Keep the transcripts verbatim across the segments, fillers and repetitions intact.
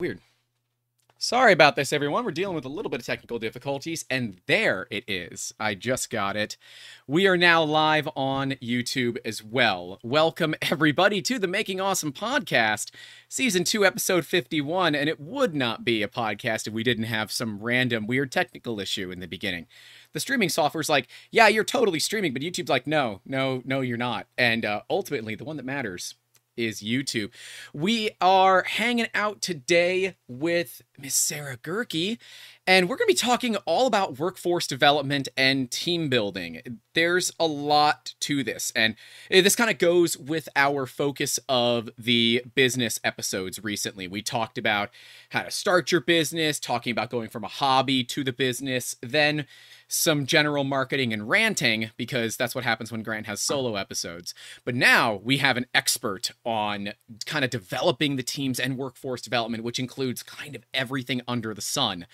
Weird. Sorry about this, everyone. We're dealing with a little bit of technical difficulties, and there it is. I just got it. We are now live on YouTube as well. Welcome, everybody, to the Making Awesome Podcast, Season two, Episode fifty-one, and it would not be a podcast if we didn't have some random weird technical issue in the beginning. The streaming software's like, yeah, you're totally streaming, but YouTube's like, no, no, no, you're not. And uh, ultimately, the one that matters is YouTube. We are hanging out today with Miss Sarah Gerke, and we're going to be talking all about workforce development and team building. There's a lot to this, and this kind of goes with our focus of the business episodes recently. We talked about how to start your business, talking about going from a hobby to the business, then some general marketing and ranting, because that's what happens when Grant has solo episodes. But now we have an expert on kind of developing the teams and workforce development, which includes kind of everything under the sun.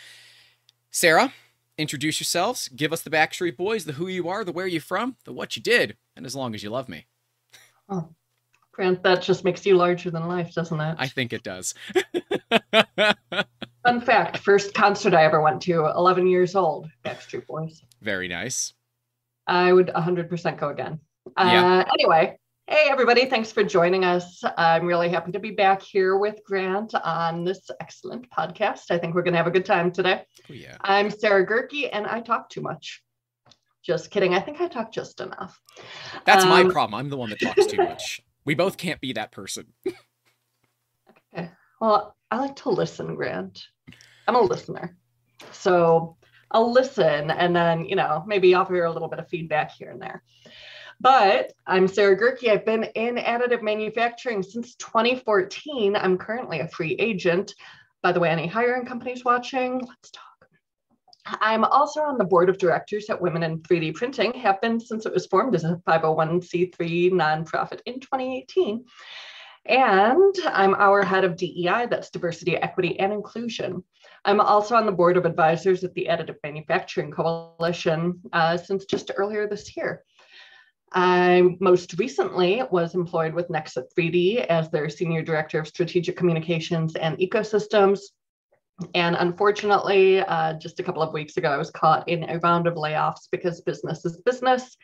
Sarah, introduce yourselves, give us the Backstreet Boys, the who you are, the where you from, the what you did, and as long as you love me. Oh, Grant, that just makes you larger than life, doesn't it? I think it does. Fun fact, first concert I ever went to, eleven years old, Backstreet Boys. Very nice. I would one hundred percent go again. Yeah. Uh, anyway, hey everybody, thanks for joining us. I'm really happy to be back here with Grant on this excellent podcast. I think we're going to have a good time today. Oh, yeah. I'm Sarah Gerke, and I talk too much. Just kidding. I think I talk just enough. That's um, my problem. I'm the one that talks too much. We both can't be that person. Okay. Well, I like to listen, Grant. I'm a listener. So I'll listen and then, you know, maybe I'll hear a little bit of feedback here and there. But I'm Sarah Gerke. I've been in additive manufacturing since twenty fourteen. I'm currently a free agent. By the way, any hiring companies watching? Let's talk. I'm also on the board of directors at Women in three D Printing, have been since it was formed as a five oh one c three nonprofit in twenty eighteen. And I'm our head of D E I, that's diversity, equity, and inclusion. I'm also on the board of advisors at the Additive Manufacturing Coalition uh, since just earlier this year. I most recently was employed with Nexa three D as their senior director of strategic communications and ecosystems. And unfortunately, uh, just a couple of weeks ago, I was caught in a round of layoffs because business is business.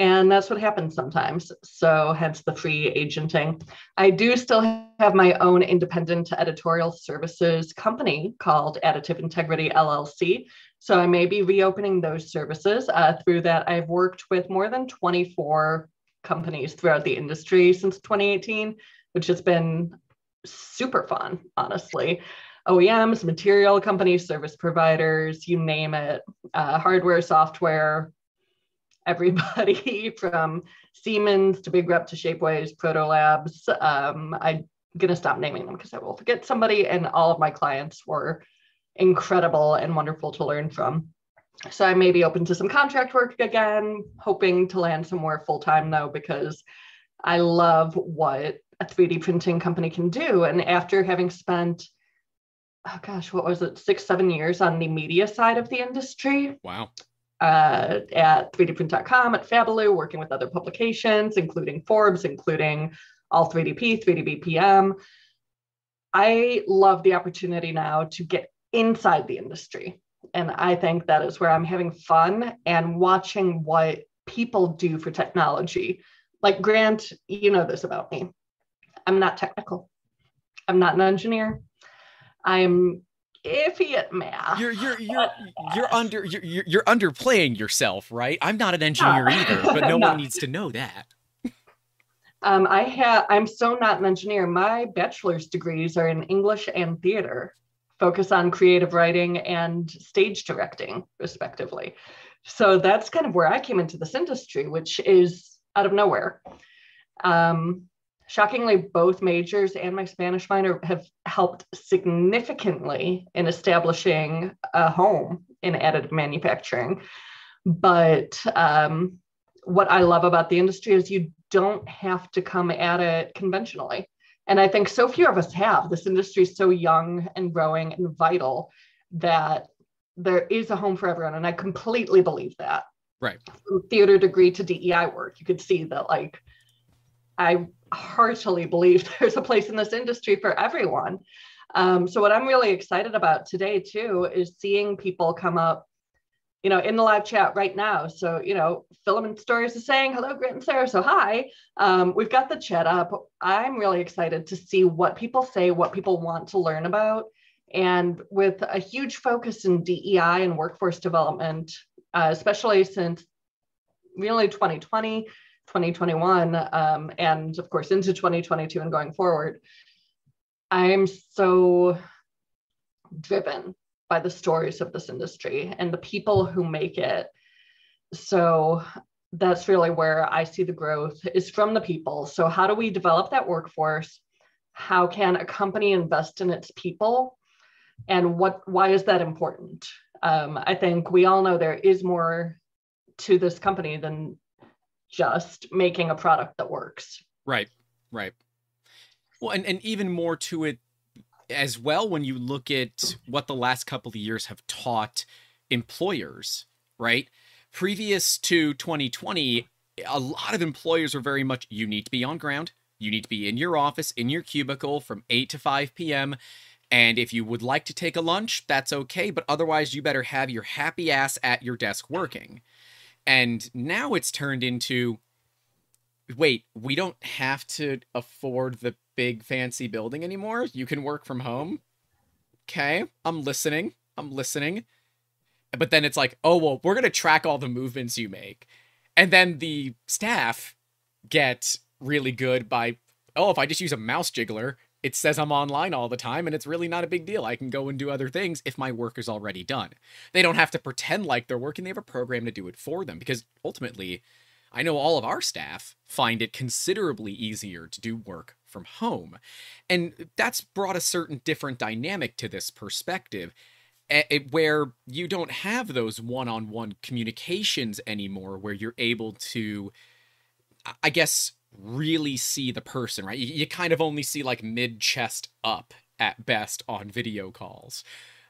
And that's what happens sometimes. So hence the free agenting. I do still have my own independent editorial services company called Additive Integrity L L C. So I may be reopening those services. Uh, through that, I've worked with more than twenty-four companies throughout the industry since twenty eighteen, which has been super fun, honestly. O E Ms, material companies, service providers, you name it, uh, hardware, software, everybody from Siemens to Big Rep to Shapeways, Proto Labs. Um, I'm going to stop naming them because I will forget somebody, and all of my clients were incredible and wonderful to learn from. So I may be open to some contract work again, hoping to land somewhere full-time though, because I love what a three D printing company can do. And after having spent, oh gosh, what was it, six, seven years on the media side of the industry. Wow. Uh, at three d print dot com, at Fabaloo, working with other publications, including Forbes, including all three D P, three D B P M. I love the opportunity now to get inside the industry. And I think that is where I'm having fun and watching what people do for technology. Like Grant, you know this about me. I'm not technical. I'm not an engineer. I'm iffy at math. You're you're you're you're under you're you're underplaying yourself, right? I'm not an engineer either, but no, no one needs to know that. um, I have. I'm so not an engineer. My bachelor's degrees are in English and theater, focus on creative writing and stage directing, respectively. So that's kind of where I came into this industry, which is out of nowhere. Um, Shockingly, both majors and my Spanish minor have helped significantly in establishing a home in additive manufacturing. But um, what I love about the industry is you don't have to come at it conventionally. And I think so few of us have. This industry is so young and growing and vital that there is a home for everyone. And I completely believe that. Right. From theater degree to D E I work, you could see that, like, I heartily believe there's a place in this industry for everyone. Um, so what I'm really excited about today, too, is seeing people come up, you know, in the live chat right now. So, you know, Filament Stories is saying, hello, Grit and Sarah. So hi, um, we've got the chat up. I'm really excited to see what people say, what people want to learn about. And with a huge focus in D E I and workforce development, uh, especially since really twenty twenty, twenty twenty-one, um, and of course into twenty twenty-two and going forward, I'm so driven by the stories of this industry and the people who make it. So that's really where I see the growth is from the people. So how do we develop that workforce? How can a company invest in its people? And what, why is that important? Um, I think we all know there is more to this company than just making a product that works. Right, right. Well, and, and even more to it as well when you look at what the last couple of years have taught employers, right? Previous to twenty twenty, a lot of employers were very much, you need to be on ground. You need to be in your office, in your cubicle from eight to five p m And if you would like to take a lunch, that's okay. But otherwise, you better have your happy ass at your desk working. And now it's turned into, wait, we don't have to afford the big fancy building anymore. You can work from home. Okay, I'm listening. I'm listening. But then it's like, oh, well, we're going to track all the movements you make. And then the staff get really good by, oh, if I just use a mouse jiggler, it says I'm online all the time, and it's really not a big deal. I can go and do other things if my work is already done. They don't have to pretend like they're working. They have a program to do it for them, because ultimately, I know all of our staff find it considerably easier to do work from home. And that's brought a certain different dynamic to this perspective, where you don't have those one-on-one communications anymore, where you're able to, I guess, really see the person, right? You, you kind of only see like mid chest up at best on video calls.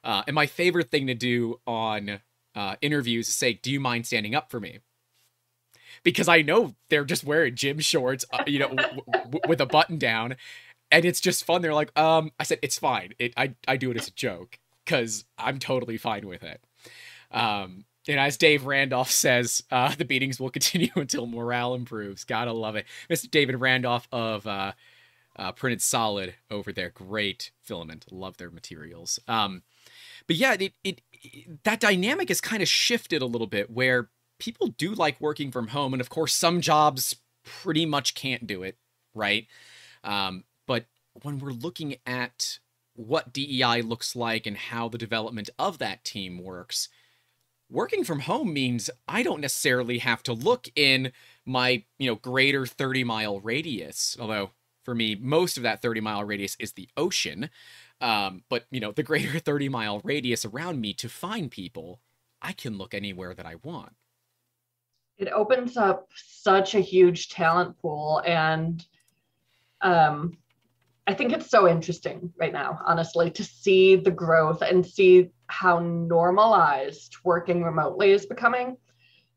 Uh, and my favorite thing to do on uh, interviews is say, do you mind standing up for me? Because I know they're just wearing gym shorts, uh, you know, w- w- with a button down, and it's just fun. They're like, um, I said, it's fine. It, I, I do it as a joke because I'm totally fine with it. Um, And as Dave Randolph says, uh, the beatings will continue until morale improves. Gotta love it. Mister David Randolph of uh, uh, Printed Solid over there. Great Filament. Love their materials. Um, but yeah, it, it, it that dynamic has kind of shifted a little bit where people do like working from home. And of course, some jobs pretty much can't do it, right? Um, but when we're looking at what D E I looks like and how the development of that team works, working from home means I don't necessarily have to look in my, you know, greater thirty mile radius. Although for me, most of that thirty mile radius is the ocean. Um, but, you know, the greater thirty mile radius around me to find people, I can look anywhere that I want. It opens up such a huge talent pool. And um, I think it's so interesting right now, honestly, to see the growth and see how normalized working remotely is becoming,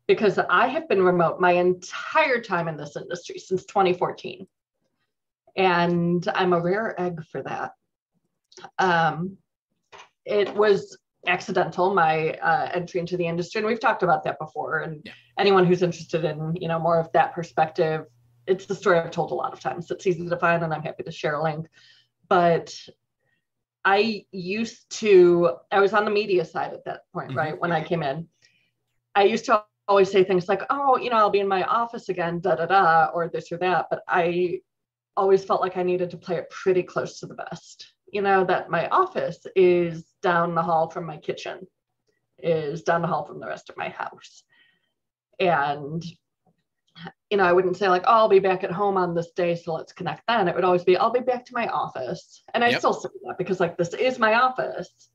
because I have been remote my entire time in this industry since twenty fourteen. And I'm a rare egg for that. Um, it was accidental, my uh, entry into the industry. And we've talked about that before. And yeah. Anyone who's interested in, you know, more of that perspective, it's the story I've told a lot of times. It's easy to find, and I'm happy to share a link. But I used to, I was on the media side at that point, right? Mm-hmm. When I came in, I used to always say things like, oh, you know, I'll be in my office again, da, da, da, or this or that. But I always felt like I needed to play it pretty close to the vest. You know, that my office is down the hall from my kitchen, is down the hall from the rest of my house. And, you know, I wouldn't say like, oh, I'll be back at home on this day, so let's connect then. It would always be, I'll be back to my office. And I yep. still say that because like, this is my office.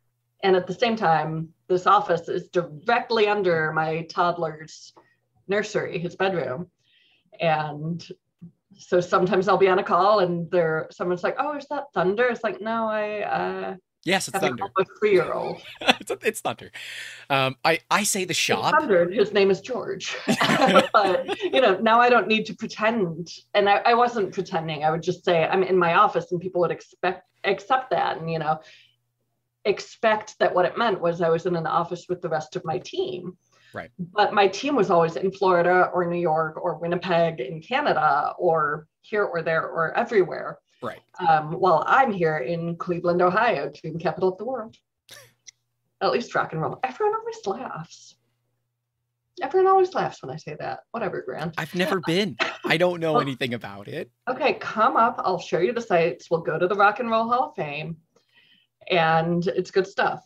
And at the same time, this office is directly under my toddler's nursery, his bedroom. And so sometimes I'll be on a call and there, someone's like, oh, is that thunder? It's like, no, I, uh, yes, it's thunder. A three-year-old. it's, it's thunder. Um, I, I say the shop. It's thunder. His name is George. But, you know, now I don't need to pretend. And I, I wasn't pretending. I would just say I'm in my office and people would expect accept that and, you know, expect that what it meant was I was in an office with the rest of my team. Right. But my team was always in Florida or New York or Winnipeg in Canada or here or there or everywhere. Right. Um, while I'm here in Cleveland, Ohio, dream capital of the world. At least rock and roll. Everyone always laughs. Everyone always laughs when I say that. Whatever, Grant. I've never been. I don't know well, anything about it. Okay, come up. I'll show you the sites. We'll go to the Rock and Roll Hall of Fame. And it's good stuff.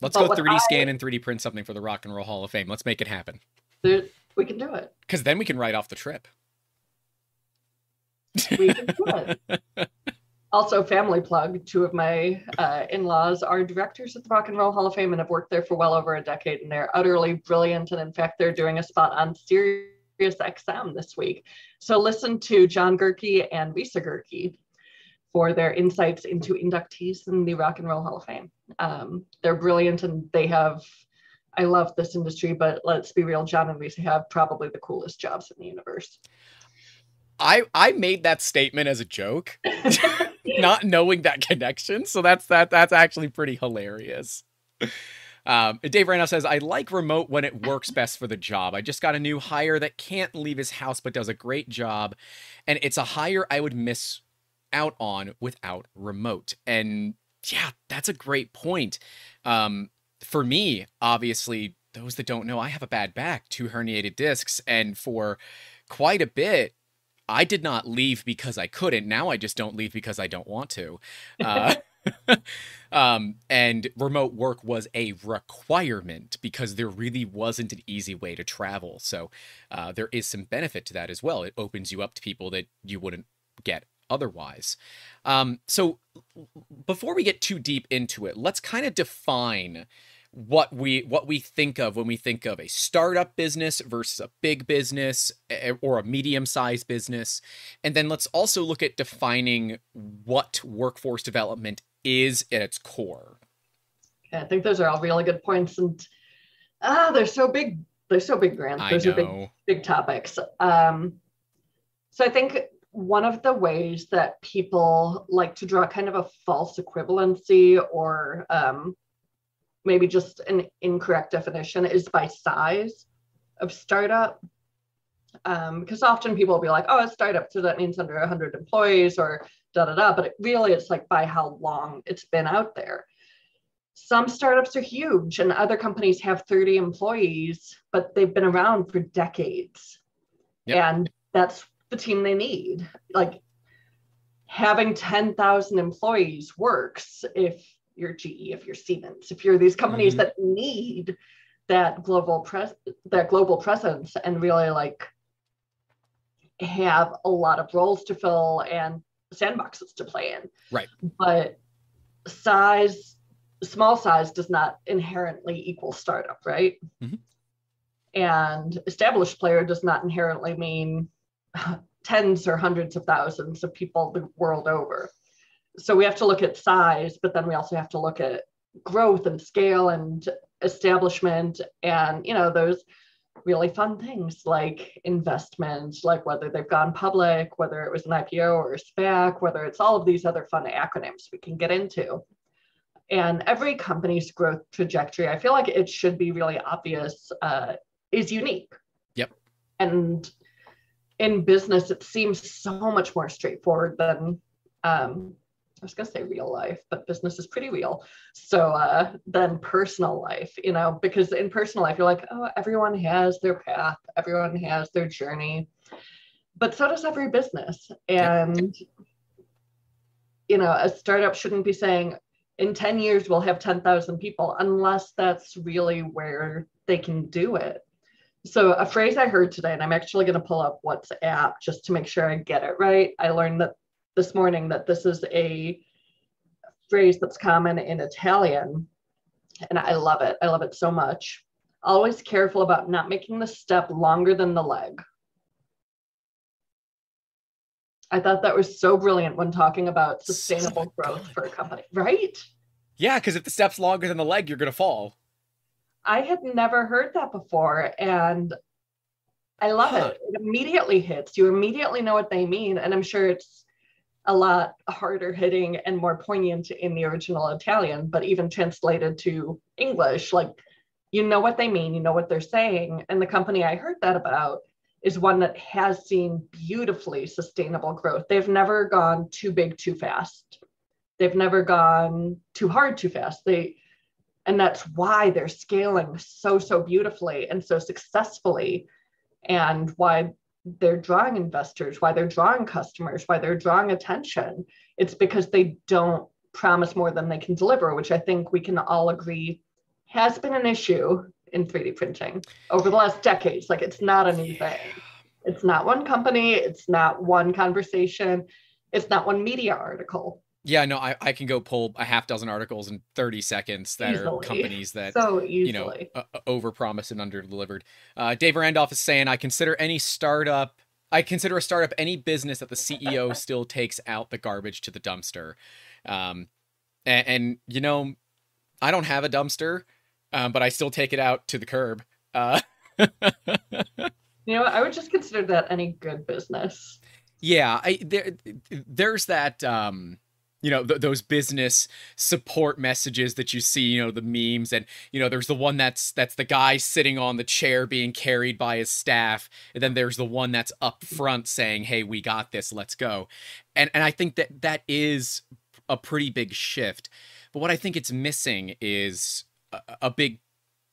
Let's but go three D I, scan and three D print something for the Rock and Roll Hall of Fame. Let's make it happen. There, we can do it. Because then we can write off the trip. We can do it. Also, family plug, two of my uh, in-laws are directors at the Rock and Roll Hall of Fame and have worked there for well over a decade, and they're utterly brilliant. And in fact, they're doing a spot on Sirius X M this week. So listen to John Gerke and Lisa Gerke for their insights into inductees in the Rock and Roll Hall of Fame. Um, they're brilliant, and they have, I love this industry, but let's be real, John and Lisa have probably the coolest jobs in the universe. I, I made that statement as a joke, not knowing that connection. So that's that. That's actually pretty hilarious. Um, Dave Randolph says, I like remote when it works best for the job. I just got a new hire that can't leave his house, but does a great job. And it's a hire I would miss out on without remote. And yeah, that's a great point. Um, for me, obviously, those that don't know, I have a bad back, two herniated discs. And for quite a bit, I did not leave because I couldn't. Now I just don't leave because I don't want to. Uh, um, and remote work was a requirement because there really wasn't an easy way to travel. So uh, there is some benefit to that as well. It opens you up to people that you wouldn't get otherwise. Um, so before we get too deep into it, let's kind of define what we what we think of when we think of a startup business versus a big business or a medium-sized business. And then let's also look at defining what workforce development is at its core. Yeah, I think those are all really good points. And ah, they're so big. They're so big, Grant. Those I know. are big, big topics. Um, so I think one of the ways that people like to draw kind of a false equivalency or um, maybe just an incorrect definition is by size of startup. Um, because often people will be like, oh, a startup, so that means under one hundred employees or da, da, da. But it really, it's like by how long it's been out there. Some startups are huge and other companies have thirty employees, but they've been around for decades. Yep. And that's the team they need. Like having ten thousand employees works if your G E, if you're Siemens, if you're these companies mm-hmm. that need that global pres- that global presence and really like have a lot of roles to fill and sandboxes to play in. Right. But size, small size does not inherently equal startup, right? Mm-hmm. And established player does not inherently mean tens or hundreds of thousands of people the world over. So we have to look at size, but then we also have to look at growth and scale and establishment and, you know, those really fun things like investment, like whether they've gone public, whether it was an I P O or a SPAC, whether it's all of these other fun acronyms we can get into. And every company's growth trajectory, I feel like it should be really obvious, uh, is unique. Yep. And in business, it seems so much more straightforward than, um, I was going to say real life, but business is pretty real. So uh, then personal life, you know, because in personal life, you're like, oh, everyone has their path. Everyone has their journey, but so does every business. And, you know, a startup shouldn't be saying in ten years, we'll have ten thousand people unless that's really where they can do it. So a phrase I heard today, and I'm actually going to pull up WhatsApp just to make sure I get it right. I learned that this morning that this is a phrase that's common in Italian. And I love it. I love it so much. Always careful about not making the step longer than the leg. I thought that was so brilliant when talking about sustainable growth for a company, right? Yeah, because if the step's longer than the leg, you're going to fall. I had never heard that before. And I love it. It immediately hits. You immediately know what they mean. And I'm sure it's a lot harder hitting and more poignant in the original Italian, but even translated to English, like, you know what they mean, you know what they're saying. And the company I heard that about is one that has seen beautifully sustainable growth. They've never gone too big, too fast. They've never gone too hard, too fast. They, and that's why they're scaling so, so beautifully and so successfully, and why they're drawing investors, why they're drawing customers, why they're drawing attention. It's because they don't promise more than they can deliver, which I think we can all agree has been an issue in three D printing over the last decades. Like, it's not a new thing. It's not one company. It's not one conversation. It's not one media article. Yeah, no, I, I can go pull a half dozen articles in thirty seconds that easily. Are companies that, so you know, uh, overpromised and underdelivered. Uh, Dave Randolph is saying, I consider any startup, I consider a startup any business that the C E O still takes out the garbage to the dumpster. Um, and, and, you know, I don't have a dumpster, um, but I still take it out to the curb. Uh, you know, I would just consider that any good business. Yeah, I, there, there's that... Um, you know, th- those business support messages that you see, you know, the memes, and, you know, there's the one that's, that's the guy sitting on the chair being carried by his staff. And then there's the one that's up front saying, hey, we got this, let's go. And, and I think that that is a pretty big shift, but what I think it's missing is a, a big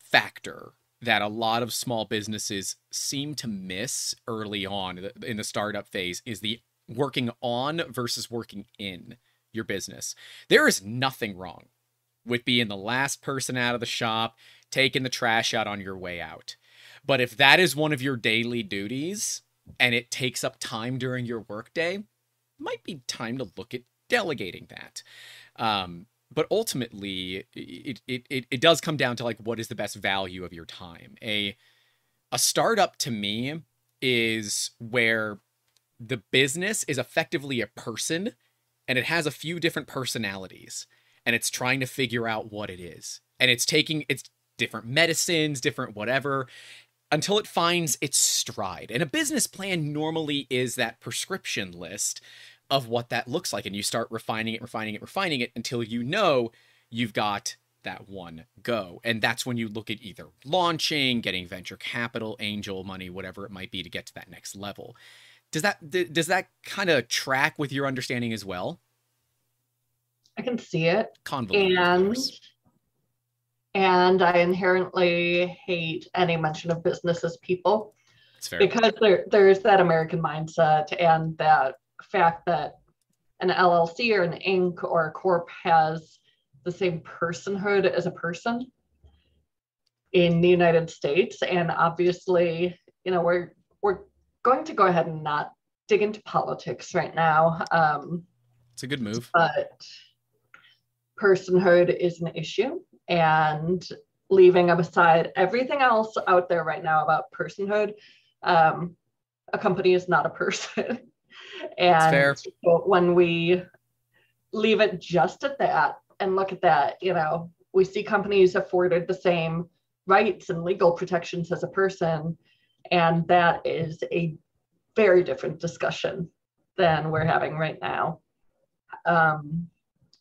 factor that a lot of small businesses seem to miss early on in the startup phase, is the working on versus working in your business. There is nothing wrong with being the last person out of the shop, taking the trash out on your way out. But if that is one of your daily duties and it takes up time during your workday, it might be time to look at delegating that. Um, but ultimately, it, it it it does come down to, like, what is the best value of your time? A a startup to me is where the business is effectively a person. And it has a few different personalities, and it's trying to figure out what it is. And it's taking its different medicines, different whatever, until it finds its stride. And a business plan normally is that prescription list of what that looks like. And you start refining it, refining it, refining it until you know you've got that one go. And that's when you look at either launching, getting venture capital, angel money, whatever it might be to get to that next level. Does that does that kind of track with your understanding as well? I can see it. Convoluted, and, and I inherently hate any mention of business as people. It's fair. Because there, there's that American mindset and that fact that an L L C or an Incorporated or a corp has the same personhood as a person in the United States. And obviously, you know, we're we're going to go ahead and not dig into politics right now. Um, it's a good move. But personhood is an issue, and leaving aside everything else out there right now about personhood, um, a company is not a person. And when we leave it just at that and look at that, you know, we see companies afforded the same rights and legal protections as a person. And that is a very different discussion than we're having right now. Um,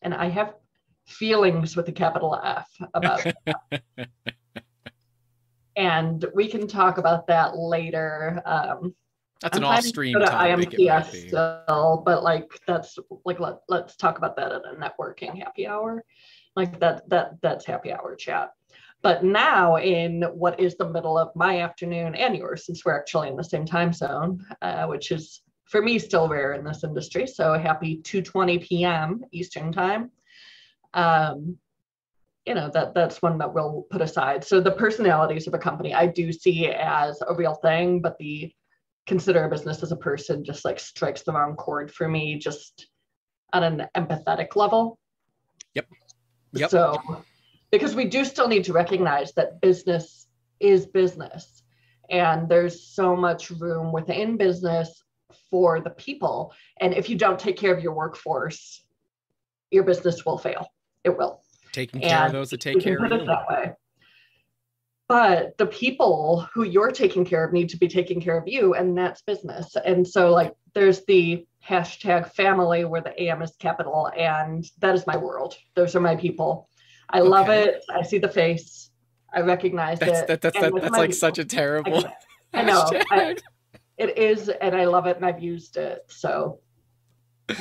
and I have feelings with a capital F about that. And we can talk about that later. Um, that's I'm an off-stream topic. I M C S still, but like that's like let, let's talk about that at a networking happy hour. Like that that that's happy hour chat. But now in what is the middle of my afternoon and yours, since we're actually in the same time zone, uh, which is for me still rare in this industry. So happy two twenty p.m. Eastern time. Um, you know, that that's one that we'll put aside. So the personalities of a company, I do see as a real thing, but the consider a business as a person just like strikes the wrong chord for me, just on an empathetic level. Yep. Yep. So... because we do still need to recognize that business is business. And there's so much room within business for the people. And if you don't take care of your workforce, your business will fail. It will. Taking care and of those that take care of you. Put it that way. But the people who you're taking care of need to be taking care of you, and that's business. And so, like, there's the hashtag family where the A M is capital, and that is my world. Those are my people. I okay. love it. I see the face. I recognize that's, it. That, that's that, that's like people. Such a terrible I, I know. I, it is, and I love it, and I've used it. So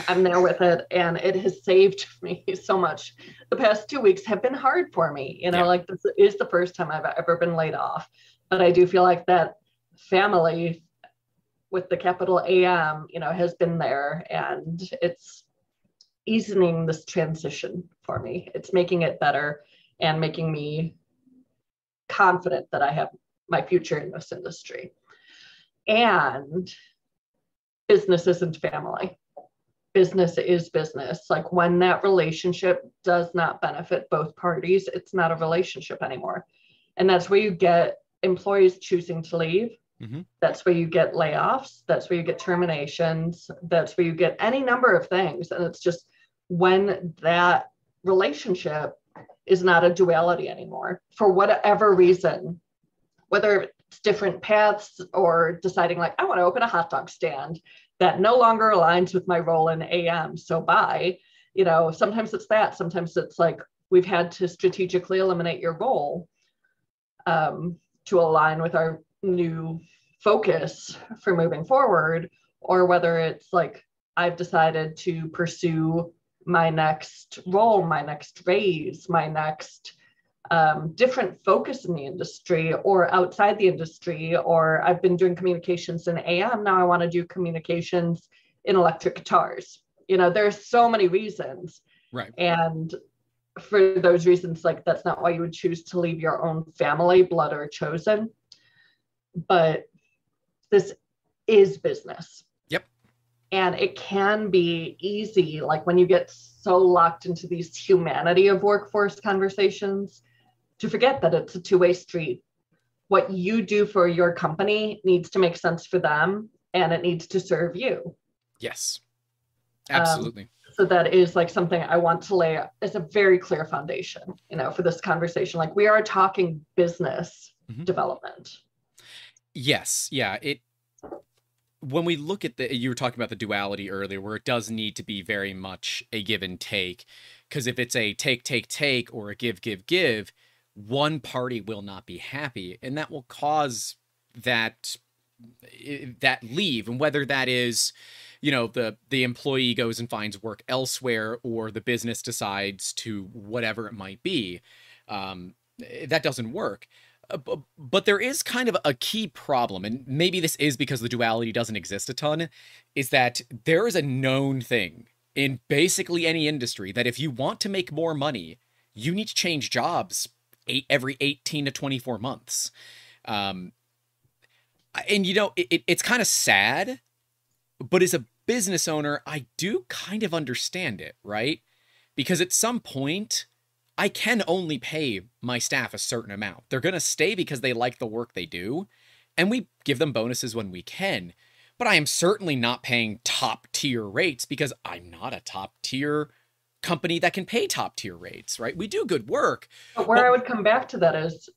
I'm there with it, and it has saved me so much. The past two weeks have been hard for me. You know, yeah. like this is the first time I've ever been laid off, but I do feel like that family with the capital A M, you know, has been there, and it's easing this transition for me. It's making it better and making me confident that I have my future in this industry. And business isn't family. Business is business. Like, when that relationship does not benefit both parties, it's not a relationship anymore. And that's where you get employees choosing to leave. Mm-hmm. That's where you get layoffs. That's where you get terminations. That's where you get any number of things. And it's just when that relationship is not a duality anymore, for whatever reason, whether it's different paths or deciding, like, I want to open a hot dog stand. That no longer aligns with my role in A M. So bye. You know, sometimes it's that. Sometimes it's like we've had to strategically eliminate your role um, to align with our new focus for moving forward, or whether it's like I've decided to pursue my next role, my next raise, my next um, different focus in the industry or outside the industry, or I've been doing communications in A M. Now I want to do communications in electric guitars. You know, there's so many reasons. Right. And for those reasons, like, that's not why you would choose to leave your own family, blood, or chosen, but this is business. Yep. And it can be easy. Like, when you get so locked into these humanity of workforce conversations, to forget that it's a two-way street. What you do for your company needs to make sense for them, and it needs to serve you. Yes, absolutely. Um, so that is, like, something I want to lay as a very clear foundation, you know, for this conversation. Like, we are talking business mm-hmm. development. Yes. Yeah. It, when we look at the, you were talking about the duality earlier, where it does need to be very much a give and take, because if it's a take, take, take, or a give, give, give, one party will not be happy, and that will cause that that leave. And whether that is, you know, the the employee goes and finds work elsewhere, or the business decides to whatever it might be, um, that doesn't work. But there is kind of a key problem, and maybe this is because the duality doesn't exist a ton, is that there is a known thing in basically any industry that if you want to make more money, you need to change jobs eight, every eighteen to twenty-four months. Um, and, you know, it, it, it's kind of sad, but as a business owner, I do kind of understand it, right? Because at some point, I can only pay my staff a certain amount. They're going to stay because they like the work they do, and we give them bonuses when we can. But I am certainly not paying top tier rates, because I'm not a top tier company that can pay top tier rates, right? We do good work. But where but- I would come back to that is,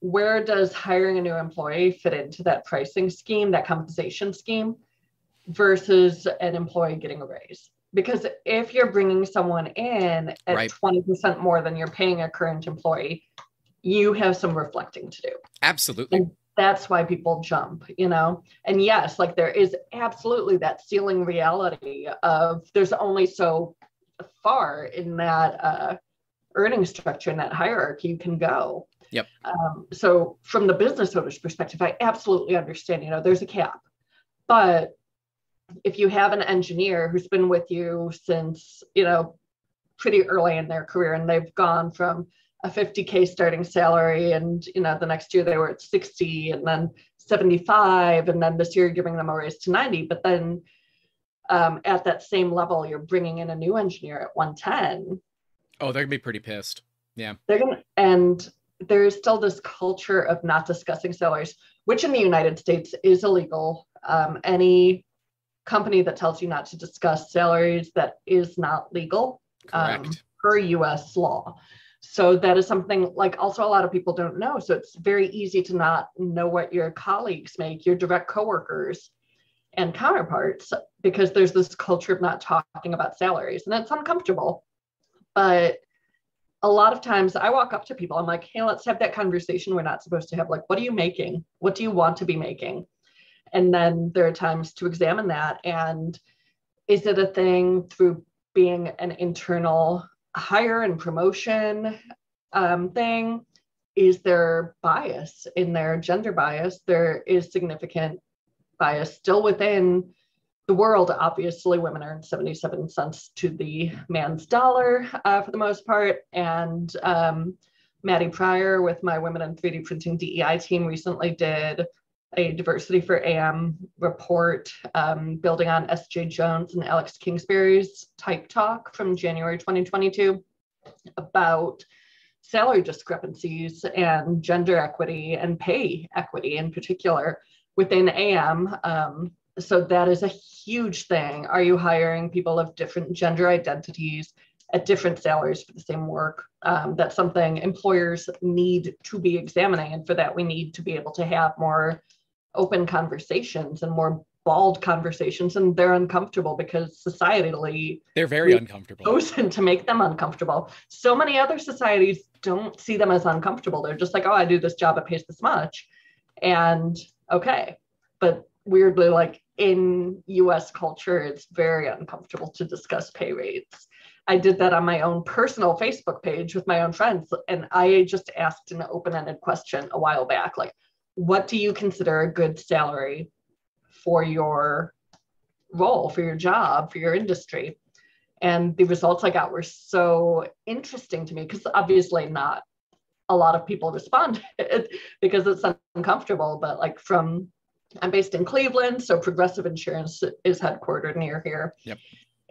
where does hiring a new employee fit into that pricing scheme, that compensation scheme, versus an employee getting a raise? Because if you're bringing someone in at right. twenty percent more than you're paying a current employee, you have some reflecting to do. Absolutely. And that's why people jump, you know? And yes, like, there is absolutely that ceiling reality of there's only so far in that uh, earning structure, in that hierarchy you can go. Yep. Um, so from the business owner's perspective, I absolutely understand, you know, there's a cap, but if you have an engineer who's been with you since, you know, pretty early in their career, and they've gone from a fifty K starting salary, and, you know, the next year they were at sixty, and then seventy-five, and then this year you're giving them a raise to ninety, but then um, at that same level, you're bringing in a new engineer at one ten. Oh, they're gonna be pretty pissed. Yeah. They're gonna, and there's still this culture of not discussing salaries, which in the United States is illegal. Um, any company that tells you not to discuss salaries, that is not legal um, per U S law. So that is something like also a lot of people don't know. So it's very easy to not know what your colleagues make, your direct coworkers and counterparts, because there's this culture of not talking about salaries, and that's uncomfortable. But a lot of times I walk up to people, I'm like, hey, let's have that conversation we're not supposed to have. Like, what are you making? What do you want to be making? And then there are times to examine that. And is it a thing through being an internal hire and promotion um, thing? Is there bias in there, gender bias? There is significant bias still within the world. Obviously, women earn seventy-seven cents to the man's dollar uh, for the most part. And um, Maddie Pryor with my Women in three D Printing D E I team recently did a Diversity for A M report um, building on S J Jones and Alex Kingsbury's Type Talk from January twenty twenty-two about salary discrepancies and gender equity and pay equity in particular within A M. Um, so that is a huge thing. Are you hiring people of different gender identities at different salaries for the same work? Um, that's something employers need to be examining. And for that, we need to be able to have more open conversations and more bald conversations, and they're uncomfortable because societally they're very uncomfortable, chosen to make them uncomfortable. So many other societies don't see them as uncomfortable. They're just like, oh, I do this job, it pays this much, and okay. But weirdly, like in U S culture, it's very uncomfortable to discuss pay rates. I did that on my own personal Facebook page with my own friends, and I just asked an open-ended question a while back, like, what do you consider a good salary for your role, for your job, for your industry? And the results I got were so interesting to me, because obviously not a lot of people responded because it's uncomfortable. But like from, I'm based in Cleveland, so Progressive Insurance is headquartered near here. Yep.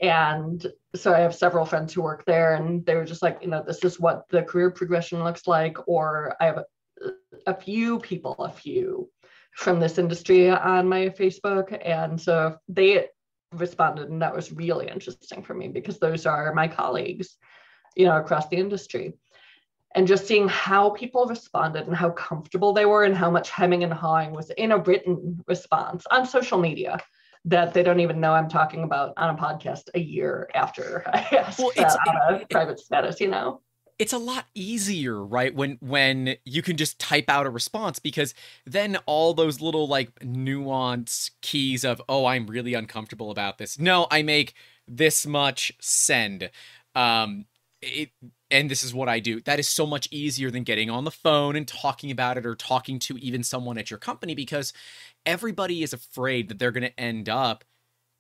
And so I have several friends who work there, and they were just like, you know, this is what the career progression looks like. Or I have a a few people, a few from this industry on my Facebook. And so they responded, and that was really interesting for me because those are my colleagues, you know, across the industry. And just seeing how people responded and how comfortable they were and how much hemming and hawing was in a written response on social media that they don't even know I'm talking about on a podcast a year after I asked well, that on a private status, you know? It's a lot easier, right? When, when you can just type out a response, because then all those little like nuance keys of, oh, I'm really uncomfortable about this. No, I make this much, send. Um, it, and this is what I do. That is so much easier than getting on the phone and talking about it or talking to even someone at your company, because everybody is afraid that they're going to end up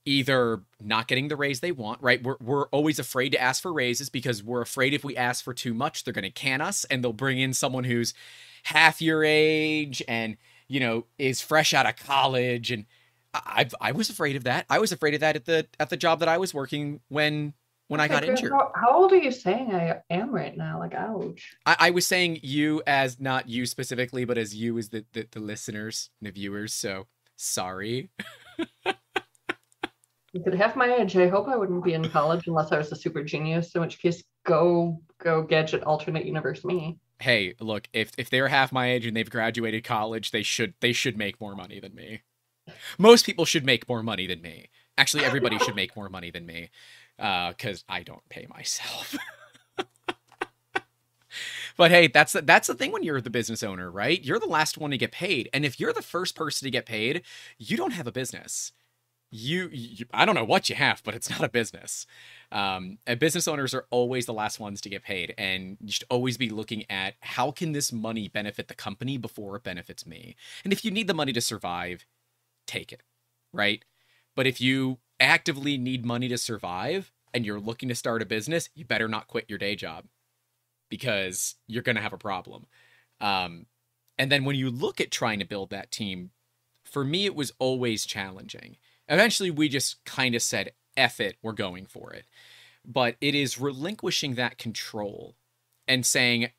either not getting the raise they want, right? We're, we're always afraid to ask for raises because we're afraid if we ask for too much, they're going to can us, and they'll bring in someone who's half your age and, you know, is fresh out of college. And I I was afraid of that. I was afraid of that at the, at the job that I was working when, when okay, I got injured. How, how old are you saying I am right now? Like, ouch. I, I was saying you as not you specifically, but as you as the, the, the listeners and the viewers. So sorry. You could have my age. I hope I wouldn't be in college unless I was a super genius, in which case go go gadget alternate universe me. Hey, look, if if they're half my age and they've graduated college, they should they should make more money than me. Most people should make more money than me. Actually, everybody should make more money than me, uh, 'cause I don't pay myself. But hey, that's the, that's the thing when you're the business owner, right? You're the last one to get paid. And if you're the first person to get paid, you don't have a business. You, you, I don't know what you have, but it's not a business. Um, and business owners are always the last ones to get paid, and you should always be looking at how can this money benefit the company before it benefits me. And if you need the money to survive, take it, right? But if you actively need money to survive and you're looking to start a business, you better not quit your day job because you're going to have a problem. Um, and then when you look at trying to build that team, for me, it was always challenging. Eventually, we just kind of said, F it, we're going for it. But it is relinquishing that control and saying,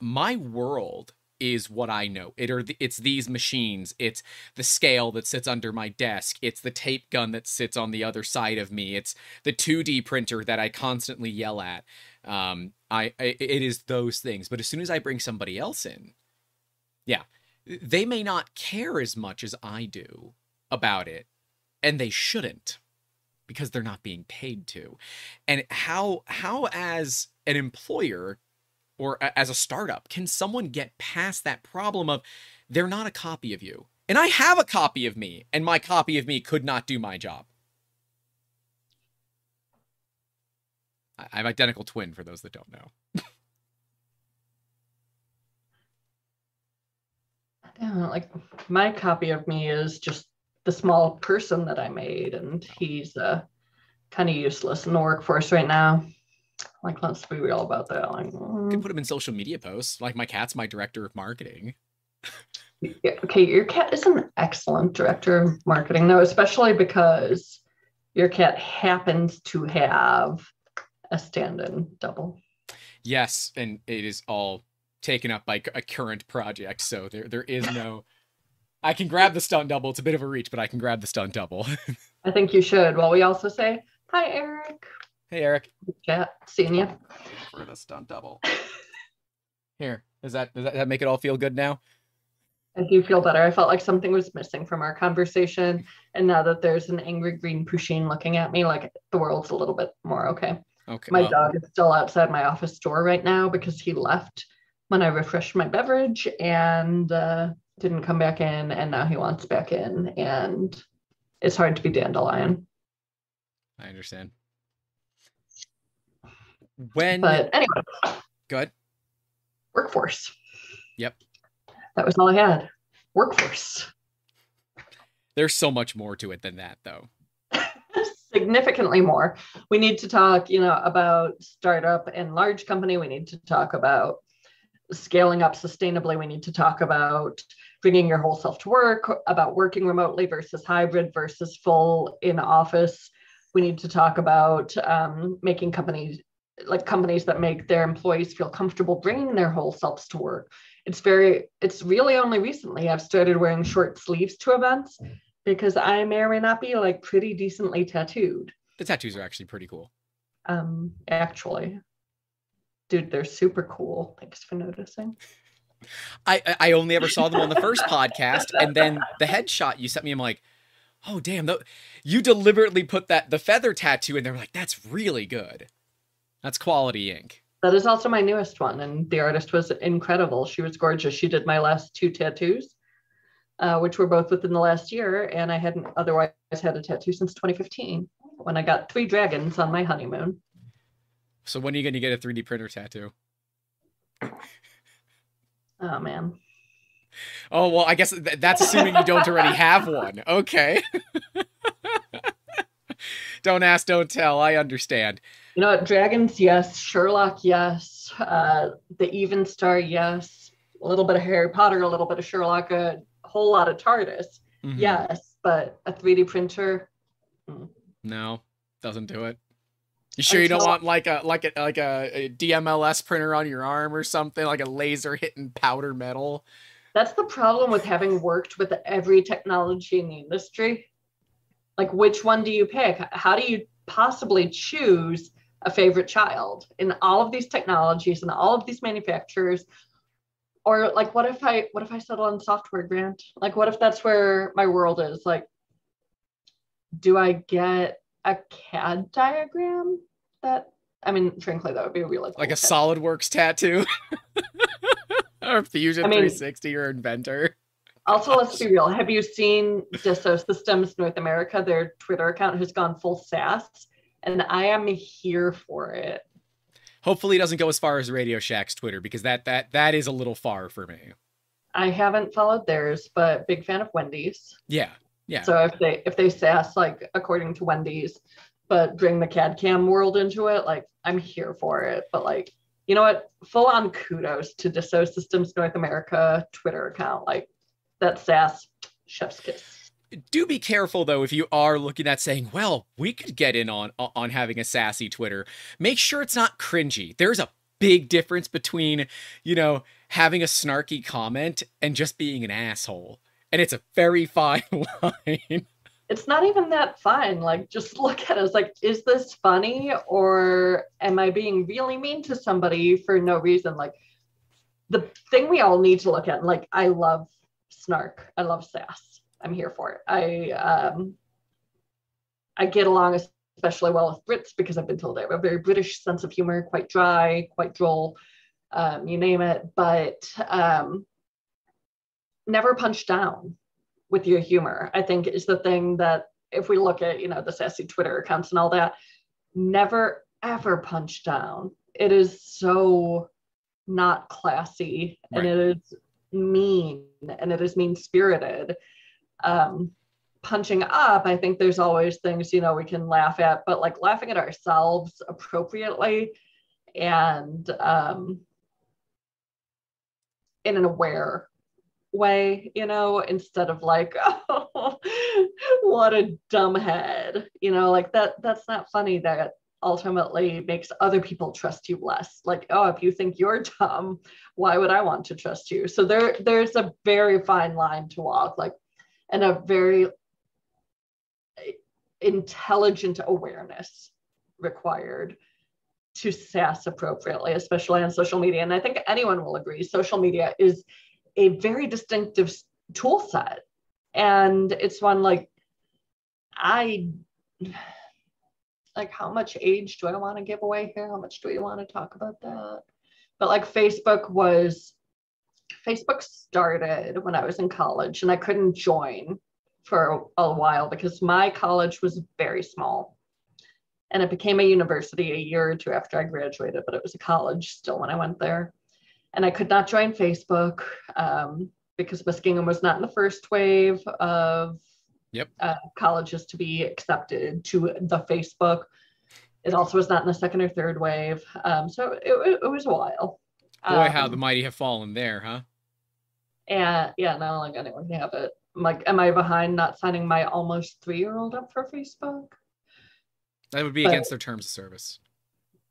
my world is what I know. It are the, it's these machines. It's the scale that sits under my desk. It's the tape gun that sits on the other side of me. It's the two D printer that I constantly yell at. Um, I, I it is those things. But as soon as I bring somebody else in, yeah, they may not care as much as I do about it, and they shouldn't, because they're not being paid to. And how how as an employer, or as a startup, can someone get past that problem of they're not a copy of you? And I have a copy of me, and my copy of me could not do my job. I have identical twin for those that don't know. Yeah, like my copy of me is just the small person that I made, and he's uh, kind of useless in the workforce right now. Like, let's be real about that. Like, mm. Could put him in social media posts. Like, my cat's my director of marketing. Yeah, okay, your cat is an excellent director of marketing, though, especially because your cat happens to have a stand-in double. Yes, and it is all taken up by a current project, so there there is no... I can grab the stunt double. It's a bit of a reach, but I can grab the stunt double. I think you should. Well, we also say, hi, Eric. Hey, Eric. Chat, seeing you. For the stunt double. Here, does that, does that make it all feel good now? I do feel better. I felt like something was missing from our conversation. And now that there's an angry green Pusheen looking at me, like the world's a little bit more okay. Okay. My well, dog is still outside my office door right now because he left when I refreshed my beverage and uh, didn't come back in. And now he wants back in. And it's hard to be Dandelion. I understand. When but anyway, good workforce. Yep, that was all I had. Workforce. There's so much more to it than that, though. Significantly more. We need to talk, you know, about startup and large company. We need to talk about scaling up sustainably. We need to talk about bringing your whole self to work. About working remotely versus hybrid versus full in office. We need to talk about um, making companies. like companies that make their employees feel comfortable bringing their whole selves to work. It's very, it's really only recently I've started wearing short sleeves to events because I may or may not be like pretty decently tattooed. The tattoos are actually pretty cool. Um, actually, dude, they're super cool. Thanks for noticing. I, I only ever saw them on the first podcast, and then the headshot you sent me, I'm like, oh damn, the, you deliberately put that, the feather tattoo in there. I'm like, that's really good. That's quality ink. That is also my newest one. And the artist was incredible. She was gorgeous. She did my last two tattoos, uh, which were both within the last year. And I hadn't otherwise had a tattoo since twenty fifteen when I got three dragons on my honeymoon. So when are you going to get a three D printer tattoo? Oh, man. Oh, well, I guess th- that's assuming you don't already have one. Okay. Don't ask, don't tell. I understand. You know what? Dragons, yes. Sherlock, yes. Uh, the Even Star, yes. A little bit of Harry Potter, a little bit of Sherlock, a whole lot of TARDIS. Mm-hmm. Yes, but a three D printer? Mm. No, doesn't do it. You sure Until- you don't want like a like a like a, a D M L S printer on your arm or something, like a laser hitting powder metal? That's the problem with having worked with every technology in the industry. Like, which one do you pick? How do you possibly choose a favorite child in all of these technologies and all of these manufacturers? Or like, what if I, what if I settle on software, Grant? Like, what if that's where my world is? Like, do I get a C A D diagram? That, I mean, frankly, that would be a really cool Like a tattoo. SolidWorks tattoo? Or Fusion I mean, three sixty or Inventor? Also, let's be real. Have you seen Dassault Systèmes North America? Their Twitter account has gone full sass, and I am here for it. Hopefully it doesn't go as far as Radio Shack's Twitter, because that that that is a little far for me. I haven't followed theirs, but big fan of Wendy's. Yeah, yeah. So if they if they sass, like, according to Wendy's, but bring the C A D cam world into it, like, I'm here for it. But, like, you know what? Full on kudos to Dassault Systèmes North America Twitter account. Like, that sass, chef's kiss. Do be careful, though, if you are looking at saying, well, we could get in on on having a sassy Twitter. Make sure it's not cringy. There's a big difference between, you know, having a snarky comment and just being an asshole. And it's a very fine line. It's not even that fine. Like, just look at us. Like, is this funny, or am I being really mean to somebody for no reason? Like, the thing we all need to look at, like, I love snark. I love sass. I'm here for it. I, um, I get along especially well with Brits because I've been told I have a very British sense of humor, quite dry, quite droll, um, you name it. But um, never punch down with your humor, I think, is the thing that, if we look at, you know, the sassy Twitter accounts and all that, never, ever punch down. It is so not classy, right? And it is mean, and it is mean-spirited. Um, punching up, I think there's always things, you know, we can laugh at, but like laughing at ourselves appropriately and um, in an aware way, you know, instead of like, oh, what a dumbhead, you know, like that, that's not funny. That ultimately makes other people trust you less. Like, oh, if you think you're dumb, why would I want to trust you? So there, there's a very fine line to walk, like, and a very intelligent awareness required to sass appropriately, especially on social media. And I think anyone will agree, social media is a very distinctive tool set. And it's one, like, I, like, how much age do I want to give away here? How much do we want to talk about that? But like Facebook was, Facebook started when I was in college, and I couldn't join for a, a while because my college was very small, and it became a university a year or two after I graduated, but it was a college still when I went there. And I could not join Facebook um, because Muskingum was not in the first wave of yep. uh, colleges to be accepted to the Facebook. It also was not in the second or third wave. Um, so it, it, it was a while. Boy, um, how the mighty have fallen there, huh? And yeah, not like anyone can have it. I'm like, am I behind not signing my almost three-year-old up for Facebook? That would be but, against their terms of service.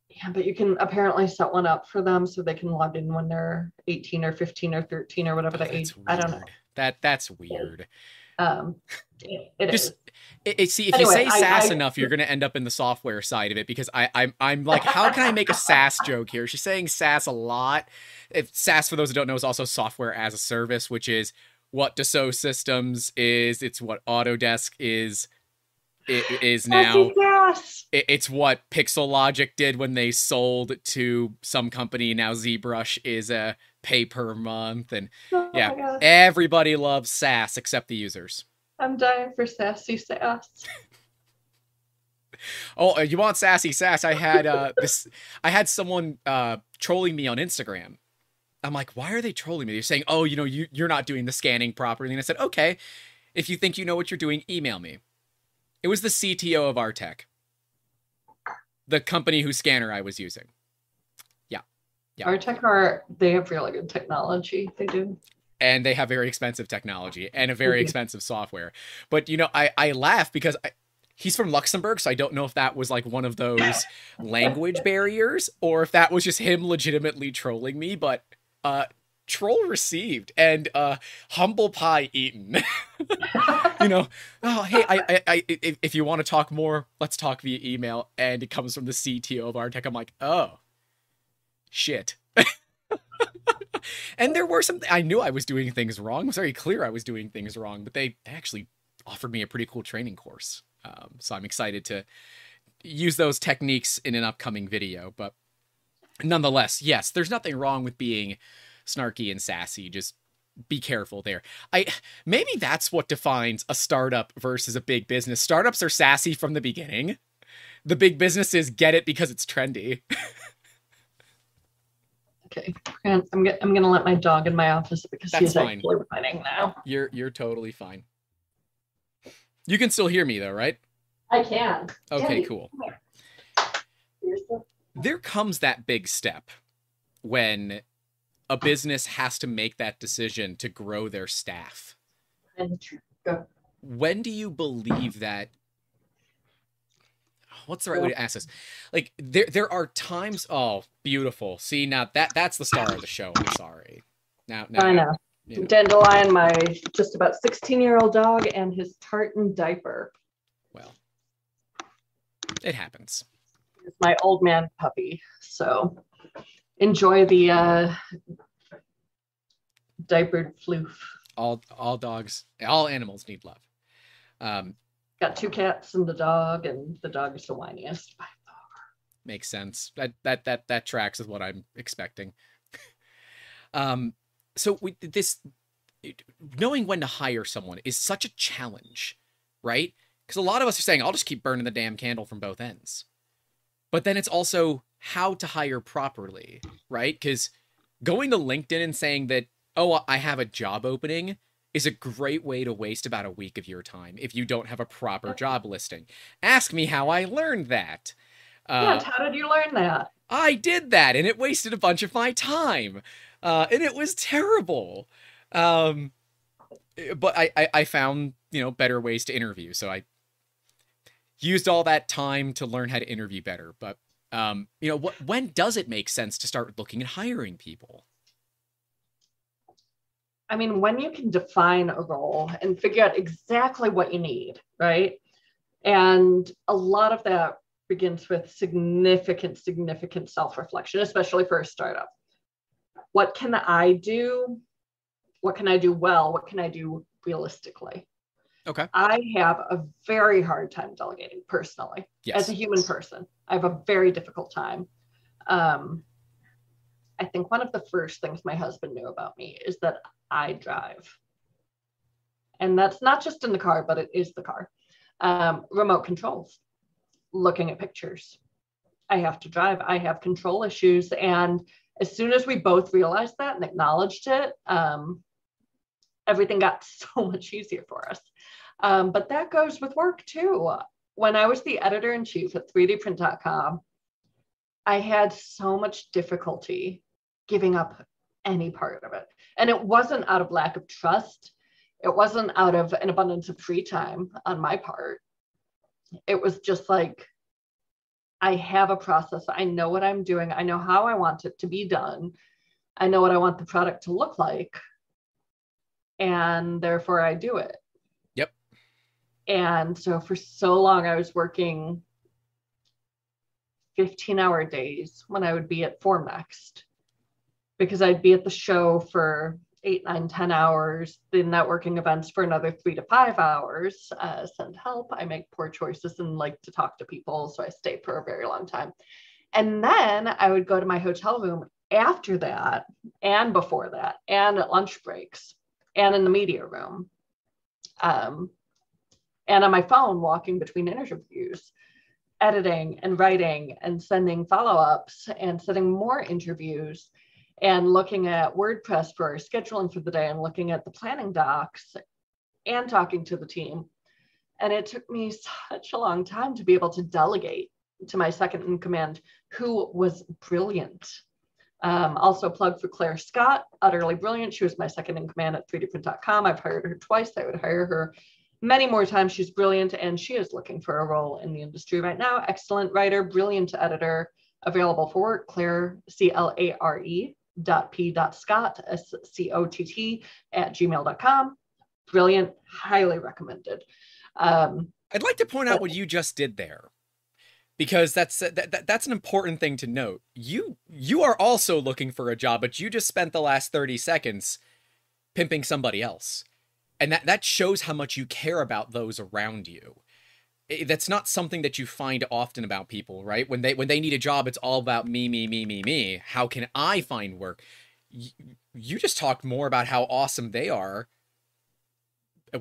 Yeah, but you can apparently set one up for them so they can log in when they're eighteen or fifteen or thirteen or whatever oh, the age. Weird. I don't know. That that's weird. Um, it, it Just, is. It, it, see, if anyway, you say I, sass I, enough, you're going to end up in the software side of it, because I, I'm I'm like, how can I make a sass joke here? She's saying sass a lot. If sass, for those who don't know, is also software as a service, which is what Dassault Systems is. It's what Autodesk is. It is now. It's what Pixelogic did when they sold to some company. Now ZBrush is a pay per month, and oh yeah, everybody loves sass except the users. I'm dying for sassy sass. Oh, you want sassy sass? I had uh, this. I had someone uh, trolling me on Instagram. I'm like, why are they trolling me? They're saying, oh, you know, you you're not doing the scanning properly. And I said, okay, if you think you know what you're doing, email me. It was the C T O of Artec, the company whose scanner I was using. Yeah. yeah. Artec are, they have really good technology. They do. And they have very expensive technology and a very expensive software. But, you know, I, I laugh because I, he's from Luxembourg, so I don't know if that was like one of those language barriers or if that was just him legitimately trolling me. But uh, troll received and uh, humble pie eaten. You know, oh, hey, I, I, I, if, if you want to talk more, let's talk via email. And it comes from the C T O of Artec. I'm like, oh, shit. And there were some, I knew I was doing things wrong. It was very clear I was doing things wrong, but they actually offered me a pretty cool training course. Um, so I'm excited to use those techniques in an upcoming video. But nonetheless, yes, there's nothing wrong with being snarky and sassy. Just be careful there. I maybe that's what defines a startup versus a big business. Startups are sassy from the beginning. The big businesses get it because it's trendy. Okay, I'm gonna I'm gonna let my dog in my office because that's he's fine. Actually running now. You're you're totally fine. You can still hear me though, right? I can. Okay, yeah, cool. There comes that big step when a business has to make that decision to grow their staff. When do you believe that? Oh what's the right way to ask this? Like, there there are times. Oh, beautiful. See, now that that's the star of the show. I'm sorry. Now, now I know. You know. Dandelion, my just about sixteen-year-old dog, and his tartan diaper. Well, it happens. He's my old man puppy. So enjoy the uh, diapered floof. All all dogs, all animals need love. Um, Got two cats and the dog, and the dog is the whiniest by far. Makes sense. That that that that tracks is what I'm expecting. um, so we this knowing when to hire someone is such a challenge, right? Because a lot of us are saying, "I'll just keep burning the damn candle from both ends," but then it's also how to hire properly, right? Because going to LinkedIn and saying that, "Oh, I have a job opening," is a great way to waste about a week of your time if you don't have a proper job listing. Ask me how I learned that. Uh, yeah, how did you learn that? I did that, and it wasted a bunch of my time, uh, and it was terrible. Um, but I, I, I found, you know, better ways to interview, so I used all that time to learn how to interview better. But um, you know, wh- when does it make sense to start looking at hiring people? I mean, when you can define a role and figure out exactly what you need, right? And a lot of that begins with significant, significant self-reflection, especially for a startup. What can I do? What can I do well? What can I do realistically? Okay. I have a very hard time delegating personally. Yes. As a human person, I have a very difficult time. Um, I think one of the first things my husband knew about me is that I drive. And that's not just in the car, but it is the car. Um, remote controls, looking at pictures. I have to drive. I have control issues. And as soon as we both realized that and acknowledged it, um, everything got so much easier for us. Um, but that goes with work too. When I was the editor-in-chief at three D print dot com, I had so much difficulty giving up any part of it. And it wasn't out of lack of trust. It wasn't out of an abundance of free time on my part. It was just like, I have a process. I know what I'm doing. I know how I want it to be done. I know what I want the product to look like. And therefore I do it. Yep. And so for so long I was working fifteen hour days when I would be at Formnext, because I'd be at the show for eight, nine, ten hours, the networking events for another three to five hours, uh, send help. I make poor choices and like to talk to people. So I stayed for a very long time. And then I would go to my hotel room after that and before that and at lunch breaks and in the media room um, and on my phone walking between interviews, editing and writing and sending follow-ups and sending more interviews and looking at WordPress for our scheduling for the day and looking at the planning docs and talking to the team. And it took me such a long time to be able to delegate to my second in command, who was brilliant. Um, also plug for Claire Scott, utterly brilliant. She was my second in command at three D print dot com. I've hired her twice. I would hire her many more times. She's brilliant, and she is looking for a role in the industry right now. Excellent writer, brilliant editor, available for work. Claire, C L A R E. dot p dot scott s c o t t at gmail dot com. Brilliant, highly recommended. um I'd like to point out what you just did there, because that's that, that's an important thing to note. You you are also looking for a job, but you just spent the last thirty seconds pimping somebody else, and that that shows how much you care about those around you. That's not something that you find often about people, right? When they when they need a job, it's all about me, me, me, me, me. How can I find work? You, you just talked more about how awesome they are.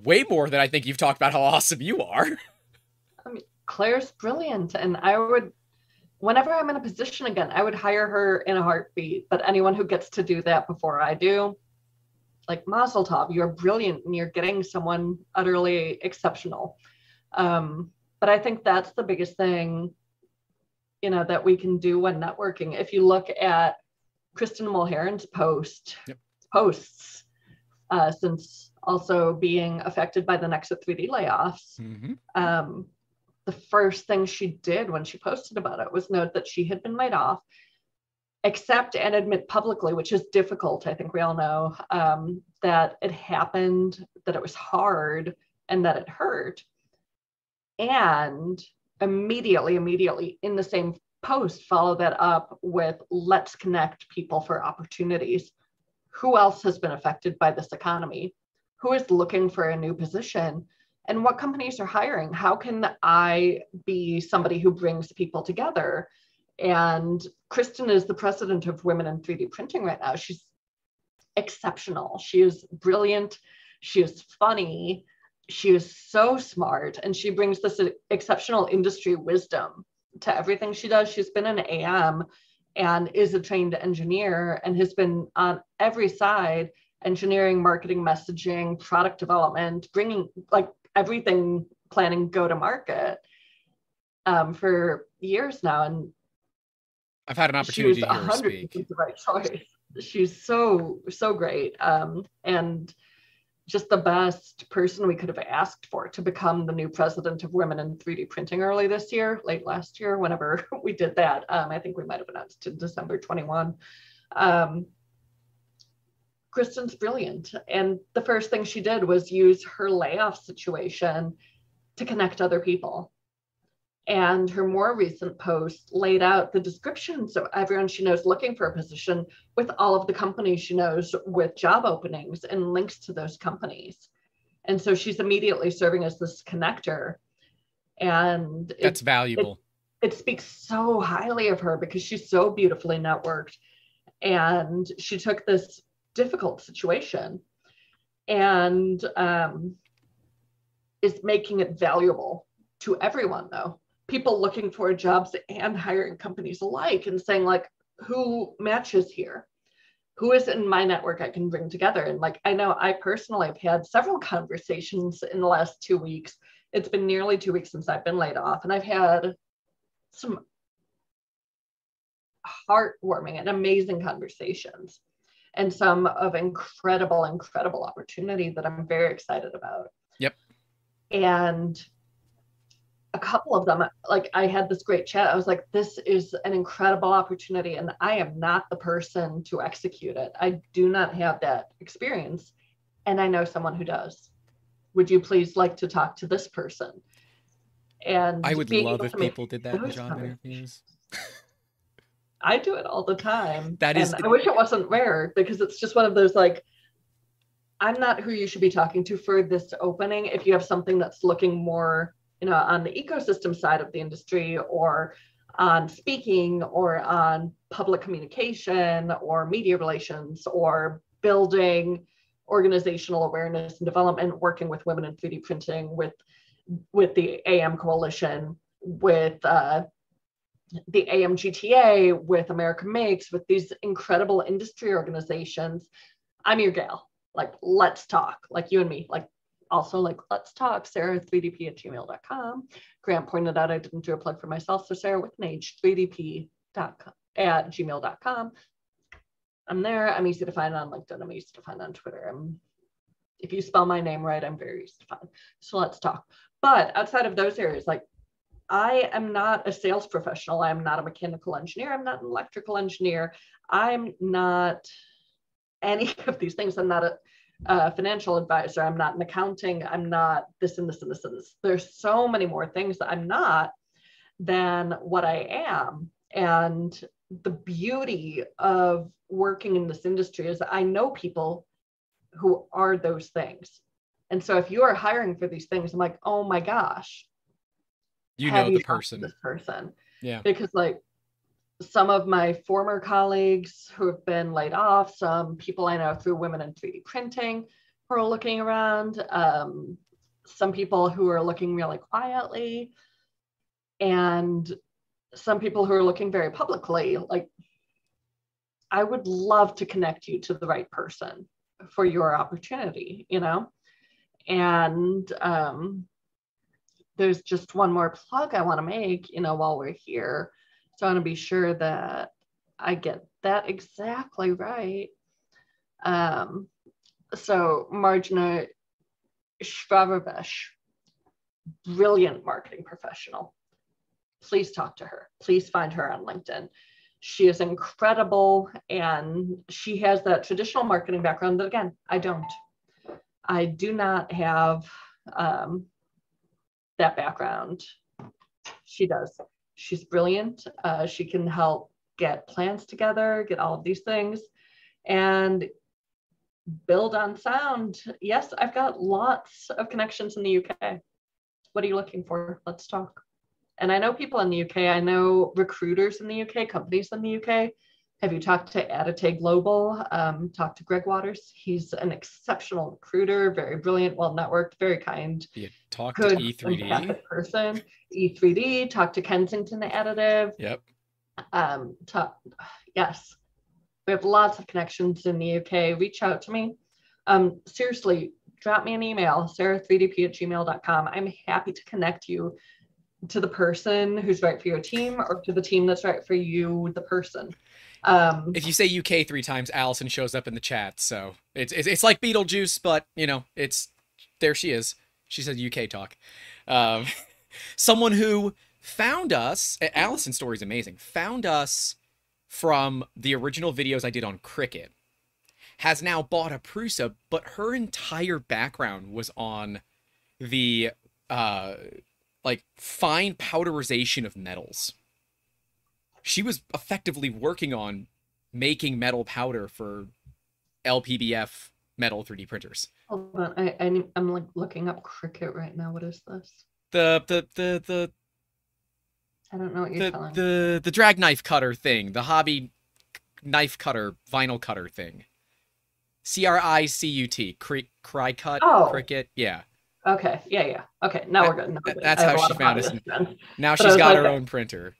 Way more than I think you've talked about how awesome you are. I mean, Claire's brilliant. And I would, whenever I'm in a position again, I would hire her in a heartbeat. But anyone who gets to do that before I do, like, mazel tov, you're brilliant and you're getting someone utterly exceptional. Um, But I think that's the biggest thing, you know, that we can do when networking. If you look at Kristen Mulheron's post, yep. posts, uh, since also being affected by the Nexa three D layoffs, mm-hmm. um, the first thing she did when she posted about it was note that she had been laid off, accept and admit publicly, which is difficult. I think we all know um, that it happened, that it was hard, and that it hurt. And immediately, immediately in the same post, follow that up with, let's connect people for opportunities. Who else has been affected by this economy? Who is looking for a new position? And what companies are hiring? How can I be somebody who brings people together? And Kristen is the president of Women in three D Printing right now. She's exceptional. She is brilliant. She is funny. She is so smart. And she brings this exceptional industry wisdom to everything she does. She's been an A M and is a trained engineer and has been on every side: engineering, marketing, messaging, product development, bringing like everything, planning, go to market um, for years now. And I've had an opportunity to hear her speak. She's the right choice. She's so, so great. Um, and just the best person we could have asked for to become the new president of Women in three D Printing early this year, late last year, whenever we did that. Um, I think we might have announced in December twenty-one. Um, Kristen's brilliant. And the first thing she did was use her layoff situation to connect other people. And her more recent post laid out the descriptions of everyone she knows looking for a position with all of the companies she knows with job openings and links to those companies. And so she's immediately serving as this connector. And that's it, valuable. It, it speaks so highly of her because she's so beautifully networked. And she took this difficult situation and um, is making it valuable to everyone, though. People looking for jobs and hiring companies alike and saying, like, who matches here? Who is in my network I can bring together? And like, I know I personally have had several conversations in the last two weeks. It's been nearly two weeks since I've been laid off. And I've had some heartwarming and amazing conversations and some of incredible, incredible opportunity that I'm very excited about. Yep. And a couple of them, like I had this great chat. I was like, this is an incredible opportunity and I am not the person to execute it. I do not have that experience. And I know someone who does. Would you please like to talk to this person? And I would love if people did that in job interviews. I do it all the time. That is, and I wish it wasn't rare because it's just one of those like, I'm not who you should be talking to for this opening. If you have something that's looking more, you know, on the ecosystem side of the industry or on speaking or on public communication or media relations or building organizational awareness and development, working with Women in three D Printing, with with the A M Coalition, with uh, the A M G T A, with America Makes, with these incredible industry organizations, I'm your gal. Like, let's talk, like you and me, like, also, like, let's talk, Sarah, three D P at gmail dot com. Grant pointed out I didn't do a plug for myself. So Sarah with an H, three D P at gmail dot com. I'm there. I'm easy to find on LinkedIn. I'm easy to find on Twitter. I'm, if you spell my name right, I'm very easy to find. So let's talk. But outside of those areas, like, I am not a sales professional. I'm not a mechanical engineer. I'm not an electrical engineer. I'm not any of these things. I'm not a Uh, financial advisor. I'm not in accounting. I'm not this and this and this and this. There's so many more things that I'm not than what I am. And the beauty of working in this industry is I know people who are those things. And so if you are hiring for these things, I'm like, oh my gosh, you know the person. This person. Yeah. Because like some of my former colleagues who have been laid off, some people I know through Women in three D Printing who are looking around, um, some people who are looking really quietly, and some people who are looking very publicly. Like, I would love to connect you to the right person for your opportunity, you know? And um, there's just one more plug I want to make, you know, while we're here. So I want to be sure that I get that exactly right. Um, so Marjana Shvaravesh brilliant marketing professional. Please talk to her. Please find her on LinkedIn. She is incredible, and she has that traditional marketing background that, again, I don't. I do not have um, that background. She does. She's brilliant. Uh, she can help get plans together, get all of these things, and build on sound. Yes, I've got lots of connections in the U K. What are you looking for? Let's talk. And I know people in the U K. I know recruiters in the U K, companies in the U K. Have you talked to Additive Global? Um, talked to Greg Waters. He's an exceptional recruiter, very brilliant, well-networked, very kind. Yeah, talk to E three D. Person. E three D, talk to Kensington Additive. Yep. Um, talk, yes. We have lots of connections in the U K. Reach out to me. Um, seriously, drop me an email, sarah three d p at gmail dot com. I'm happy to connect you to the person who's right for your team, or to the team that's right for you, the person. Um, if you say U K three times, Allison shows up in the chat. So it's, it's, it's like Beetlejuice, but, you know, it's, there she is. She said U K talk. Um, someone who found us, Allison's story is amazing, found us from the original videos I did on Cricut, has now bought a Prusa, but her entire background was on the, uh, like, fine powderization of metals. She was effectively working on making metal powder for L P B F metal three D printers. Hold on, I, I, I'm like looking up Cricut right now. What is this? The, the, the, the... I don't know what you're the, telling me. The, the drag knife cutter thing. The hobby knife cutter, vinyl cutter thing. C R I C U T. Cry, cry cut, oh. Cricut, yeah. Okay, yeah, yeah. Okay, now that, we're good. Now we're good. That's how she found us. Now but she's got like, her own printer.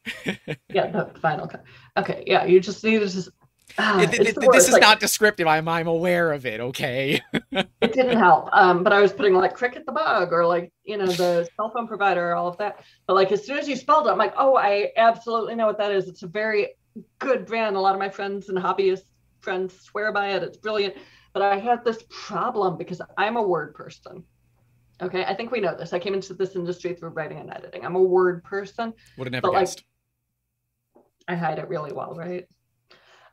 Yeah, the final cut. Okay, yeah, you just need to just... Uh, it, it, it, this is like, not descriptive. I'm, I'm aware of it, okay? It didn't help, um, but I was putting like Cricut the bug, or like, you know, the cell phone provider, all of that. But like, as soon as you spelled it, I'm like, oh, I absolutely know what that is. It's a very good brand. A lot of my friends and hobbyist friends swear by it. It's brilliant. But I had this problem because I'm a word person. Okay, I think we know this. I came into this industry through writing and editing. I'm a word person. Would have never guessed. Like, I hide it really well, right?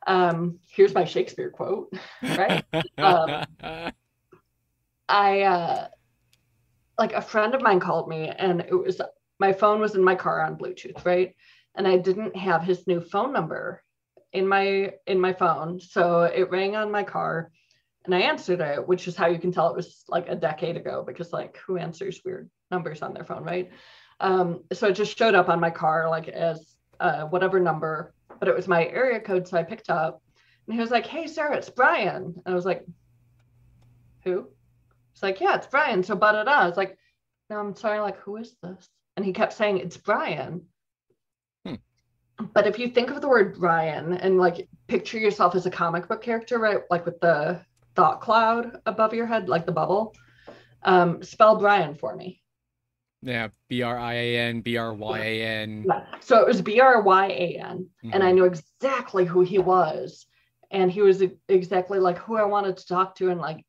Um, here's my Shakespeare quote, right? um, I, uh, like a friend of mine called me, and it was, my phone was in my car on Bluetooth, right? And I didn't have his new phone number in my, in my phone. So it rang on my car. And I answered it, which is how you can tell it was like a decade ago, because like who answers weird numbers on their phone, right? Um, so it just showed up on my car like as uh, whatever number, but it was my area code. So I picked up and he was like, hey, Sarah, it's Brian. And I was like, who? It's like, yeah, it's Brian. So but it I was like, no, I'm sorry. Like, who is this? And he kept saying it's Brian. Hmm. But if you think of the word Brian and like picture yourself as a comic book character, right? Like with the thought cloud above your head, like the bubble. Um, spell Brian for me. Yeah, B R I A N, B R Y A N. Yeah. So it was B R Y A N. Mm-hmm. And I knew exactly who he was. And he was exactly like who I wanted to talk to and like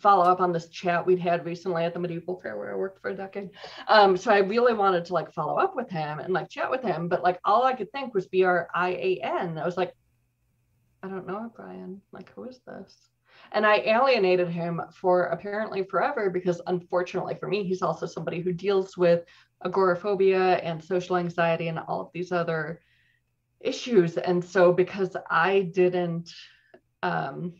follow up on this chat we'd had recently at the medieval fair where I worked for a decade. Um, so I really wanted to like follow up with him and like chat with him. But like all I could think was B R I A N. I was like, I don't know, Brian. Like, who is this? And I alienated him for apparently forever, because unfortunately for me, he's also somebody who deals with agoraphobia and social anxiety and all of these other issues. And so because I didn't um,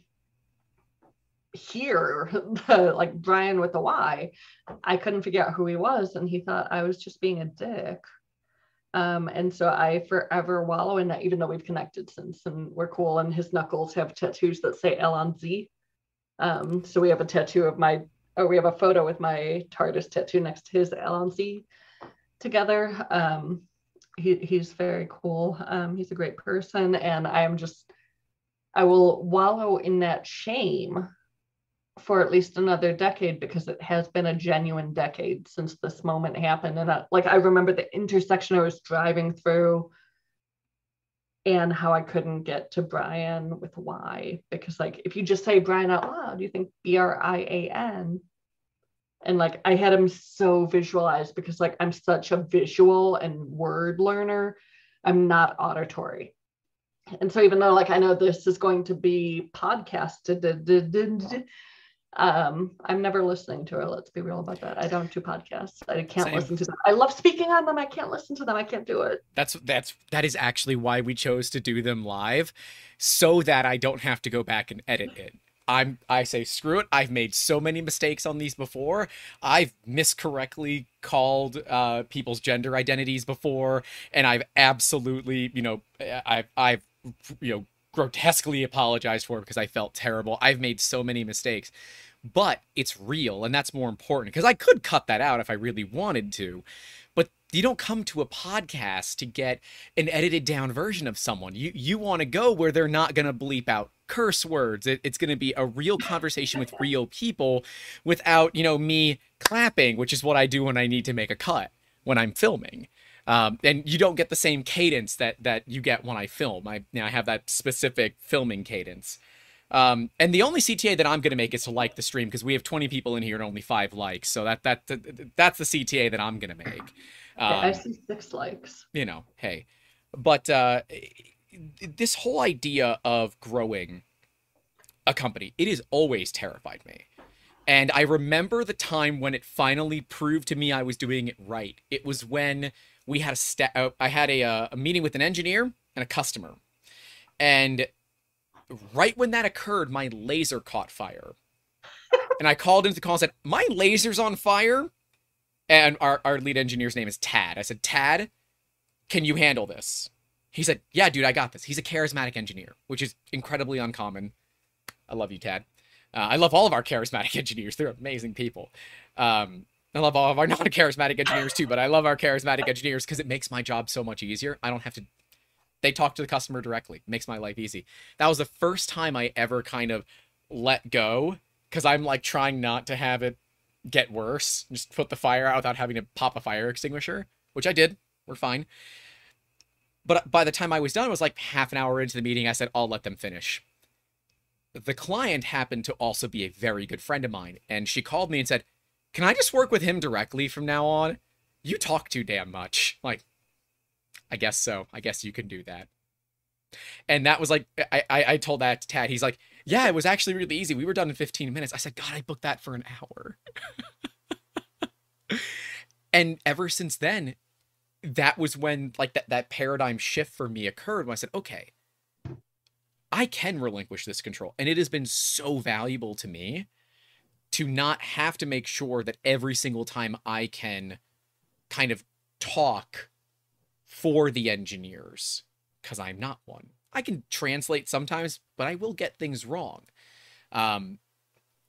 hear the, like Brian with the Y, I couldn't figure out who he was. And he thought I was just being a dick. Um, and so I forever wallow in that, even though we've connected since and we're cool. And his knuckles have tattoos that say L on Z. Um, so we have a tattoo of my, or we have a photo with my TARDIS tattoo next to his L on Z together. Um, he, he's very cool. Um, he's a great person. And I am just, I will wallow in that shame for at least another decade, because it has been a genuine decade since this moment happened. And I, like, I remember the intersection I was driving through and how I couldn't get to Brian with Y, because like, if you just say Brian out loud, you think B R I A N. And like, I had them so visualized because like, I'm such a visual and word learner. I'm not auditory. And so even though like, I know this is going to be podcasted, um, I'm never listening to it. Let's be real about that. I don't do podcasts. I can't Same. listen to them. I love speaking on them. I can't listen to them. I can't do it. That's, that's, that is actually why we chose to do them live, so that I don't have to go back and edit it. I'm, I say, screw it. I've made so many mistakes on these before. I've miscorrectly called uh, people's gender identities before. And I've absolutely, you know, I've, I've, you know, grotesquely apologized for it because I felt terrible. I've made so many mistakes, but it's real. And that's more important, because I could cut that out if I really wanted to, but you don't come to a podcast to get an edited down version of someone. You, you want to go where they're not going to bleep out curse words. It, it's going to be a real conversation with real people without, you know, me clapping, which is what I do when I need to make a cut when I'm filming. Um, and you don't get the same cadence that, that you get when I film. I, you know, I have that specific filming cadence. Um, and the only C T A that I'm going to make is to like the stream, because we have twenty people in here and only five likes. So that, that, that that's the C T A that I'm going to make. Um, yeah, I see six likes, you know, hey, but, uh, this whole idea of growing a company, it has always terrified me. And I remember the time when it finally proved to me I was doing it right. It was when we had a sta- I had a, a meeting with an engineer and a customer. And right when that occurred, my laser caught fire. And I called into the call and said, my laser's on fire. And our, our lead engineer's name is Tad. I said, Tad, can you handle this? He said, yeah, dude, I got this. He's a charismatic engineer, which is incredibly uncommon. I love you, Tad. Uh, I love all of our charismatic engineers. They're amazing people. Um, I love all of our non-charismatic engineers too, but I love our charismatic engineers because it makes my job so much easier. I don't have to, they talk to the customer directly. It makes my life easy. That was the first time I ever kind of let go, because I'm like trying not to have it get worse. Just put the fire out without having to pop a fire extinguisher, which I did. We're fine. But by the time I was done, it was like half an hour into the meeting. I said, I'll let them finish. The client happened to also be a very good friend of mine. And she called me and said, can I just work with him directly from now on? You talk too damn much. Like, I guess so. I guess you can do that. And that was like, I, I, I told that to Tad. He's like, yeah, it was actually really easy. We were done in fifteen minutes. I said, God, I booked that for an hour. And ever since then, that was when like that, that paradigm shift for me occurred, when I said, okay, I can relinquish this control. And it has been so valuable to me to not have to make sure that every single time I can kind of talk for the engineers, because I'm not one. I can translate sometimes, but I will get things wrong. Um,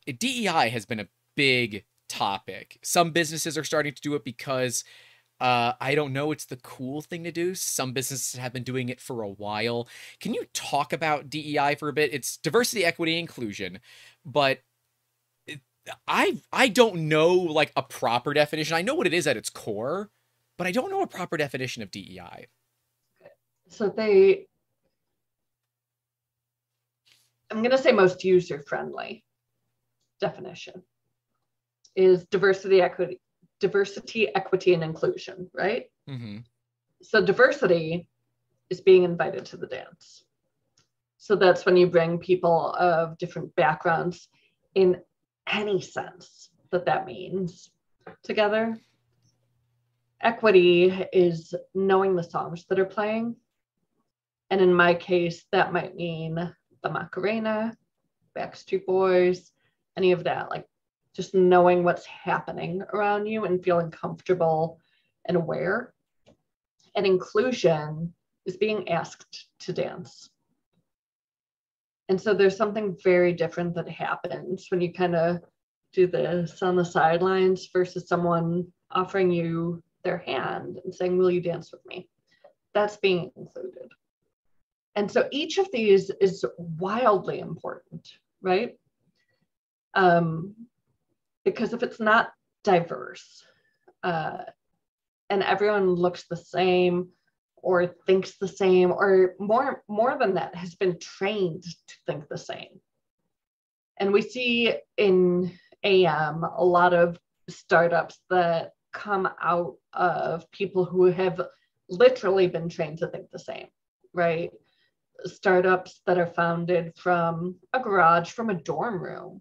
D E I has been a big topic. Some businesses are starting to do it because Uh, I don't know. It's the cool thing to do. Some businesses have been doing it for a while. Can you talk about D E I for a bit? It's diversity, equity, inclusion, but it, I, I don't know like a proper definition. I know what it is at its core, but I don't know a proper definition of D E I. So they, I'm going to say most user-friendly definition is diversity, equity, diversity, equity, and inclusion, right? Mm-hmm. So diversity is being invited to the dance. So that's when you bring people of different backgrounds in any sense that that means together. Equity is knowing the songs that are playing. And in my case, that might mean the Macarena, Backstreet Boys, any of that, like just knowing what's happening around you and feeling comfortable and aware. And inclusion is being asked to dance. And so there's something very different that happens when you kind of do this on the sidelines versus someone offering you their hand and saying, will you dance with me? That's being included. And so each of these is wildly important, right? Um, Because if it's not diverse uh, and everyone looks the same or thinks the same, or more, more than that, has been trained to think the same. And we see in A M a lot of startups that come out of people who have literally been trained to think the same, right? Startups that are founded from a garage, from a dorm room.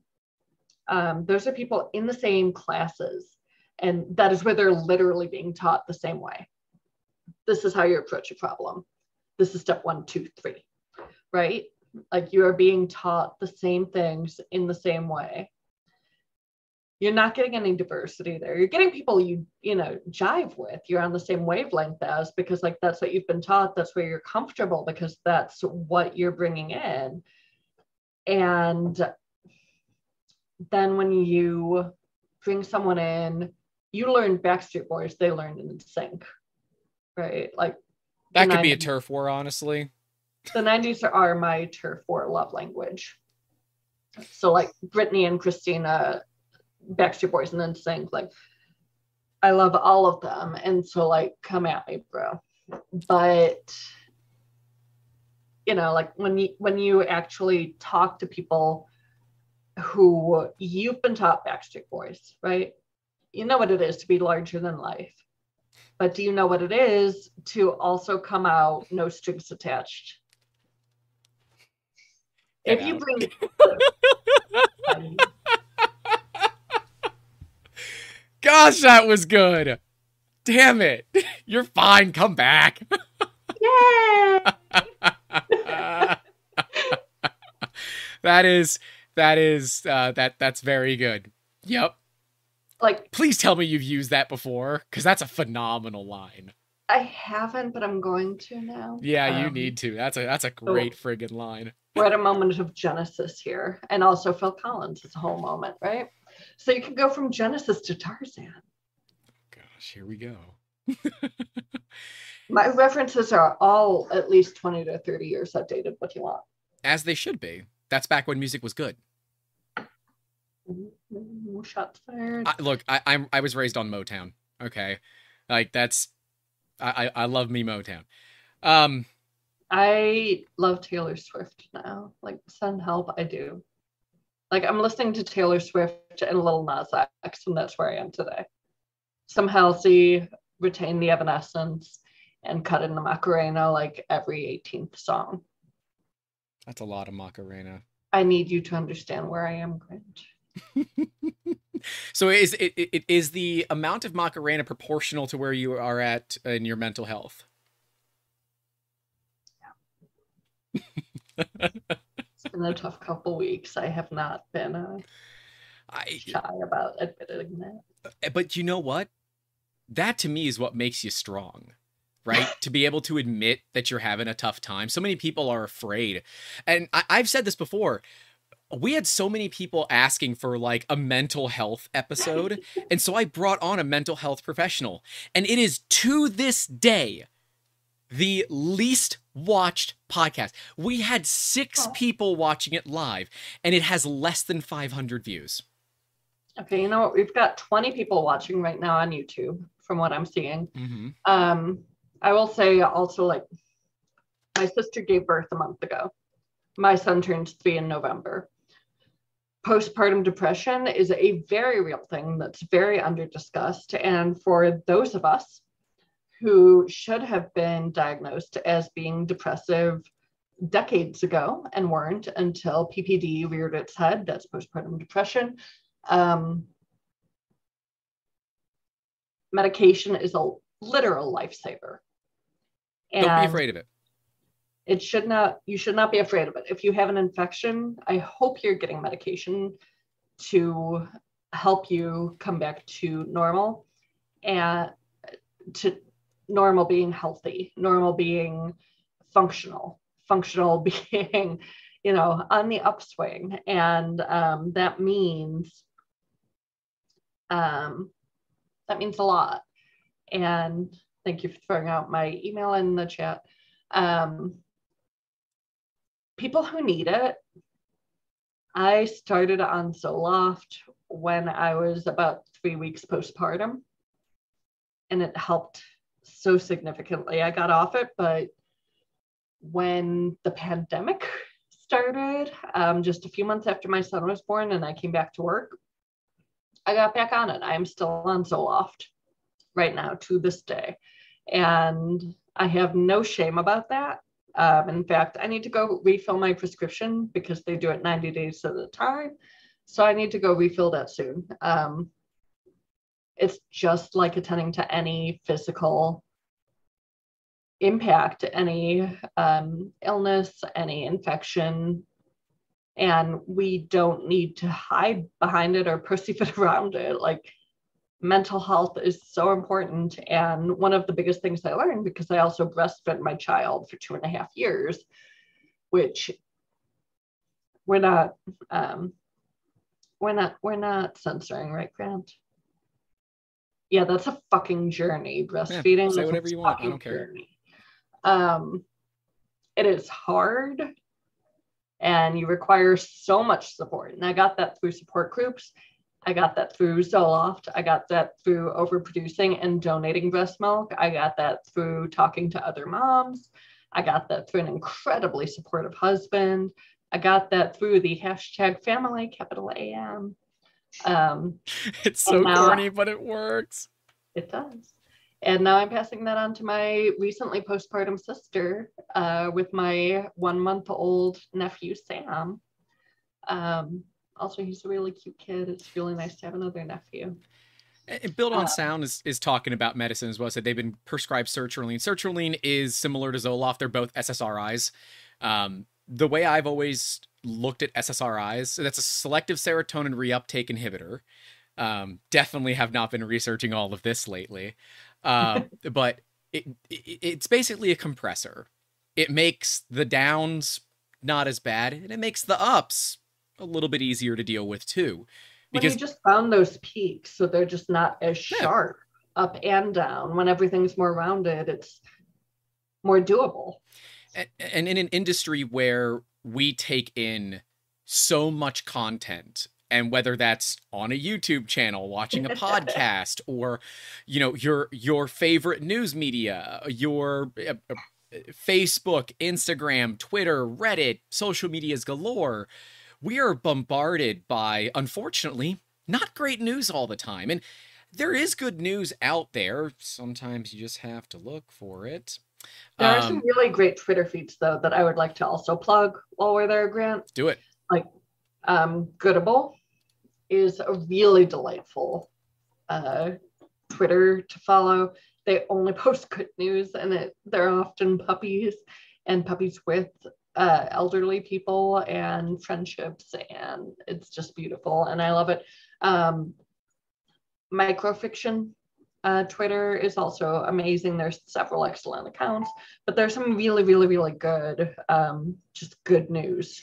Um, those are people in the same classes, and that is where they're literally being taught the same way. This is how you approach a problem. This is step one, two, three, right? Like, you are being taught the same things in the same way. You're not getting any diversity there. You're getting people you, you know, jive with. You're on the same wavelength as, because like, that's what you've been taught. That's where you're comfortable, because that's what you're bringing in. And then when you bring someone in, you learn Backstreet Boys, they learn in sync, right? Like, that could nineties, be a turf war, honestly. The nineties are my turf war love language. So like Britney and Christina, Backstreet Boys and NSYNC, like, I love all of them. And so like, come at me, bro. But, you know, like when you, when you actually talk to people who you've been taught Backstreet Boys, right? You know what it is to be larger than life, but do you know what it is to also come out no strings attached? Get if out. You bring... Gosh, that was good. Damn it. You're fine. Come back. Yay! That is, that is, uh, that, that's very good. Yep. Like, please tell me you've used that before, because that's a phenomenal line. I haven't, but I'm going to now. Yeah, you um, need to. That's a, that's a great so friggin' line. We're at a moment of Genesis here. And also Phil Collins is a whole moment, right? So you can go from Genesis to Tarzan. Gosh, here we go. My references are all at least twenty to thirty years outdated. What do you want? As they should be. That's back when music was good. Shots fired. I, look, I, I'm I was raised on Motown. Okay, like that's I I love me Motown. Um, I love Taylor Swift now. Like, send help, I do. Like, I'm listening to Taylor Swift and Lil Nas X, and that's where I am today. Some healthy, retain the evanescence, and cut in the Macarena like every eighteenth song. That's a lot of Macarena. I need you to understand where I am, Grinch. So is it, it is the amount of Macarena proportional to where you are at in your mental health? Yeah. It's been a tough couple weeks. I have not been uh, I, shy about admitting that. But you know what? That to me is what makes you strong, right? To be able to admit that you're having a tough time. So many people are afraid. And I, I've said this before. We had so many people asking for like a mental health episode. And so I brought on a mental health professional. And it is to this day the least watched podcast. We had six oh. people watching it live, and it has less than five hundred views. Okay, you know what? We've got twenty people watching right now on YouTube, from what I'm seeing. Mm-hmm. Um, I will say also, like, my sister gave birth a month ago. My son turns three in November. Postpartum depression is a very real thing that's very under-discussed, and for those of us who should have been diagnosed as being depressive decades ago and weren't until P P D reared its head, that's postpartum depression. Um, medication is a literal lifesaver. And don't be afraid of it. It should not, you should not be afraid of it. If you have an infection, I hope you're getting medication to help you come back to normal and to normal being healthy, normal being functional, functional being, you know, on the upswing. And um, that means, um, that means a lot. And thank you for throwing out my email in the chat. Um, people who need it. I started on Zoloft when I was about three weeks postpartum, and it helped so significantly. I got off it, but when the pandemic started, um, just a few months after my son was born and I came back to work, I got back on it. I'm still on Zoloft right now to this day. And I have no shame about that. Um, in fact, I need to go refill my prescription because they do it ninety days at a time. So I need to go refill that soon. Um, it's just like attending to any physical impact, any um, illness, any infection. And we don't need to hide behind it or pussyfoot around it. Like, mental health is so important. And one of the biggest things I learned, because I also breastfed my child for two and a half years, which we're not, um, we're not, we're not censoring, right, Grant? Yeah, that's a fucking journey. Breastfeeding. Yeah, say whatever you want. I don't care. Journey. Um, it is hard. And you require so much support. And I got that through support groups. I got that through Zoloft. I got that through overproducing and donating breast milk. I got that through talking to other moms. I got that through an incredibly supportive husband. I got that through the hashtag family, capital A M. Um, it's so corny, but it works. It does. And now I'm passing that on to my recently postpartum sister uh, with my one-month-old nephew, Sam. Um, also, he's a really cute kid. It's really nice to have another nephew. And Build On uh, Sound is, is talking about medicine as well. So they've been prescribed sertraline. Sertraline is similar to Zoloft. They're both S S R Is. Um, the way I've always looked at S S R Is, so that's a selective serotonin reuptake inhibitor. Um, definitely have not been researching all of this lately. Uh, but it, it it's basically a compressor. It makes the downs not as bad, and it makes the ups a little bit easier to deal with too. Because when you just found those peaks, so they're just not as sharp yeah. up and down. When everything's more rounded, it's more doable. And, and in an industry where we take in so much content, and whether that's on a YouTube channel, watching a podcast, or, you know, your your favorite news media, your uh, uh, Facebook, Instagram, Twitter, Reddit, social medias galore, we are bombarded by, unfortunately, not great news all the time. And there is good news out there. Sometimes you just have to look for it. There um, are some really great Twitter feeds, though, that I would like to also plug while we're there, Grant. Do it. Like, um, Goodable is a really delightful uh, Twitter to follow. They only post good news, and it, they're often puppies and puppies with uh, elderly people and friendships, and it's just beautiful, and I love it. Um, microfiction uh, Twitter is also amazing. There's several excellent accounts, but there's some really, really, really good, um, just good news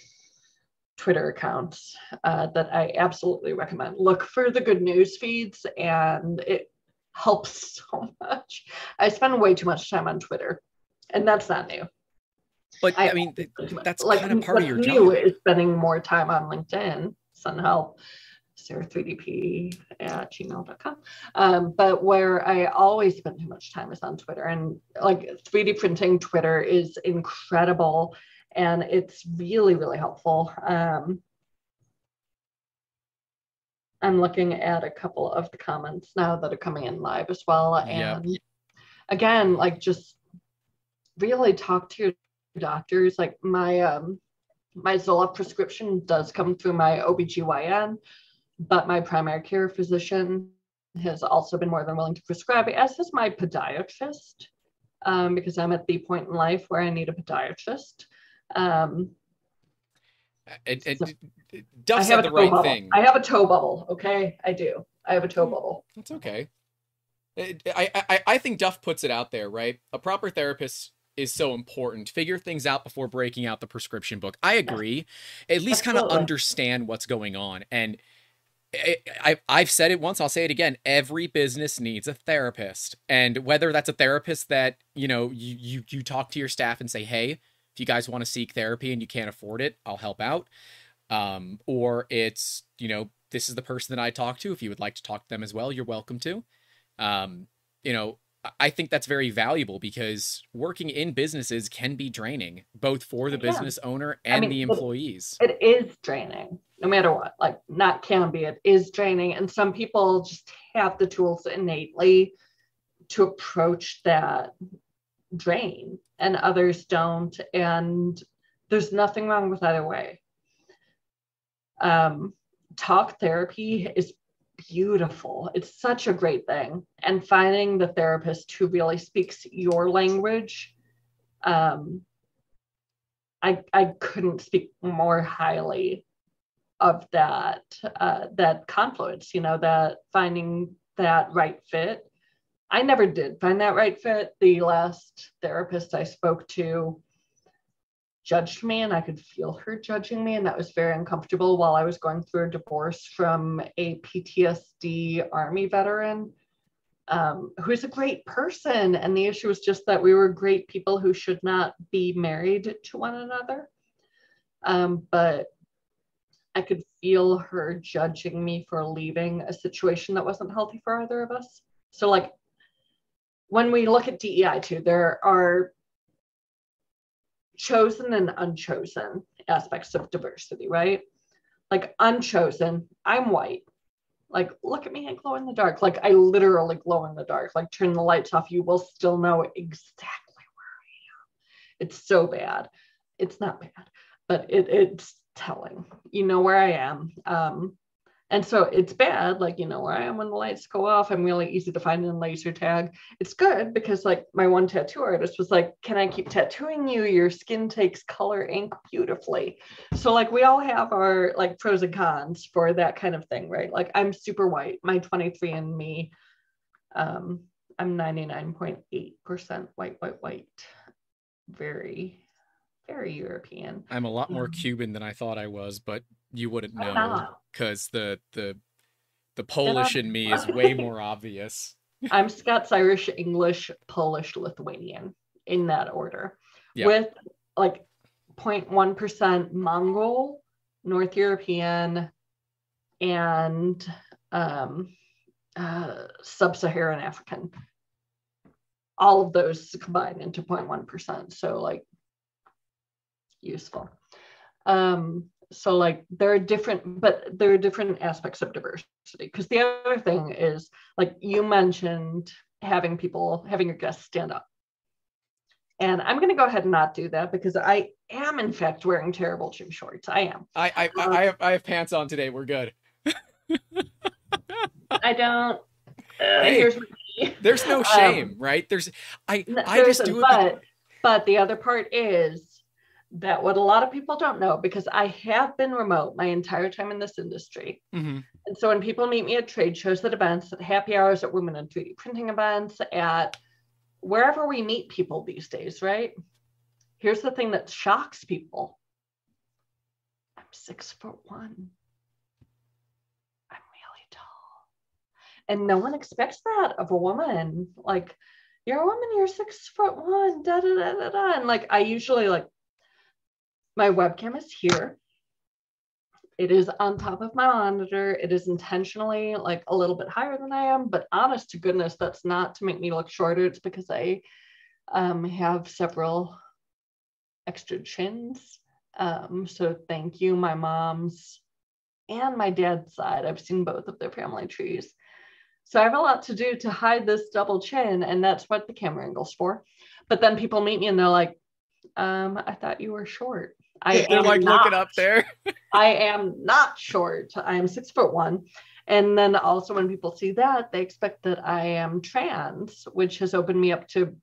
Twitter accounts uh, that I absolutely recommend. Look for the good news feeds, and it helps so much. I spend way too much time on Twitter, and that's not new. But I, I mean, that's like, kind of part of your job. New is spending more time on LinkedIn, Sun Help, Sarah three D P at gmail dot com. Um, but where I always spend too much time is on Twitter, and like three D printing Twitter is incredible. And it's really, really helpful. Um, I'm looking at a couple of the comments now that are coming in live as well. And yep. again, like, just really talk to your doctors. Like, my um, my Zoloft prescription does come through my O B G Y N, but my primary care physician has also been more than willing to prescribe it, as is my podiatrist, um, because I'm at the point in life where I need a podiatrist. Um, it, it, so it does have the right bubble. thing. I have a toe bubble. Okay. I do. I have a toe bubble. That's okay. It, I, I, I think Duff puts it out there, right? A proper therapist is so important. Figure things out before breaking out the prescription book. I agree. Yeah. At least kind of understand what's going on. And I, I, I've said it once, I'll say it again. Every business needs a therapist. And whether that's a therapist that, you know, you, you, you talk to your staff and say, hey, if you guys want to seek therapy and you can't afford it, I'll help out. Um, or it's, you know, this is the person that I talk to. If you would like to talk to them as well, you're welcome to. Um, you know, I think that's very valuable, because working in businesses can be draining, both for the yeah. business owner and I mean, the employees. It, it is draining, no matter what. Like, not can be, it is draining. And some people just have the tools innately to approach that drain, and others don't. And there's nothing wrong with either way. Um, talk therapy is beautiful. It's such a great thing. And finding the therapist who really speaks your language, um, I, I couldn't speak more highly of that, uh, that confluence, you know, that finding that right fit. I never did find that right fit. The last therapist I spoke to judged me, and I could feel her judging me, and that was very uncomfortable while I was going through a divorce from a P T S D Army veteran, um, who's a great person. And the issue was just that we were great people who should not be married to one another. Um, but I could feel her judging me for leaving a situation that wasn't healthy for either of us. So, like, when we look at D E I too, there are chosen and unchosen aspects of diversity, right? Like, unchosen, I'm white. Like, look at me, I glow in the dark. Like, I literally glow in the dark. Like, turn the lights off, you will still know exactly where I am. It's so bad. It's not bad, but it, it's telling. You know where I am. Um, and so it's bad. Like, you know where I am when the lights go off. I'm really easy to find in laser tag. It's good because, like, my one tattoo artist was like, can I keep tattooing you? Your skin takes color ink beautifully. So, like, we all have our, like, pros and cons for that kind of thing, right? Like, I'm super white. My twenty-three and me, um, I'm ninety-nine point eight percent white, white, white. Very, very European. I'm a lot more Cuban than I thought I was, but you wouldn't know, because the the the Polish in me is way more obvious. I'm Scots, Irish, English, Polish, Lithuanian, in that order, yeah. with like zero point one percent Mongol, North European, and um, uh, Sub-Saharan African. All of those combined into zero point one percent. So, like, useful. Um, So like there are different, but there are different aspects of diversity, because the other thing is, like you mentioned, having people, having your guests stand up. And I'm going to go ahead and not do that, because I am in fact wearing terrible gym shorts. I am. I I, um, I, have, I have pants on today. We're good. I don't. Uh, hey, here's me. There's no shame, um, right? There's, I, there's I just do it. But, but the other part is, that what a lot of people don't know, because I have been remote my entire time in this industry. Mm-hmm. And so when people meet me at trade shows, at events, at happy hours, at Women in three D Printing events, at wherever we meet people these days, right? Here's the thing that shocks people. I'm six foot one. I'm really tall. And no one expects that of a woman. Like, you're a woman, you're six foot one, da da da da da. And like, I usually like, my webcam is here. It is on top of my monitor. It is intentionally like a little bit higher than I am, but honest to goodness, that's not to make me look shorter. It's because I um, have several extra chins. Um, so thank you, my mom's and my dad's side. I've seen both of their family trees. So I have a lot to do to hide this double chin, and that's what the camera angle's for. But then people meet me and they're like, um, I thought you were short. I am like not, looking up there. I am not short. I am six foot one. And then also when people see that, they expect that I am trans, which has opened me up to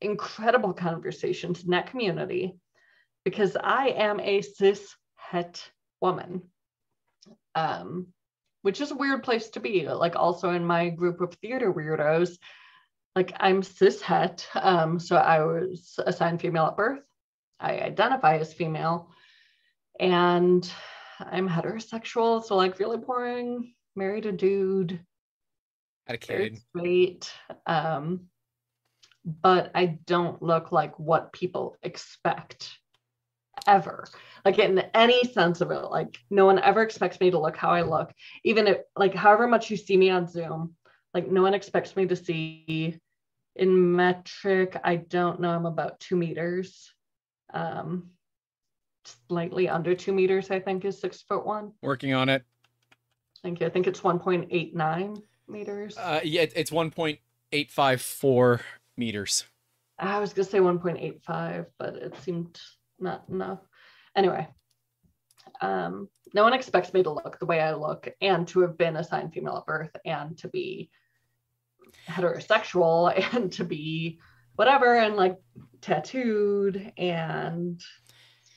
incredible conversations in that community, because I am a cis het woman, um, which is a weird place to be. Like also in my group of theater weirdos, like I'm cis het. Um, so I was assigned female at birth. I identify as female, and I'm heterosexual. So like really boring, married a dude, had a kid, straight. Um, but I don't look like what people expect ever. Like in any sense of it, like no one ever expects me to look how I look. Even if like however much you see me on Zoom, like no one expects me to see In metric, I don't know, I'm about two meters. Um, slightly under two meters, I think, is six foot one. Working on it. Thank you. I think it's one point eight nine meters. Uh, yeah, it's one point eight five four meters. I was going to say one point eight five, but it seemed not enough. Anyway, um, no one expects me to look the way I look and to have been assigned female at birth and to be heterosexual and to be whatever and like tattooed and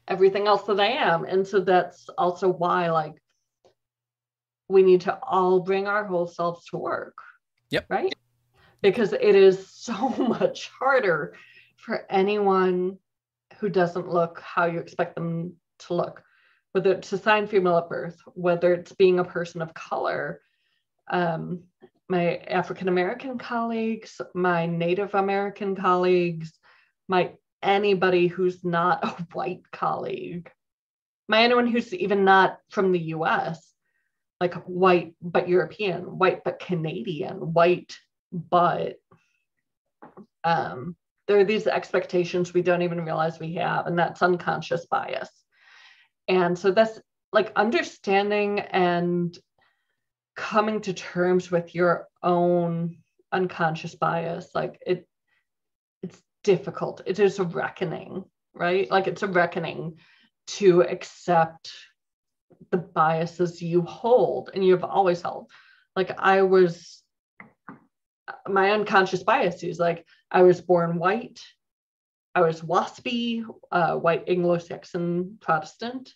everything else that I am. And so that's also why, like, we need to all bring our whole selves to work. Yep. Right? Because it is so much harder for anyone who doesn't look how you expect them to look, whether it's assigned female at birth, whether it's being a person of color, um, my African-American colleagues, my Native American colleagues, my anybody who's not a white colleague, my anyone who's even not from the U S, like white but European, white but Canadian, white but um, there are these expectations we don't even realize we have, and that's unconscious bias. And so that's like understanding and coming to terms with your own unconscious bias. Like it, it's difficult. It is a reckoning, right? Like it's a reckoning to accept the biases you hold and you've always held. Like I was, my unconscious biases, like I was born white, I was WASPy, uh, white Anglo-Saxon Protestant,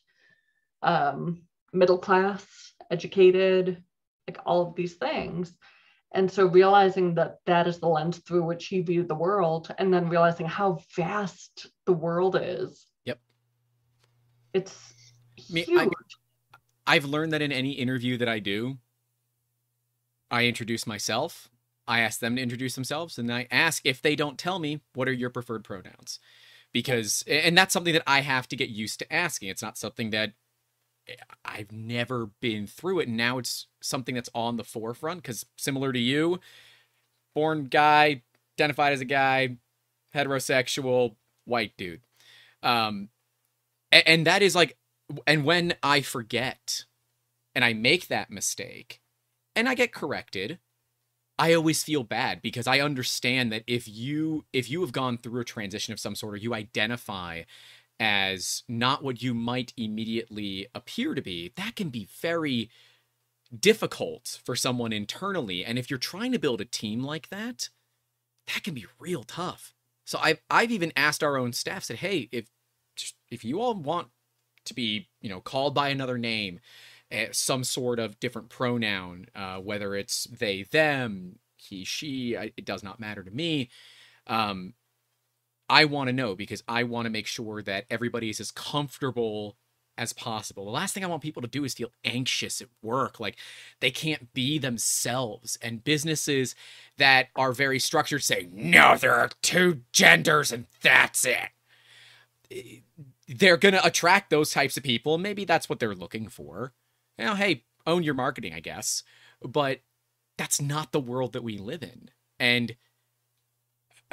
um, middle class, educated, like all of these things. And so realizing that that is the lens through which you view the world, and then realizing how vast the world is. Yep. It's huge. I mean, I, I've learned that in any interview that I do, I introduce myself, I ask them to introduce themselves, and I ask, if they don't tell me, what are your preferred pronouns? Because, and that's something that I have to get used to asking. It's not something that I've never been through it. And now it's something that's on the forefront, because similar to you, born guy, identified as a guy, heterosexual, white dude. Um, and, and that is like, and when I forget and I make that mistake and I get corrected, I always feel bad, because I understand that if you if you have gone through a transition of some sort, or you identify as not what you might immediately appear to be, that can be very difficult for someone internally. And if you're trying to build a team like that, that can be real tough. So I've I've even asked our own staff, said, hey, if if you all want to be, you know, called by another name, some sort of different pronoun, uh, whether it's they, them, he, she, I, it does not matter to me. Um, I want to know, because I want to make sure that everybody is as comfortable as possible. The last thing I want people to do is feel anxious at work. Like they can't be themselves, and businesses that are very structured say, no, there are two genders and that's it. it They're going to attract those types of people. Maybe that's what they're looking for. Now, hey, own your marketing, I guess. But that's not the world that we live in. And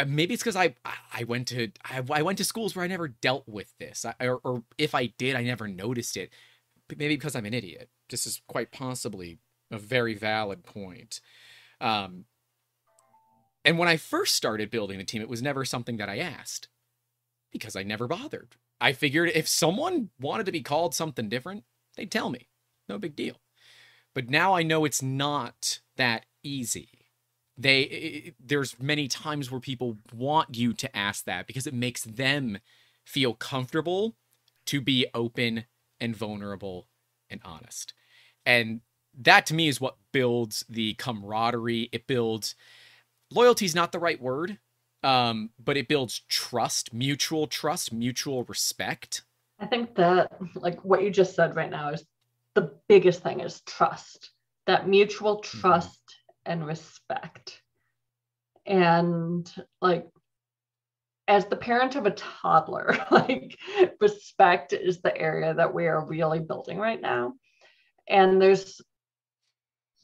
maybe it's because I I went to I went to schools where I never dealt with this. I, or, or if I did, I never noticed it. But maybe because I'm an idiot. This is quite possibly a very valid point. Um, and when I first started building the team, it was never something that I asked, because I never bothered. I figured if someone wanted to be called something different, they'd tell me. No big deal. But now I know it's not that easy. They it, there's many times where people want you to ask that, because it makes them feel comfortable to be open and vulnerable and honest. And that to me is what builds the camaraderie. It builds loyalty is not the right word, um, but it builds trust, mutual trust, mutual respect. I think that like what you just said right now is the biggest thing, is trust, that mutual trust mm-hmm. and respect. And like, as the parent of a toddler, like respect is the area that we are really building right now. And there's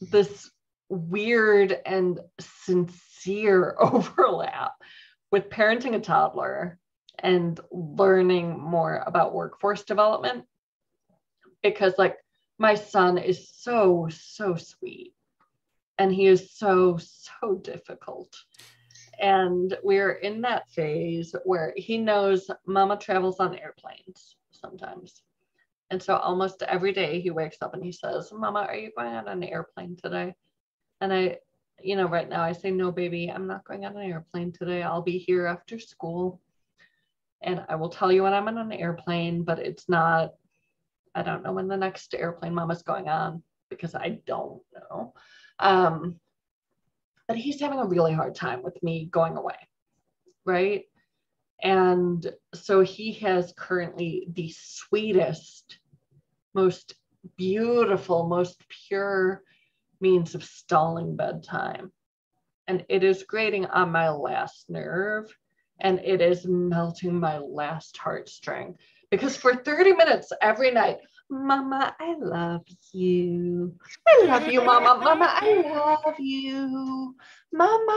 this weird and sincere severe overlap with parenting a toddler and learning more about workforce development, because like my son is so, so sweet and he is so, so difficult. And we're in that phase where he knows mama travels on airplanes sometimes. And so almost every day he wakes up and he says, "Mama, are you going on an airplane today?" And I, you know, right now I say, "No, baby, I'm not going on an airplane today. I'll be here after school. And I will tell you when I'm on an airplane, but it's not, I don't know when the next airplane mama's going on because I don't know." Um, but he's having a really hard time with me going away, right? And so he has currently the sweetest, most beautiful, most pure means of stalling bedtime. And it is grating on my last nerve, and it is melting my last heartstring, because for thirty minutes every night, "Mama, I love you. I love you, Mama. Mama, I love you. Mama,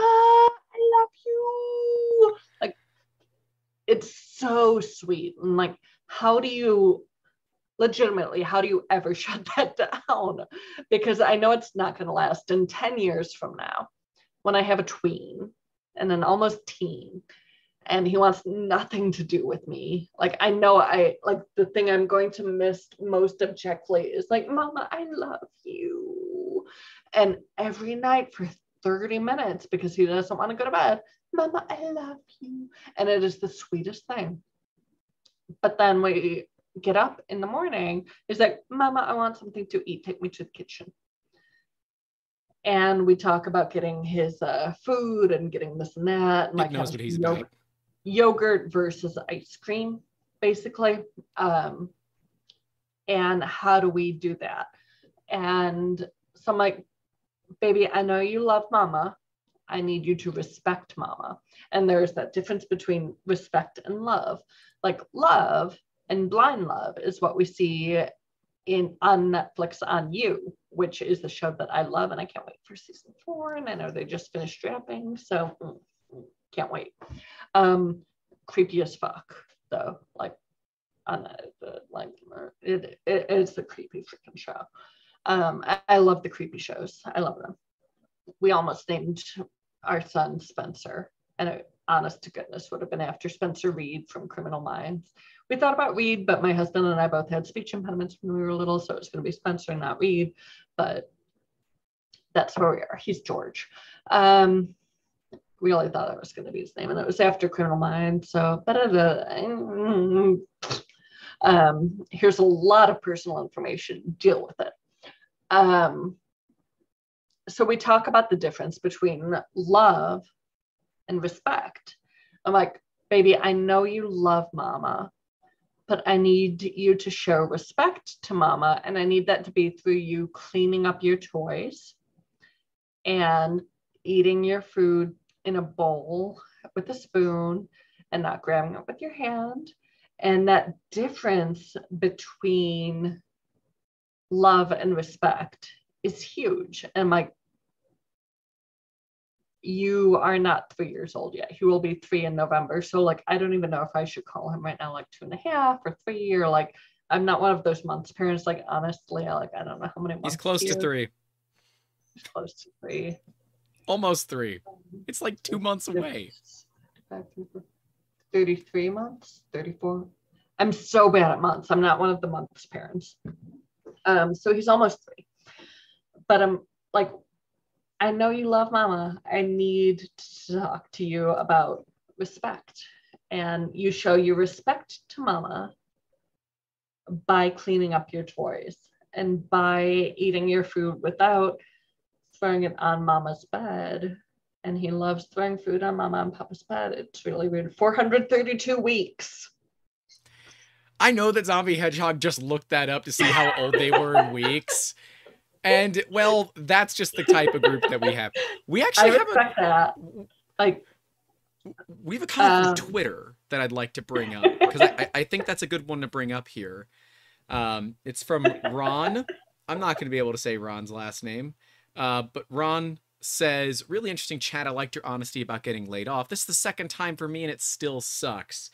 I love you." Like, it's so sweet. And like, how do you, legitimately, how do you ever shut that down? Because I know it's not going to last. In ten years from now, when I have a tween and an almost teen, and he wants nothing to do with me, like, I know I, like, the thing I'm going to miss most objectively is like, "Mama, I love you." And every night for thirty minutes, because he doesn't want to go to bed, "Mama, I love you." And it is the sweetest thing. But then we get up in the morning, he's like, "Mama, I want something to eat. Take me to the kitchen." And we talk about getting his uh, food and getting this and that. And he like knows what he's about. Yogurt versus ice cream, basically. Um, and how do we do that? And so I'm like, "Baby, I know you love Mama. I need you to respect Mama." And there's that difference between respect and love. Like, love and blind love is what we see in on Netflix on You, which is the show that I love, and I can't wait for season four. And I know they just finished wrapping, so mm, mm, can't wait. Um, creepy as fuck, though. Like, on the, like it, it it's the creepy freaking show. Um, I, I love the creepy shows. I love them. We almost named our son Spencer, and it, honest to goodness, would have been after Spencer Reed from Criminal Minds. We thought about Reed, but my husband and I both had speech impediments when we were little, so it was going to be Spencer, not Reed. But that's where we are. He's George. Um, we only thought that was going to be his name, and it was after Criminal Minds. So, um, here's a lot of personal information. Deal with it. Um, so we talk about the difference between love and respect. I'm like, "Baby, I know you love Mama, but I need you to show respect to Mama. And I need that to be through you cleaning up your toys and eating your food in a bowl with a spoon and not grabbing it with your hand." And that difference between love and respect is huge. And I'm like, "You are not three years old yet." He will be three in November. So like, I don't even know if I should call him right now, like two and a half or three, or like, I'm not one of those months parents. Like, honestly, I like, I don't know how many months. He's close to three. He's close to three. Almost three. It's like two months away. thirty-three months, thirty-four. I'm so bad at months. I'm not one of the months parents. Um, so he's almost three, but I'm like, "I know you love Mama. I need to talk to you about respect. And you show your respect to Mama by cleaning up your toys and by eating your food without throwing it on Mama's bed." And he loves throwing food on Mama and Papa's bed. It's really weird. four hundred thirty-two weeks. I know that Zombie Hedgehog just looked that up to see how old they were in weeks. And well, that's just the type of group that we have. We actually I have a, that. Like, we have a comment um, from Twitter that I'd like to bring up, because I, I think that's a good one to bring up here. Um, it's from Ron. I'm not going to be able to say Ron's last name, uh, but Ron says, really interesting chat. I liked your honesty about getting laid off. This is the second time for me and it still sucks.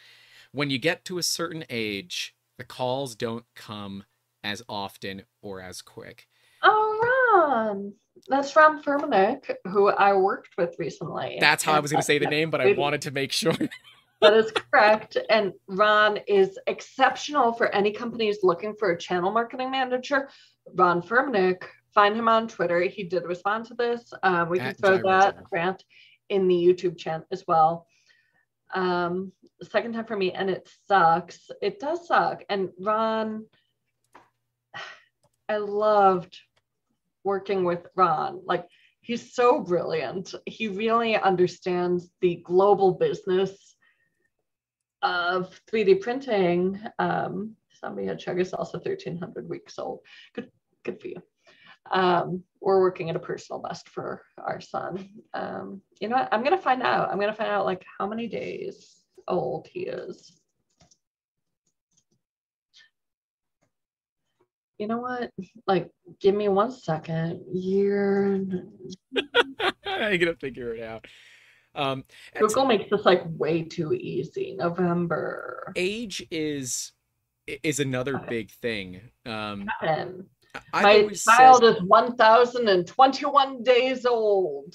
When you get to a certain age, the calls don't come as often or as quick. Oh, Ron. That's Ron Firmanek, who I worked with recently. That's how I was going to say the name, but I wanted to make sure. That is correct. And Ron is exceptional for any companies looking for a channel marketing manager. Ron Firmanek, find him on Twitter. He did respond to this. Um, we can throw that rant in the YouTube channel as well. Um, second time for me, and it sucks. It does suck. And Ron, I loved working with Ron. Like, he's so brilliant. He really understands the global business of three D printing. Um, somebody had Chug is also thirteen hundred weeks old. Good, good for you. Um, we're working at a personal best for our son. Um, you know what? I'm going to find out. I'm going to find out like how many days old he is. You know what? Like, give me one second. You're I'm going to figure it out. Um, Google makes this like way too easy. November. Age is, is another big thing. Um, Seven. My child said, is one thousand twenty-one days old.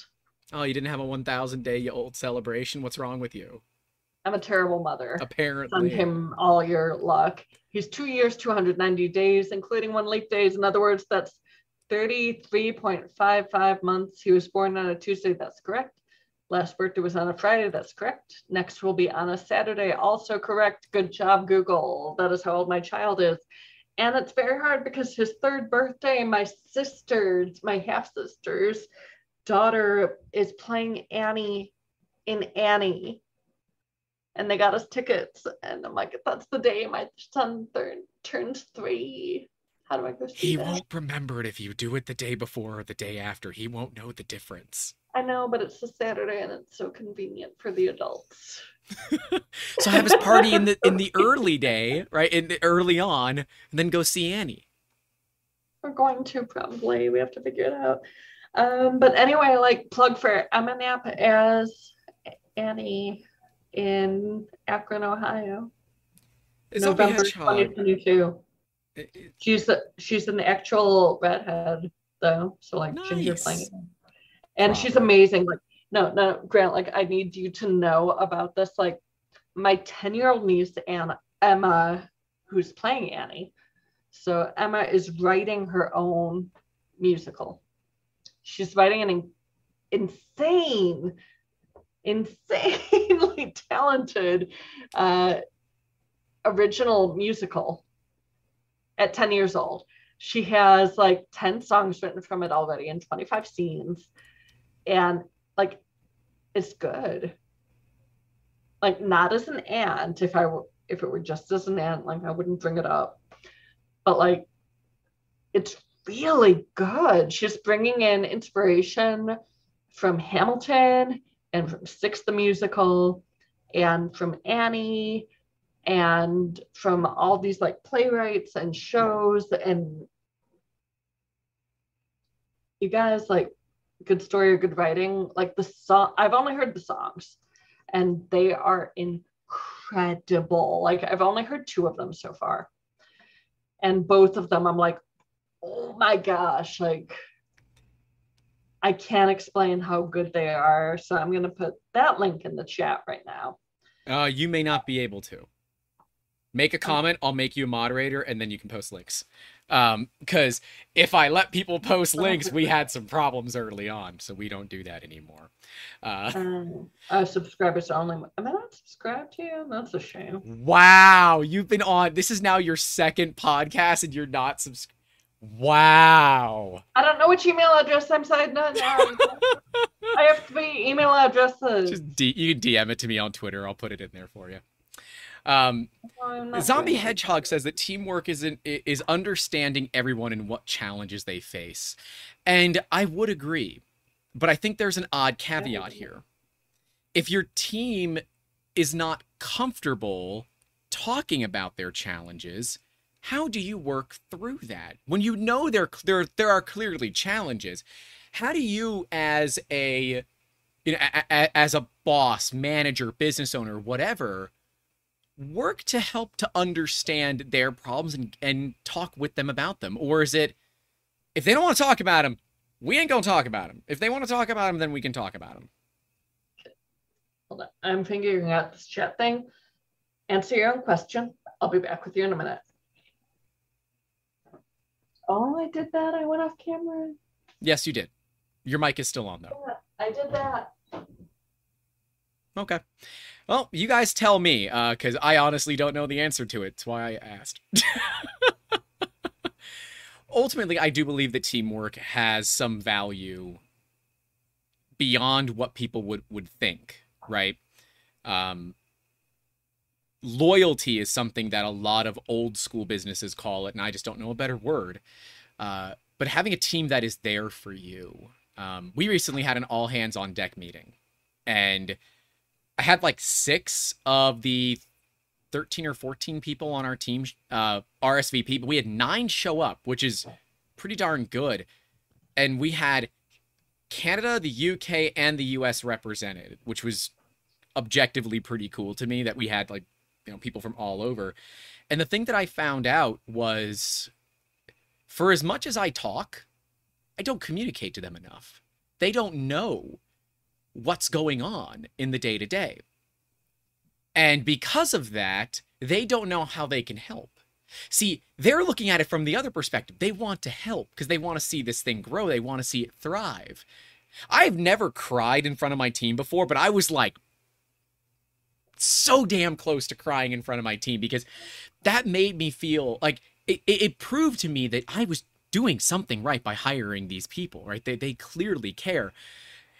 Oh, you didn't have a one thousand day old celebration? What's wrong with you? I'm a terrible mother. Apparently. Send him all your luck. He's two years, two hundred ninety days, including one leap days. In other words, that's thirty-three point five five months. He was born on a Tuesday. That's correct. Last birthday was on a Friday. That's correct. Next will be on a Saturday. Also correct. Good job, Google. That is how old my child is. And it's very hard because his third birthday, my sister's, my half-sister's daughter is playing Annie in Annie. And they got us tickets. And I'm like, that's the day my son third, turns three. How do I go see He that? Won't remember it if you do it the day before or the day after. He won't know the difference. I know, but it's a Saturday and it's so convenient for the adults. So have his party in the in the early day, right? In the early on, and then go see Annie. We're going to probably. We have to figure it out. Um, but anyway, like plug for Emma Knapp as Annie in Akron, Ohio. It's November twenty twenty-two. It, it, she's a, she's an actual redhead though, so like nice. Ginger playing, and wow. She's amazing. Like. No, no, Grant, like, I need you to know about this. Like, my ten-year-old niece, Anna, Emma, who's playing Annie. So Emma is writing her own musical. She's writing an in insane, insanely talented uh, original musical at ten years old. She has, like, ten songs written from it already and twenty-five scenes. And like, it's good. Like, not as an ant. If I were, if it were just as an ant, like, I wouldn't bring it up. But, like, it's really good. She's bringing in inspiration from Hamilton and from Six the Musical and from Annie and from all these, like, playwrights and shows. And you guys, like, good story or good writing, like the song, I've only heard the songs and they are incredible. Like, I've only heard two of them so far, and both of them I'm like, oh my gosh, like I can't explain how good they are. So I'm gonna put that link in the chat right now. Uh you may not be able to make a comment. I'll make you a moderator and then you can post links. Um, because if I let people post links, we had some problems early on, so we don't do that anymore. Uh, um, uh subscribers only. Am I not subscribed to you? That's a shame. Wow, you've been on. This is now your second podcast, and you're not subscribed. Wow. I don't know which email address I'm signed on now. I have three email addresses. Just D you can D M it to me on Twitter. I'll put it in there for you. Um, no, Zombie Hedgehog says that teamwork is, in, is understanding everyone and what challenges they face. And I would agree, but I think there's an odd caveat here. If your team is not comfortable talking about their challenges, how do you work through that? When you know there, there, there are clearly challenges, How do you, as a, you know, a, a, as a boss, manager, business owner, whatever, work to help to understand their problems and, and talk with them about them? Or is it, if they don't want to talk about them, we ain't going to talk about them. If they want to talk about them, then we can talk about them. Hold on. I'm figuring out this chat thing. Answer your own question. I'll be back with you in a minute. Oh, I did that. I went off camera. Yes, you did. Your mic is still on, though. Yeah, I did that. Okay. Well, you guys tell me, because uh, I honestly don't know the answer to it. That's why I asked. Ultimately, I do believe that teamwork has some value beyond what people would, would think, right? Um, loyalty is something that a lot of old school businesses call it, and I just don't know a better word. Uh, but having a team that is there for you. Um, we recently had an all-hands-on-deck meeting, and I had like six of the thirteen or fourteen people on our team uh, R S V P, but we had nine show up, which is pretty darn good. And we had Canada, the U K, and the U S represented, which was objectively pretty cool to me that we had, like, you know, people from all over. And the thing that I found out was, for as much as I talk, I don't communicate to them enough. They don't know what's going on in the day-to-day. And because of that, they don't know how they can help. See, they're looking at it from the other perspective. They want to help because they want to see this thing grow. They want to see it thrive. I've never cried in front of my team before, but I was like so damn close to crying in front of my team because that made me feel like it, it, it proved to me that I was doing something right by hiring these people, right? They, they clearly care.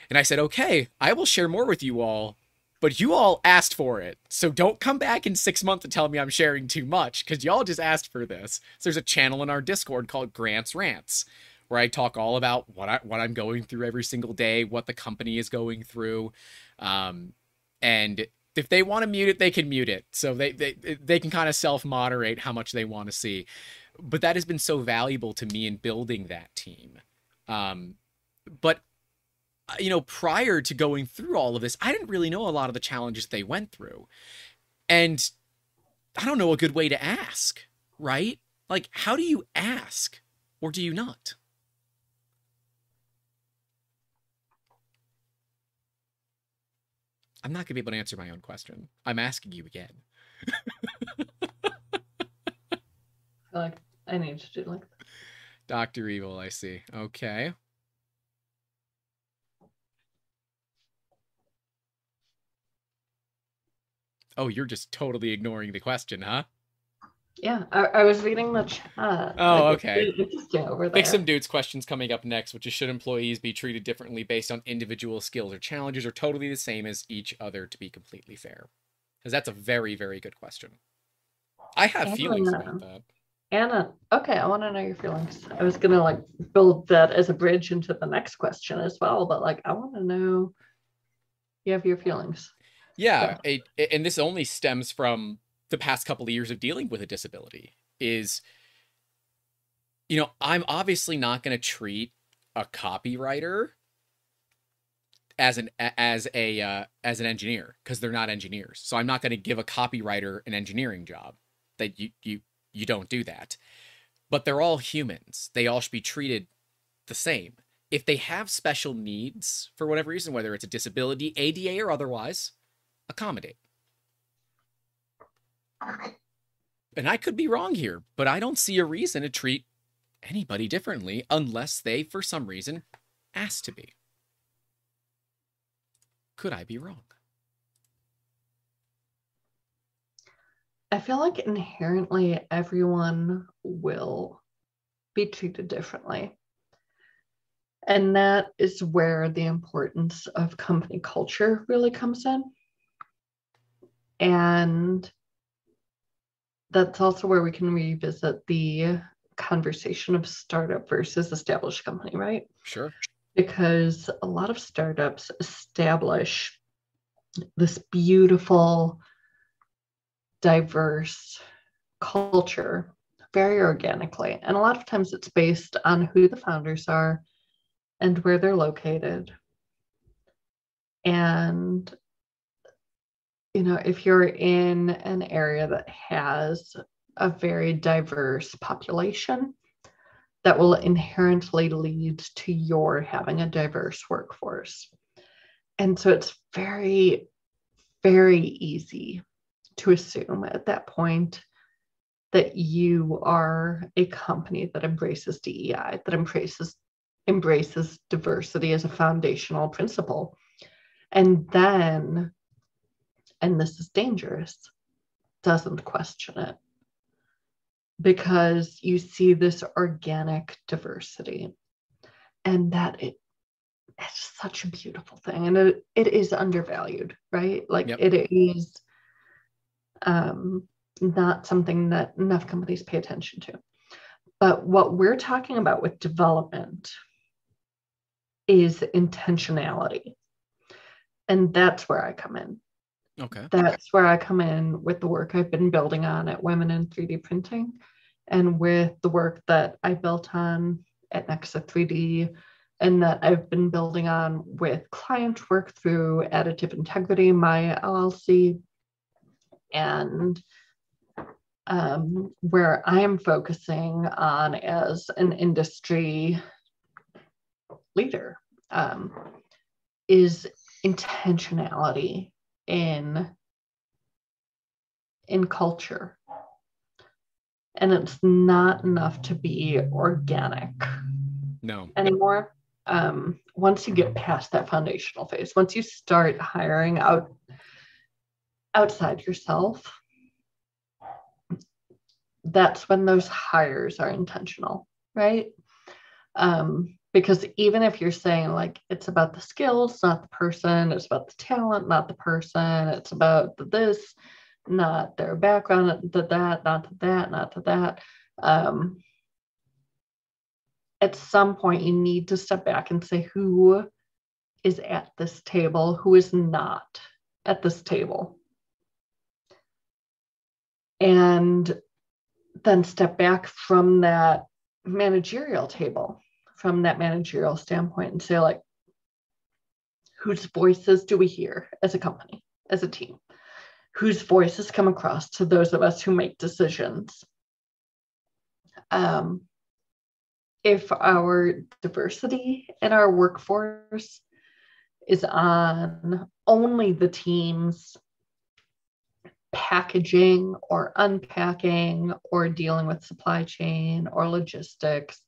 And I said, okay, I will share more with you all, but you all asked for it. So don't come back in six months and tell me I'm sharing too much because y'all just asked for this. So there's a channel in our Discord called Grant's Rants where I talk all about what, I, what I'm going through every single day, what the company is going through. Um, and if they want to mute it, they can mute it. So they, they, they can kind of self-moderate how much they want to see. But that has been so valuable to me in building that team. Um, but you know, prior to going through all of this, I didn't really know a lot of the challenges they went through. And I don't know a good way to ask, right? Like, how do you ask, or do you not? I'm not going to be able to answer my own question. I'm asking you again. I feel like I need to do like that. Doctor Evil, I see. Okay. Oh, you're just totally ignoring the question, huh? Yeah, I, I was reading the chat. Oh, like, okay. Fixum Dude's question's coming up next, which is, should employees be treated differently based on individual skills or challenges, or totally the same as each other, to be completely fair? Because that's a very, very good question. I have Anna, feelings about that. Anna, okay, I want to know your feelings. I was going to like build that as a bridge into the next question as well, but like I want to know you have your feelings. Yeah, it, and this only stems from the past couple of years of dealing with a disability is, you know, I'm obviously not going to treat a copywriter as an as a uh, as an engineer because they're not engineers. So I'm not going to give a copywriter an engineering job. That you you you don't do that. But they're all humans. They all should be treated the same. If they have special needs for whatever reason, whether it's a disability, A D A, or otherwise, accommodate. And I could be wrong here, but I don't see a reason to treat anybody differently unless they, for some reason, ask to be. Could I be wrong? I feel like inherently everyone will be treated differently. And that is where the importance of company culture really comes in. And that's also where we can revisit the conversation of startup versus established company, right? Sure. Because a lot of startups establish this beautiful, diverse culture very organically. And a lot of times it's based on who the founders are and where they're located. And, you know, if you're in an area that has a very diverse population, that will inherently lead to your having a diverse workforce. And so it's very, very easy to assume at that point that you are a company that embraces D E I, that embraces, embraces diversity as a foundational principle. And then, and this is dangerous, doesn't question it. Because you see this organic diversity, and that it, it's such a beautiful thing, and it, it is undervalued, right? Like yep. It is um, not something that enough companies pay attention to. But what we're talking about with development is intentionality, and that's where I come in. Okay. That's where I come in with the work I've been building on at Women in three D Printing, and with the work that I built on at Nexa three D, and that I've been building on with client work through Additive Integrity, my L L C, and um, where I am focusing on as an industry leader um, is intentionality. in in culture. And it's not enough to be organic no anymore. Um once you get past that foundational phase, once you start hiring out outside yourself, that's when those hires are intentional, right? um Because even if you're saying, like, it's about the skills, not the person, it's about the talent, not the person, it's about the this, not their background, the that, not the that, not the that. Um, at some point, you need to step back and say, who is at this table? Who is not at this table? And then step back from that managerial table. From that managerial standpoint and say, like, whose voices do we hear as a company, as a team? Whose voices come across to those of us who make decisions? Um, if our diversity in our workforce is on only the team's packaging or unpacking or dealing with supply chain or logistics,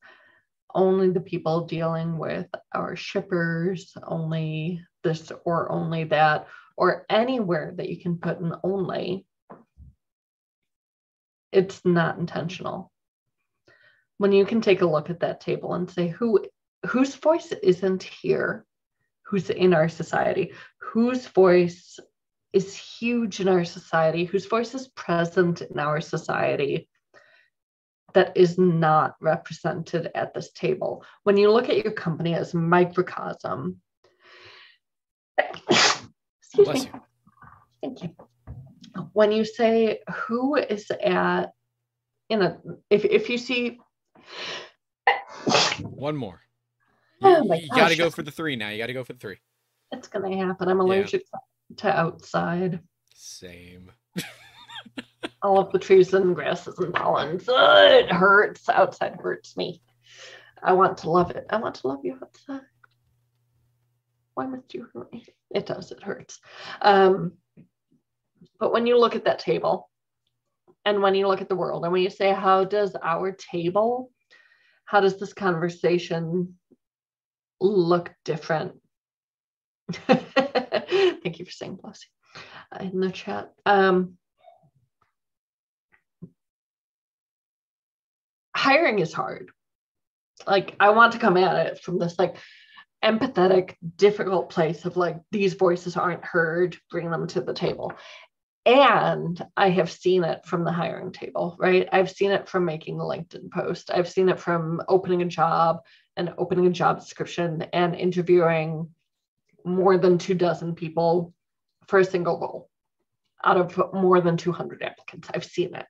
only the people dealing with our shippers, only this or only that, or anywhere that you can put an only, it's not intentional. When you can take a look at that table and say, who, whose voice isn't here, who's in our society, whose voice is huge in our society, whose voice is present in our society, that is not represented at this table. When you look at your company as microcosm, excuse Bless me. You. Thank you. When you say who is at, in a, if if you see one more, you, oh my you gosh. gotta go for the three now. You gotta go for the three. It's gonna happen. I'm allergic yeah. to outside. Same. All of the trees and grasses and pollens. Oh, it hurts. Outside hurts me. I want to love it. I want to love you outside. Why must you hurt me? It does. It hurts. Um, but when you look at that table and when you look at the world and when you say, how does our table, how does this conversation look different? Thank you for saying blessing in the chat. Um, Hiring is hard. Like, I want to come at it from this, like, empathetic, difficult place of, like, these voices aren't heard, bring them to the table. And I have seen it from the hiring table, right? I've seen it from making the LinkedIn post. I've seen it from opening a job and opening a job description and interviewing more than two dozen people for a single role out of more than two hundred applicants. I've seen it.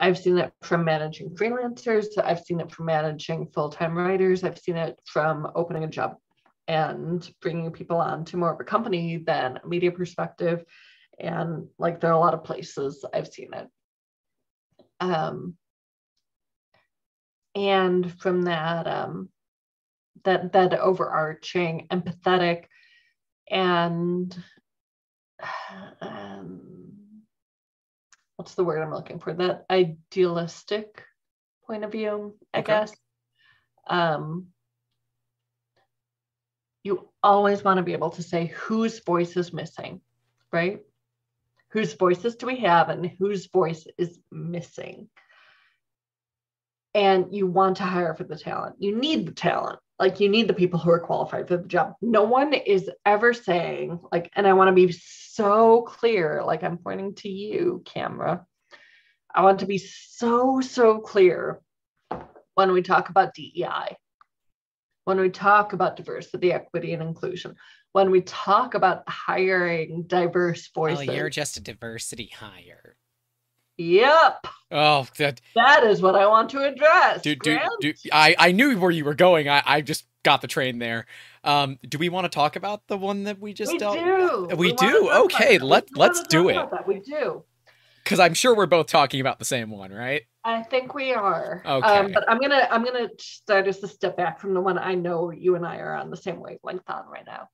I've seen it from managing freelancers. I've seen it from managing full-time writers. I've seen it from opening a job and bringing people on to more of a company than a media perspective. And like, there are a lot of places I've seen it. Um, and from that, um, that, that overarching, empathetic, and um, what's the word I'm looking for? That idealistic point of view, I okay. guess. Um, you always want to be able to say whose voice is missing, right? Whose voices do we have and whose voice is missing? And you want to hire for the talent. You need the talent. Like, you need the people who are qualified for the job. No one is ever saying, like, and I want to be so clear, like I'm pointing to you, camera. I want to be so, so clear when we talk about D E I, when we talk about diversity, equity, and inclusion, when we talk about hiring diverse voices. Oh, you're just a diversity hire. Yep. Oh, that, that is what I want to address. Do, do, do, I, I knew where you were going. I, I just got the train there. Um, do we want to talk about the one that we just we dealt do. We, we do. Okay. Let, let's do it. We do. Because I'm sure we're both talking about the same one, right? I think we are. Okay. Um, but I'm going to, I'm going to start as a step back from the one I know you and I are on the same wavelength on right now.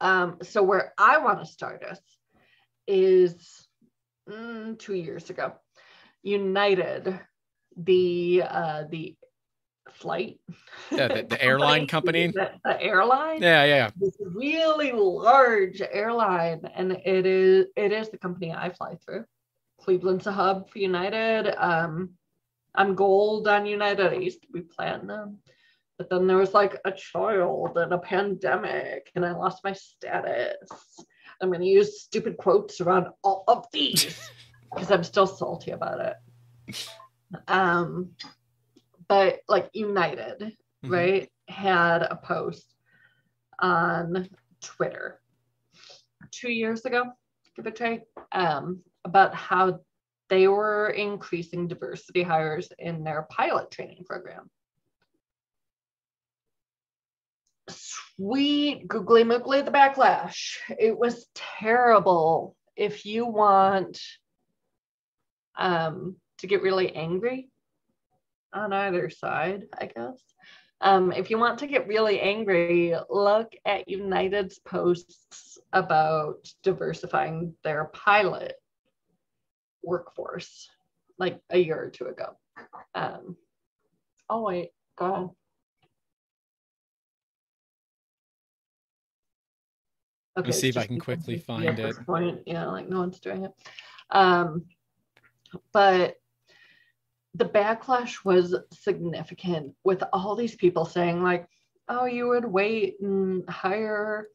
Um, so where I want to start us is mm, two years ago, United, the uh, the flight, yeah, the, the airline company, the, the airline, yeah, yeah, this really large airline, and it is it is the company I fly through. Cleveland's a hub for United. Um, I'm gold on United. I used to be platinum. But then there was like a child and a pandemic and I lost my status. I'm going to use stupid quotes around all of these because I'm still salty about it. Um, but like United, mm-hmm. right, had a post on Twitter two years ago, give or take, um, about how they were increasing diversity hires in their pilot training program. Sweet googly moogly the backlash. It was terrible. If you want um, to get really angry on either side, I guess. Um, if you want to get really angry, look at United's posts about diversifying their pilot workforce like a year or two ago. Um, oh, wait, go ahead. Okay, let's see if I can quickly find it. Point. Yeah, like no one's doing it. Um, but the backlash was significant with all these people saying like, oh, you would wait and hire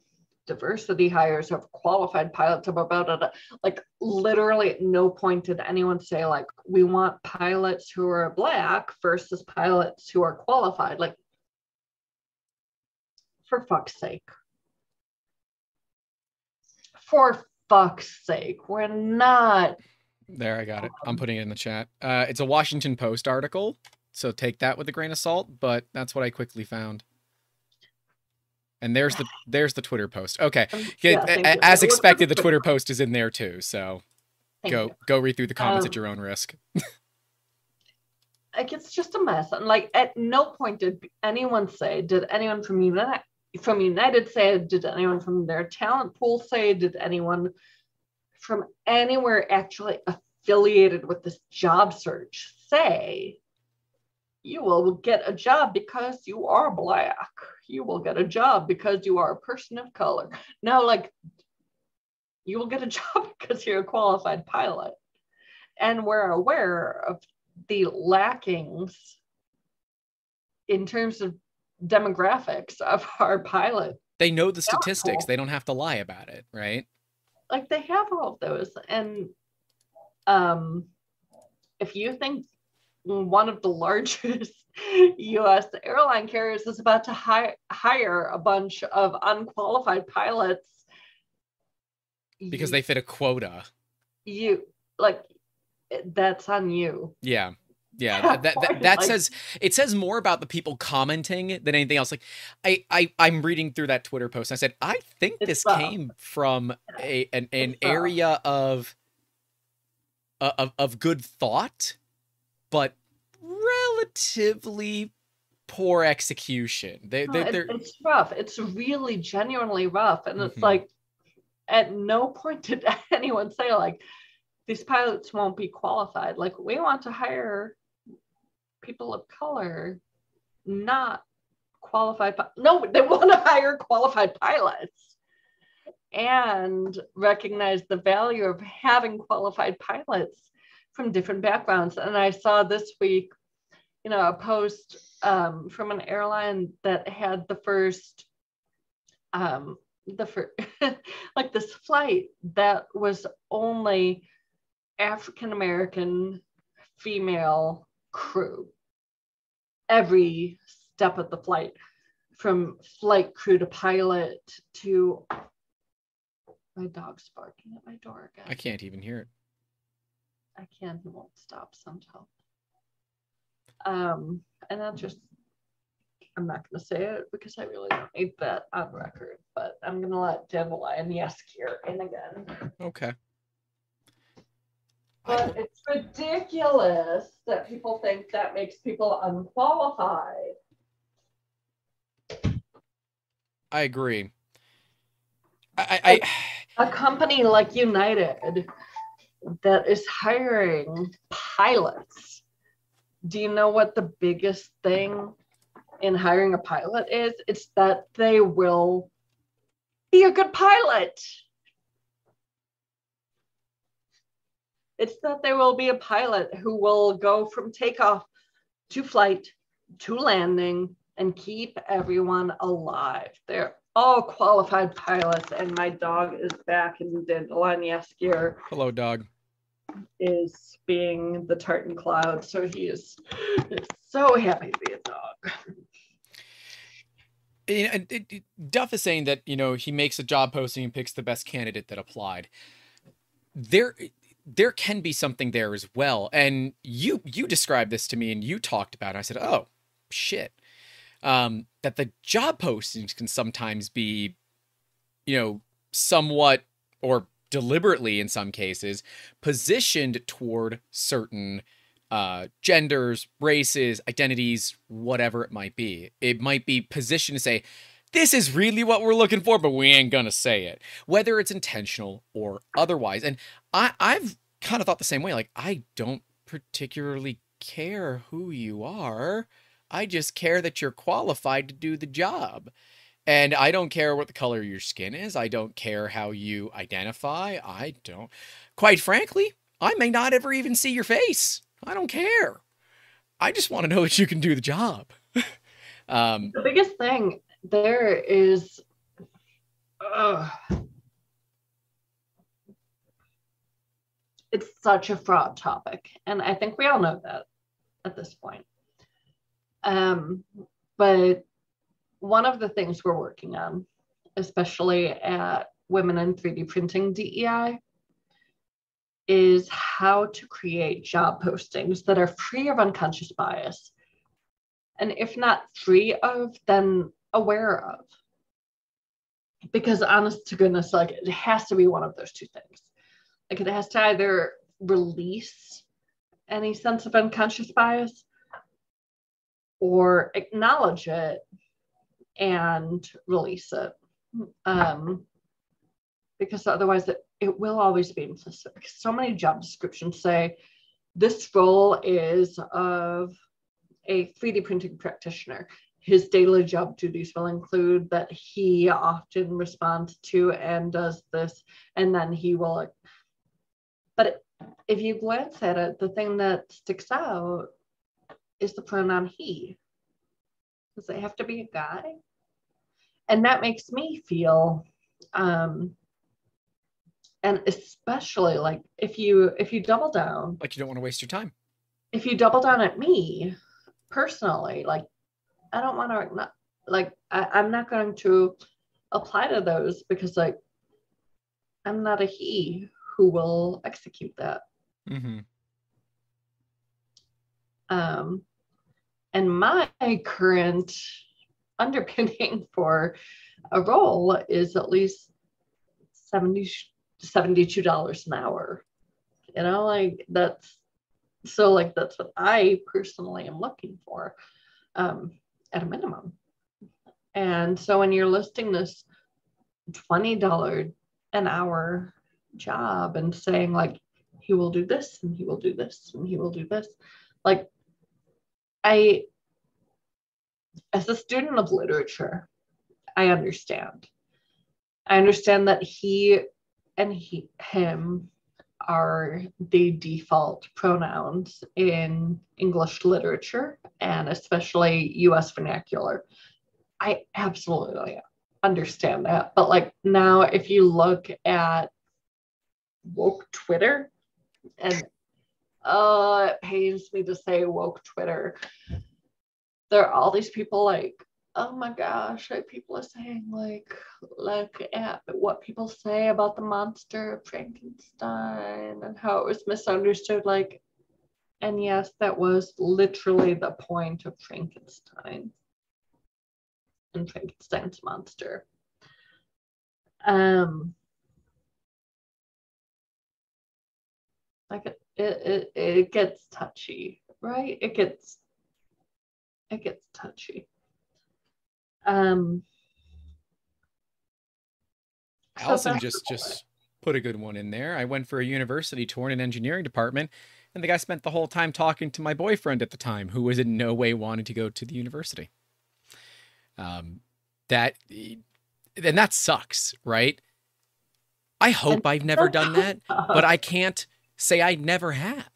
diversity hires of qualified pilots. Blah, blah, blah, blah. Like literally at no point did anyone say like, we want pilots who are Black versus pilots who are qualified. Like, for fuck's sake. For fuck's sake, we're not. There, I got it. I'm putting it in the chat. Uh, it's a Washington Post article, so take that with a grain of salt, but that's what I quickly found. And there's the there's the Twitter post. Okay. Yeah, as expected, the Twitter post is in there too, so thank go you. Go read through the comments um, at your own risk. Like, it's just a mess. And like, at no point did anyone say, did anyone from United From United say, did anyone from their talent pool say, did anyone from anywhere actually affiliated with this job search say, you will get a job because you are Black. You will get a job because you are a person of color. No, like, you will get a job because you're a qualified pilot. And we're aware of the lackings in terms of demographics of our pilot. They know the statistics. They don't have to lie about it, right? Like, they have all of those. And um, if you think one of the largest U S airline carriers is about to hi hire a bunch of unqualified pilots because you, they fit a quota, you like that's on you. Yeah. Yeah, that, that, that says, it says more about the people commenting than anything else. Like I, I, I'm reading through that Twitter post. And I said, I think this came from a, an, an area of, of, of good thought, but relatively poor execution. They, they, they're... It's rough. It's really genuinely rough. And it's mm-hmm. like, at no point did anyone say like, these pilots won't be qualified. Like, we want to hire people of color, not qualified. No, they want to hire qualified pilots and recognize the value of having qualified pilots from different backgrounds. And I saw this week, you know, a post um, from an airline that had the first, um, the first, like this flight that was only African-American female crew every step of the flight, from flight crew to pilot to my dog's barking at my door again. I can't even hear it. I can't, it won't stop somehow. Um, and I'll just, I'm not going to say it because I really don't need that on record, but I'm going to let Dandelion Yesk here in again. Okay. But it's ridiculous that people think that makes people unqualified. I agree. I, I, a company like United that is hiring pilots. Do you know what the biggest thing in hiring a pilot is? It's that they will be a good pilot. It's that there will be a pilot who will go from takeoff to flight to landing and keep everyone alive. They're all qualified pilots. And my dog is back in Dandelion Yeskier. Hello, dog. Is being the tartan cloud. So he is so happy to be a dog. And, and, and Duff is saying that, you know, he makes a job posting and picks the best candidate that applied. There... there can be something there as well. And you, you described this to me and you talked about it. I said, oh shit. Um, that the job postings can sometimes be, you know, somewhat or deliberately in some cases positioned toward certain, uh, genders, races, identities, whatever it might be. It might be positioned to say, this is really what we're looking for, but we ain't going to say it, whether it's intentional or otherwise. And I, I've kind of thought the same way. Like, I don't particularly care who you are. I just care that you're qualified to do the job. And I don't care what the color of your skin is. I don't care how you identify. I don't, quite frankly, I may not ever even see your face. I don't care. I just want to know that you can do the job. um, the biggest thing there is, uh, it's such a fraught topic. And I think we all know that at this point. Um, but one of the things we're working on, especially at Women in three D Printing D E I, is how to create job postings that are free of unconscious bias. And if not free of, then aware of, because honest to goodness, like, it has to be one of those two things. Like, it has to either release any sense of unconscious bias or acknowledge it and release it, um, because otherwise it, it will always be implicit, because so many job descriptions say this role is of a three D printing practitioner. His daily job duties will include that he often responds to and does this, and then he will. But if you glance at it, the thing that sticks out is the pronoun he. Does it have to be a guy? And that makes me feel, um, and especially like if you if you double down, like, you don't want to waste your time. If you double down at me personally, like, I don't want to, not, like, I, I'm not going to apply to those because, like, I'm not a he who will execute that. Mm-hmm. Um, and my current underpinning for a role is at least seventy, seventy-two dollars an hour. You know, like that's, so like that's what I personally am looking for um, at a minimum. And so when you're listing this twenty dollars an hour job and saying like, he will do this and he will do this and he will do this. Like I, as a student of literature, I understand. I understand that he and he, him are the default pronouns in English literature and especially U S vernacular. I absolutely understand that. But like now, if you look at woke Twitter, and oh, it pains me to say woke Twitter. There are all these people like, oh my gosh, like people are saying like, look at what people say about the monster of Frankenstein and how it was misunderstood. Like, and yes, that was literally the point of Frankenstein and Frankenstein's monster. Um. Like it, it, it gets touchy, right? It gets, it gets touchy. Um, Allison so just, just put a good one in there. I went for a university tour in an engineering department, and the guy spent the whole time talking to my boyfriend at the time, who was in no way wanting to go to the university. Um, that, and that sucks, right? I hope and I've never done that, but I can't say I never have,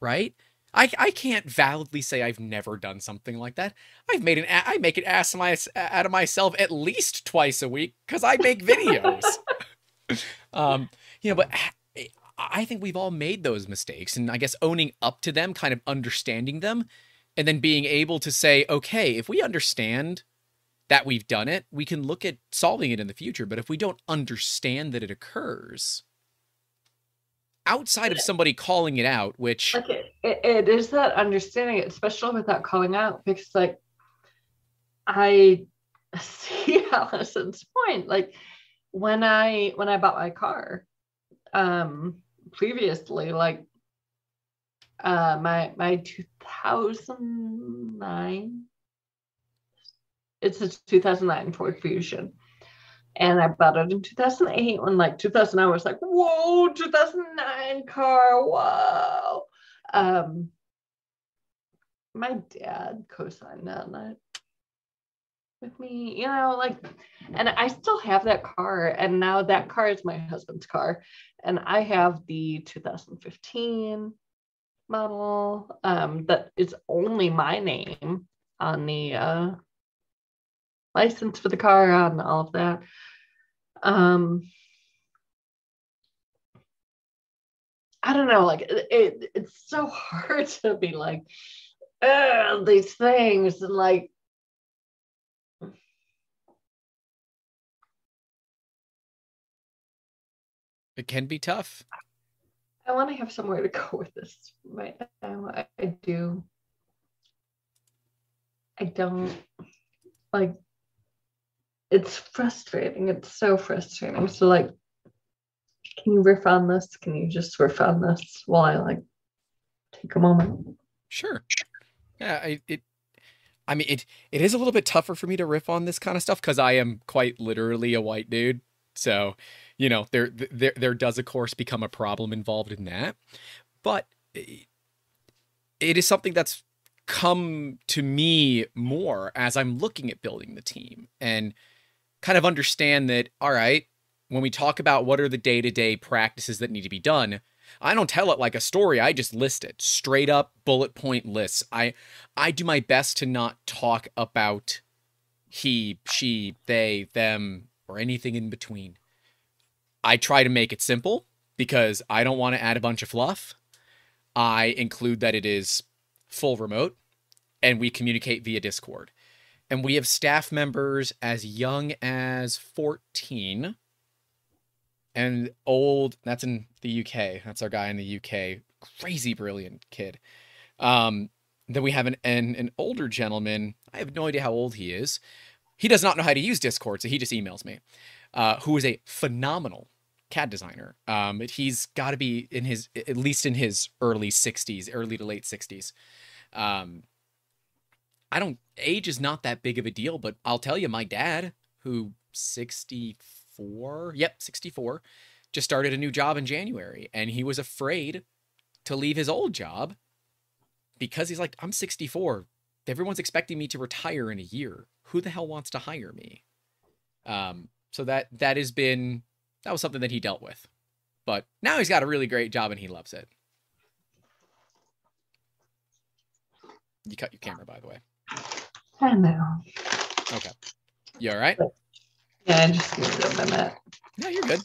right? I, I can't validly say I've never done something like that. I've made an, I make an ass my, out of myself at least twice a week because I make videos. um, you know, but I think we've all made those mistakes, and I guess owning up to them, kind of understanding them, and then being able to say, okay, if we understand that we've done it, we can look at solving it in the future. But if we don't understand that it occurs, outside of somebody calling it out, which like it, it, it is that understanding, especially without calling out, because like I see Allison's point. Like when I when I bought my car, um, previously, like uh, my my two thousand nine, it's a two thousand nine Ford Fusion. And I bought it in two thousand eight when like two thousand nine I was like, whoa, two thousand nine car, wow. Um, my dad co-signed that night with me, you know, like, and I still have that car. And now that car is my husband's car. And I have the two thousand fifteen model um, that is only my name on the uh, license for the car and all of that. Um, I don't know, like it, it, it's so hard to be like, ugh, these things and like, it can be tough. I want to have somewhere to go with this right now. I, I do. I don't like. It's frustrating. It's so frustrating. So like, can you riff on this? Can you just riff on this while I like take a moment? Sure. Yeah. I, it, I mean, it, it is a little bit tougher for me to riff on this kind of stuff, 'cause I am quite literally a white dude. So, you know, there, there, there does of course become a problem involved in that, but it, it is something that's come to me more as I'm looking at building the team, and kind of understand that, all right, when we talk about what are the day-to-day practices that need to be done, I don't tell it like a story. I just list it straight up, bullet point lists. I, I do my best to not talk about he, she, they, them, or anything in between. I try to make it simple because I don't want to add a bunch of fluff. I include that it is full remote and we communicate via Discord. And we have staff members as young as fourteen and old. That's in the U K. That's our guy in the U K. Crazy brilliant kid. Um, Then we have an, an an older gentleman. I have no idea how old he is. He does not know how to use Discord, so he just emails me. Uh, who is a phenomenal C A D designer. Um, he's got to be in his, at least in his early sixties, early to late sixties. Um, I don't, age is not that big of a deal, but I'll tell you, my dad, who sixty-four, yep, sixty-four, just started a new job in January, and he was afraid to leave his old job because he's like, I'm sixty-four. Everyone's expecting me to retire in a year. Who the hell wants to hire me? Um, so that, that has been, that was something that he dealt with, but now he's got a really great job and he loves it. You cut your camera, by the way. Hello. Okay. You all right? Yeah, I just need a minute. No, you're good.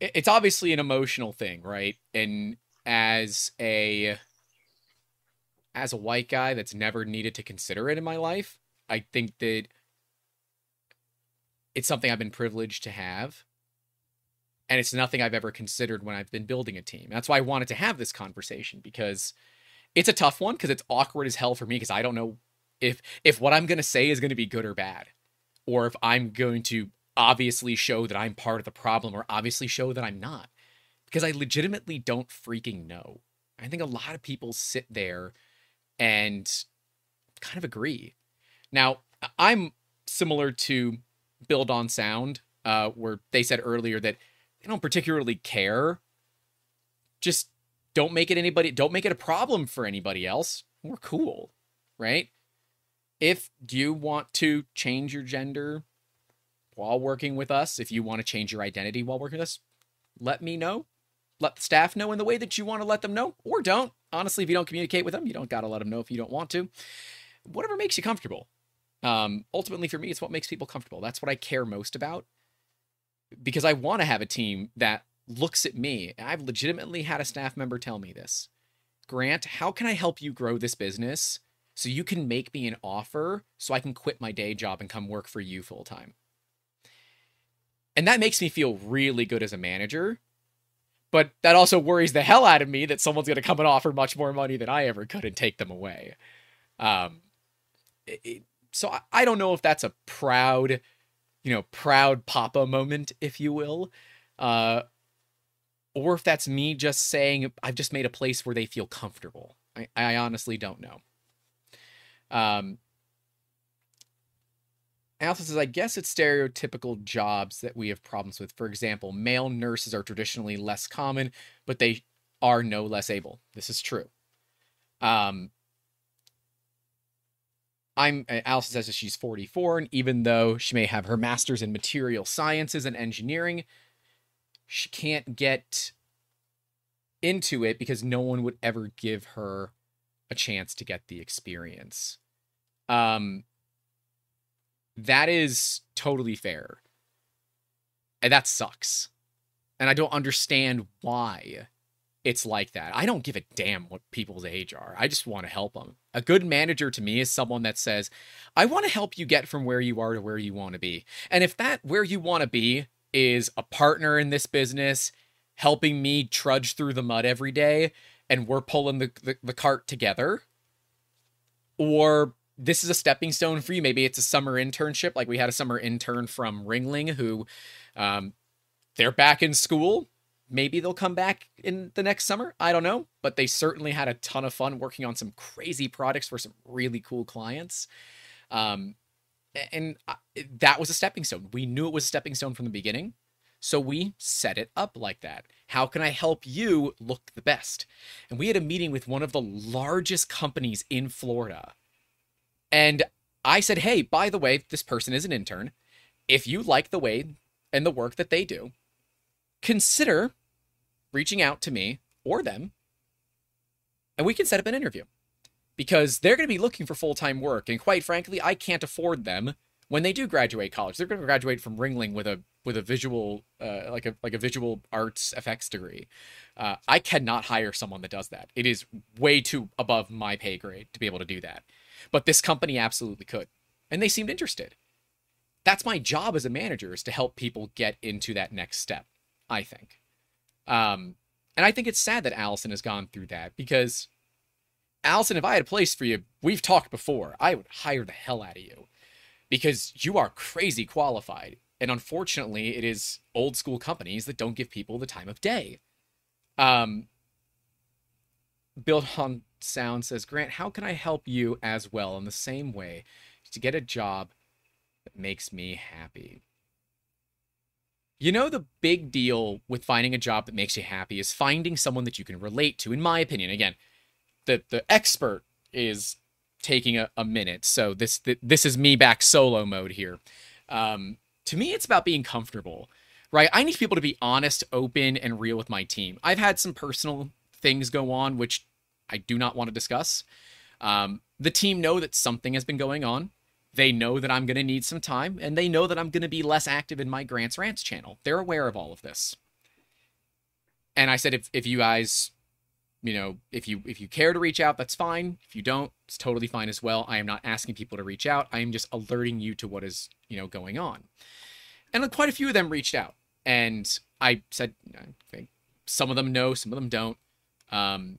It's obviously an emotional thing, right? And as a, as a white guy that's never needed to consider it in my life, I think that it's something I've been privileged to have. And it's nothing I've ever considered when I've been building a team. That's why I wanted to have this conversation, because it's a tough one, because it's awkward as hell for me, because I don't know if if what I'm going to say is going to be good or bad, or if I'm going to obviously show that I'm part of the problem or obviously show that I'm not, because I legitimately don't freaking know. I think a lot of people sit there and kind of agree. Now, I'm similar to Build on Sound, uh, where they said earlier that they don't particularly care. Just don't make it anybody, don't make it a problem for anybody else. We're cool, right? If you want to change your gender while working with us, if you want to change your identity while working with us, let me know. Let the staff know in the way that you want to let them know, or don't. Honestly, if you don't communicate with them, you don't got to let them know if you don't want to. Whatever makes you comfortable. Um, ultimately, for me, it's what makes people comfortable. That's what I care most about, because I want to have a team that looks at me. I've legitimately had a staff member tell me this. Grant, how can I help you grow this business so you can make me an offer so I can quit my day job and come work for you full time? And that makes me feel really good as a manager, but that also worries the hell out of me that someone's going to come and offer much more money than I ever could and take them away. Um, it, it, So I don't know if that's a proud, you know, proud papa moment, if you will, uh, or if that's me just saying I've just made a place where they feel comfortable. I, I honestly don't know. Um, Allison says, I guess it's stereotypical jobs that we have problems with. For example, male nurses are traditionally less common, but they are no less able. This is true. Um, I'm, Allison says that she's forty-four, and even though she may have her master's in material sciences and engineering, she can't get into it because no one would ever give her a chance to get the experience. Um, that is totally fair. And that sucks. And I don't understand why it's like that. I don't give a damn what people's age are. I just want to help them. A good manager to me is someone that says, I want to help you get from where you are to where you want to be. And if that where you want to be is a partner in this business, helping me trudge through the mud every day, and we're pulling the, the, the cart together, or this is a stepping stone for you. Maybe it's a summer internship. Like we had a summer intern from Ringling who um, they're back in school. Maybe they'll come back in the next summer. I don't know, but they certainly had a ton of fun working on some crazy products for some really cool clients. Um, and I, that was a stepping stone. We knew it was a stepping stone from the beginning. So we set it up like that. How can I help you look the best? And we had a meeting with one of the largest companies in Florida. And I said, hey, by the way, this person is an intern. If you like the way and the work that they do, consider reaching out to me or them, and we can set up an interview, because they're going to be looking for full-time work. And quite frankly, I can't afford them when they do graduate college. They're going to graduate from Ringling with a, with a visual, uh, like a, like a visual arts effects degree. Uh, I cannot hire someone that does that. It is way too above my pay grade to be able to do that, but this company absolutely could. And they seemed interested. That's my job as a manager, is to help people get into that next step, I think. Um, and I think it's sad that Allison has gone through that, because Allison, if I had a place for you, we've talked before, I would hire the hell out of you because you are crazy qualified. And unfortunately, it is old school companies that don't give people the time of day. Um, Built on Sound says, Grant, how can I help you as well in the same way to get a job that makes me happy? You know, the big deal with finding a job that makes you happy is finding someone that you can relate to. In my opinion, again, the, the expert is taking a, a minute. So this, the, this is me back solo mode here. Um, to me, it's about being comfortable, right? I need people to be honest, open, and real with my team. I've had some personal things go on, which I do not want to discuss. Um, the team know that something has been going on. They know that I'm going to need some time, and they know that I'm going to be less active in my Grant's Rants channel. They're aware of all of this. And I said, if, if you guys, you know, if you, if you care to reach out, that's fine. If you don't, it's totally fine as well. I am not asking people to reach out. I am just alerting you to what is, you know, going on. And quite a few of them reached out, and I said, okay, some of them know, some of them don't. Um,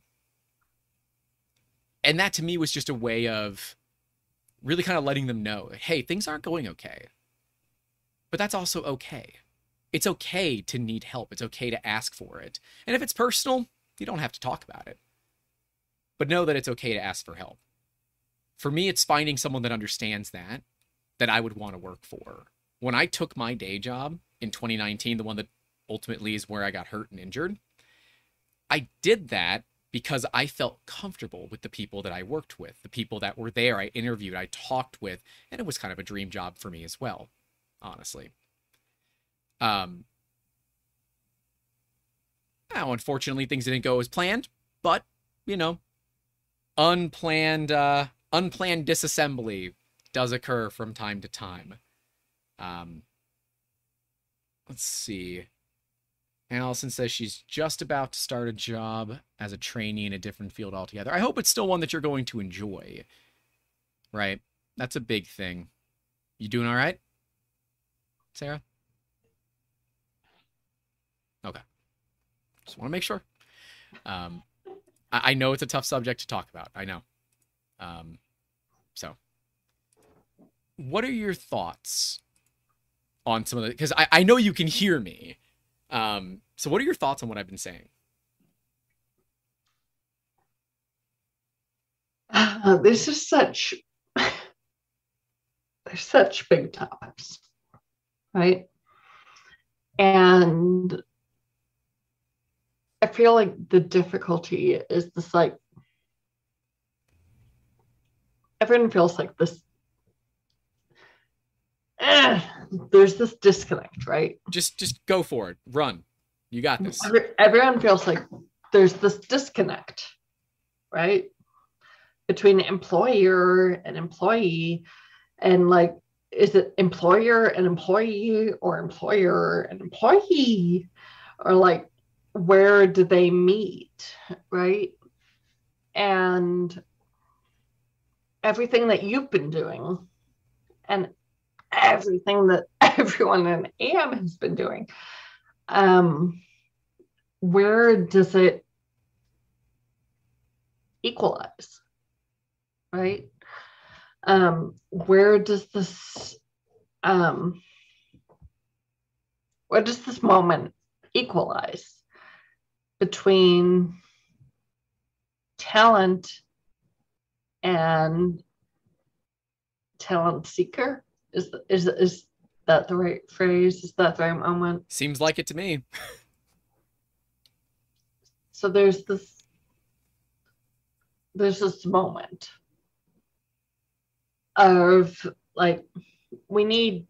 and that to me was just a way of really kind of letting them know, hey, things aren't going okay, but that's also okay. It's okay to need help. It's okay to ask for it. And if it's personal, you don't have to talk about it, but know that it's okay to ask for help. For me, it's finding someone that understands that, that I would want to work for. When I took my day job in twenty nineteen, the one that ultimately is where I got hurt and injured, I did that because I felt comfortable with the people that I worked with, the people that were there, I interviewed, I talked with, and it was kind of a dream job for me as well, honestly. Um, now, unfortunately, things didn't go as planned, but, you know, unplanned, uh, unplanned disassembly does occur from time to time. Um, let's see. Allison says she's just about to start a job as a trainee in a different field altogether. I hope it's still one that you're going to enjoy, right? That's a big thing. You doing all right, Sarah? Okay. Just want to make sure. Um, I, I know it's a tough subject to talk about. I know. Um, so what are your thoughts on some of the, because I, I know you can hear me. Um, so what are your thoughts on what I've been saying? Uh, this is such, they're such big topics, right? And I feel like the difficulty is this, like, everyone feels like this, eh, there's this disconnect, right? Just just go for it. Run. You got this. Every, everyone feels like there's this disconnect, right? Between employer and employee. And, like, is it employer and employee or employer and employee? Or, like, where do they meet, right? And everything that you've been doing and everything that everyone in A M has been doing, um, where does it equalize, right? Um, where does this, um, where does this moment equalize between talent and talent seeker? Is, is, is that the right phrase? Is that the right moment? Seems like it to me. So there's this, there's this moment of, like, we need,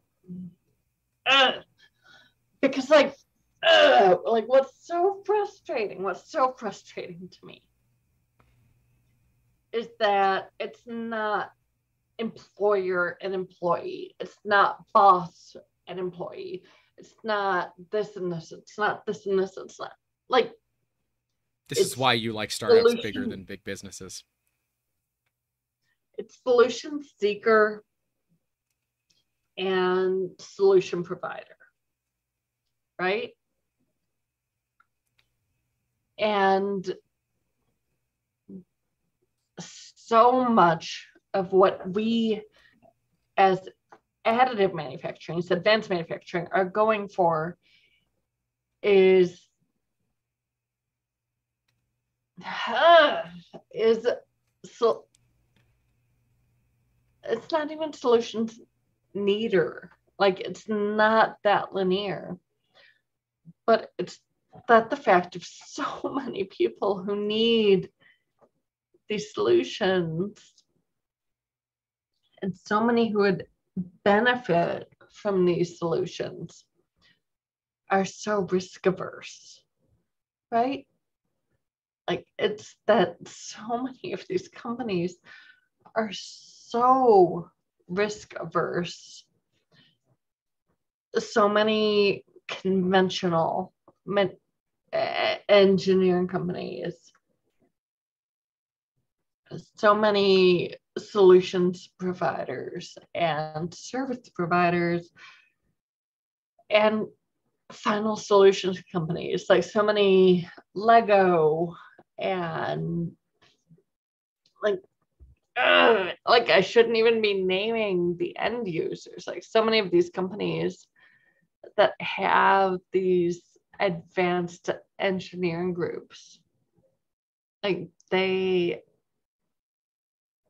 uh, because, like, uh, like what's so frustrating, what's so frustrating to me is that it's not employer and employee. It's not boss and employee. It's not this and this. It's not this and this. It's not, like, this is why you like startups solution, bigger than big businesses. It's solution seeker and solution provider, right? And so much of what we as additive manufacturing, as advanced manufacturing, are going for is uh, is so it's not even solutions neither. Like, it's not that linear, but it's that the fact of so many people who need these solutions and so many who would benefit from these solutions are so risk averse, right? Like, it's that so many of these companies are so risk averse. So many conventional engineering companies, so many solutions providers and service providers and final solutions companies, like so many Lego and like, ugh, like I shouldn't even be naming the end users, like so many of these companies that have these advanced engineering groups, like they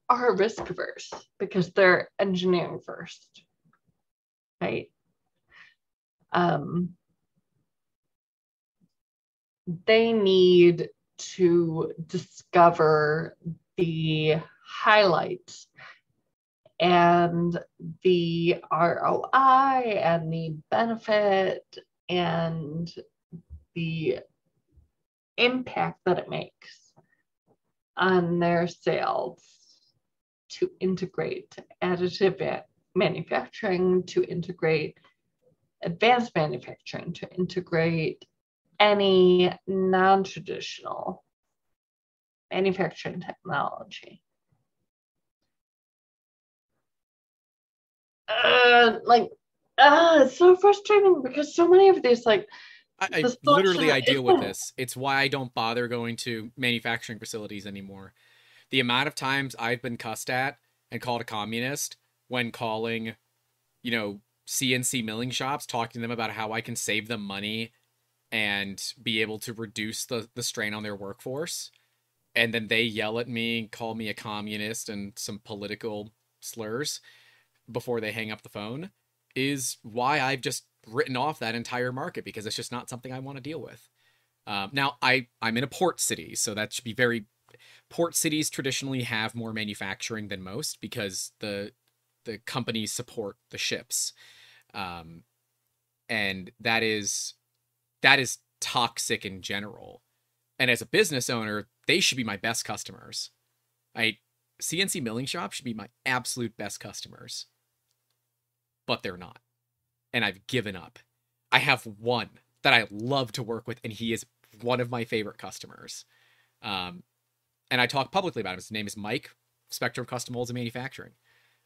are risk averse because they're engineering first, right? Um, they need to discover the highlights and the R O I and the benefit and the impact that it makes on their sales to integrate additive manufacturing, to integrate advanced manufacturing, to integrate any non-traditional manufacturing technology. Uh, like, uh, it's so frustrating because so many of these, like, I, the I literally I deal with this. It's why I don't bother going to manufacturing facilities anymore. The amount of times I've been cussed at and called a communist when calling, you know, C N C milling shops, talking to them about how I can save them money and be able to reduce the, the strain on their workforce. And then they yell at me and call me a communist and some political slurs before they hang up the phone, is why I've just written off that entire market, because it's just not something I want to deal with. Um, now, I, I'm in a port city, so that should be very... Port cities traditionally have more manufacturing than most because the the companies support the ships. Um, and that is that is toxic in general. And as a business owner, they should be my best customers. I, C N C milling shops should be my absolute best customers. But they're not. And I've given up. I have one that I love to work with, and he is one of my favorite customers. Um, and I talk publicly about him. His name is Mike, Spectrum Custom Molds and Manufacturing.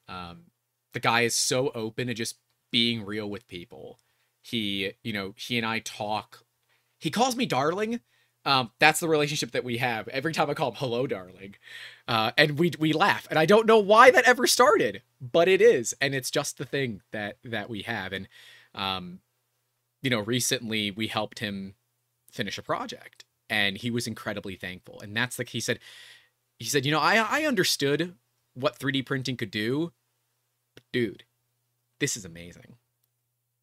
Um, the guy is so open to just being real with people. He, you know, he and I talk. He calls me darling. Um, that's the relationship that we have. Every time I call him, hello, darling. Uh, and we we laugh. And I don't know why that ever started, but it is. And it's just the thing that that we have. And, um, you know, recently we helped him finish a project. And he was incredibly thankful. And that's like, he said, he said, you know, I, I understood what three D printing could do, but dude, this is amazing.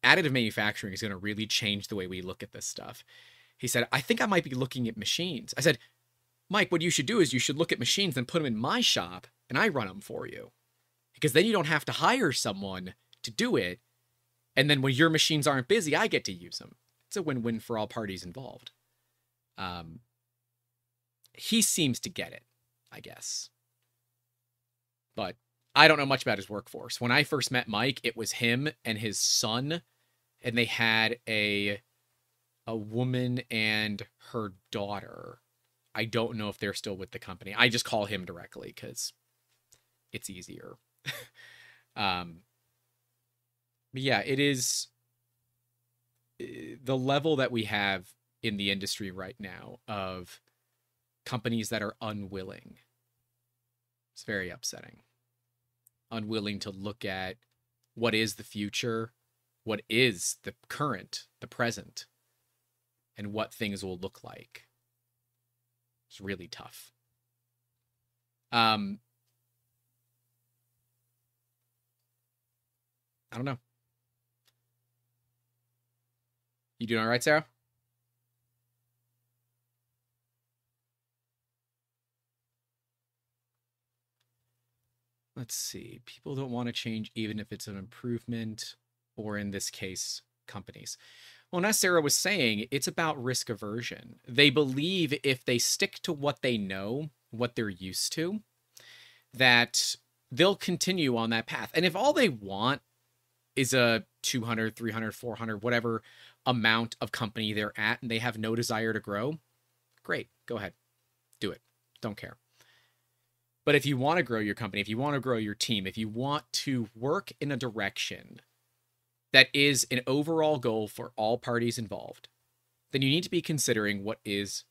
Additive manufacturing is going to really change the way we look at this stuff. He said, I think I might be looking at machines. I said, Mike, what you should do is you should look at machines and put them in my shop and I run them for you, because then you don't have to hire someone to do it. And then when your machines aren't busy, I get to use them. It's a win-win for all parties involved. Um, he seems to get it, I guess. But I don't know much about his workforce. When I first met Mike, it was him and his son, and they had a, a woman and her daughter. I don't know if they're still with the company. I just call him directly because it's easier. um, but yeah, it is the level that we have in the industry right now of companies that are unwilling It's very upsetting. Unwilling to look at what is the future, what is the current, the present, and what things will look like. It's really tough. Um, I don't know. You doing all right, Sarah? Let's see. People don't want to change even if it's an improvement, or in this case, companies. Well, as Sarah was saying, it's about risk aversion. They believe if they stick to what they know, what they're used to, that they'll continue on that path. And if all they want is a two hundred, three hundred, four hundred, whatever amount of company they're at, and they have no desire to grow, great, go ahead, do it. Don't care. But if you want to grow your company, if you want to grow your team, if you want to work in a direction that is an overall goal for all parties involved, then you need to be considering what is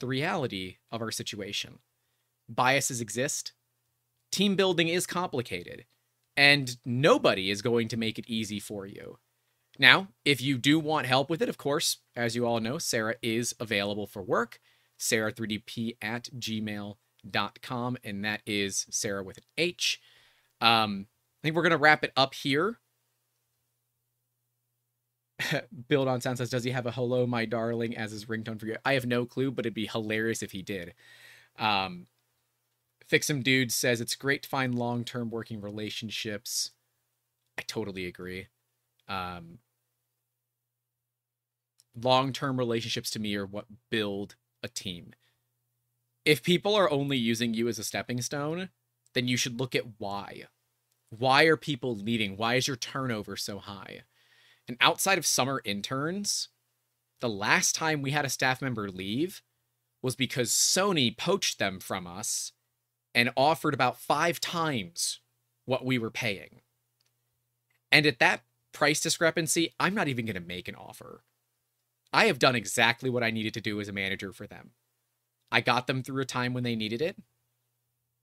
the reality of our situation. Biases exist. Team building is complicated, and nobody is going to make it easy for you. Now, if you do want help with it, of course, as you all know, Sarah is available for work. Sarah three D P at gmail dot com, and that is Sarah with an H. Um, I think we're going to wrap it up here. Build on Sound says, does he have a hello, my darling, as his ringtone for you? I have no clue, but it'd be hilarious if he did. Um, Fix'em Dude says, it's great to find long-term working relationships. I totally agree. Um, long-term relationships to me are what build a team. If people are only using you as a stepping stone, then you should look at why. Why are people leaving? Why is your turnover so high? And outside of summer interns, the last time we had a staff member leave was because Sony poached them from us and offered about five times what we were paying. And at that price discrepancy, I'm not even going to make an offer. I have done exactly what I needed to do as a manager for them. I got them through a time when they needed it,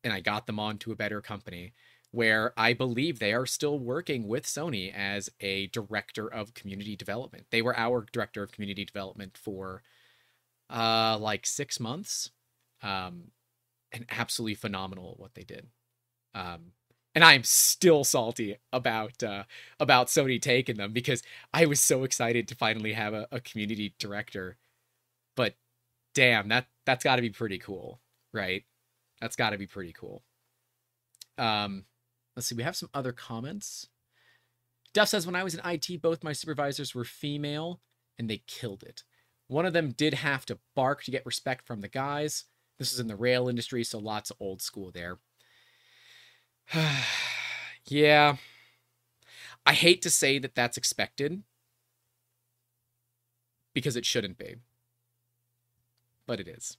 and I got them onto a better company where I believe they are still working with Sony as a director of community development. They were our director of community development for uh, like six months, um, and absolutely phenomenal at what they did. Um, and I am still salty about uh, about Sony taking them, because I was so excited to finally have a, a community director. But damn, that that's got to be pretty cool, right? That's got to be pretty cool. Um, let's see. We have some other comments. Duff says, when I was in I T, both my supervisors were female and they killed it. One of them did have to bark to get respect from the guys. This is in the rail industry, so lots of old school there. Yeah. I hate to say that that's expected, because it shouldn't be, but it is.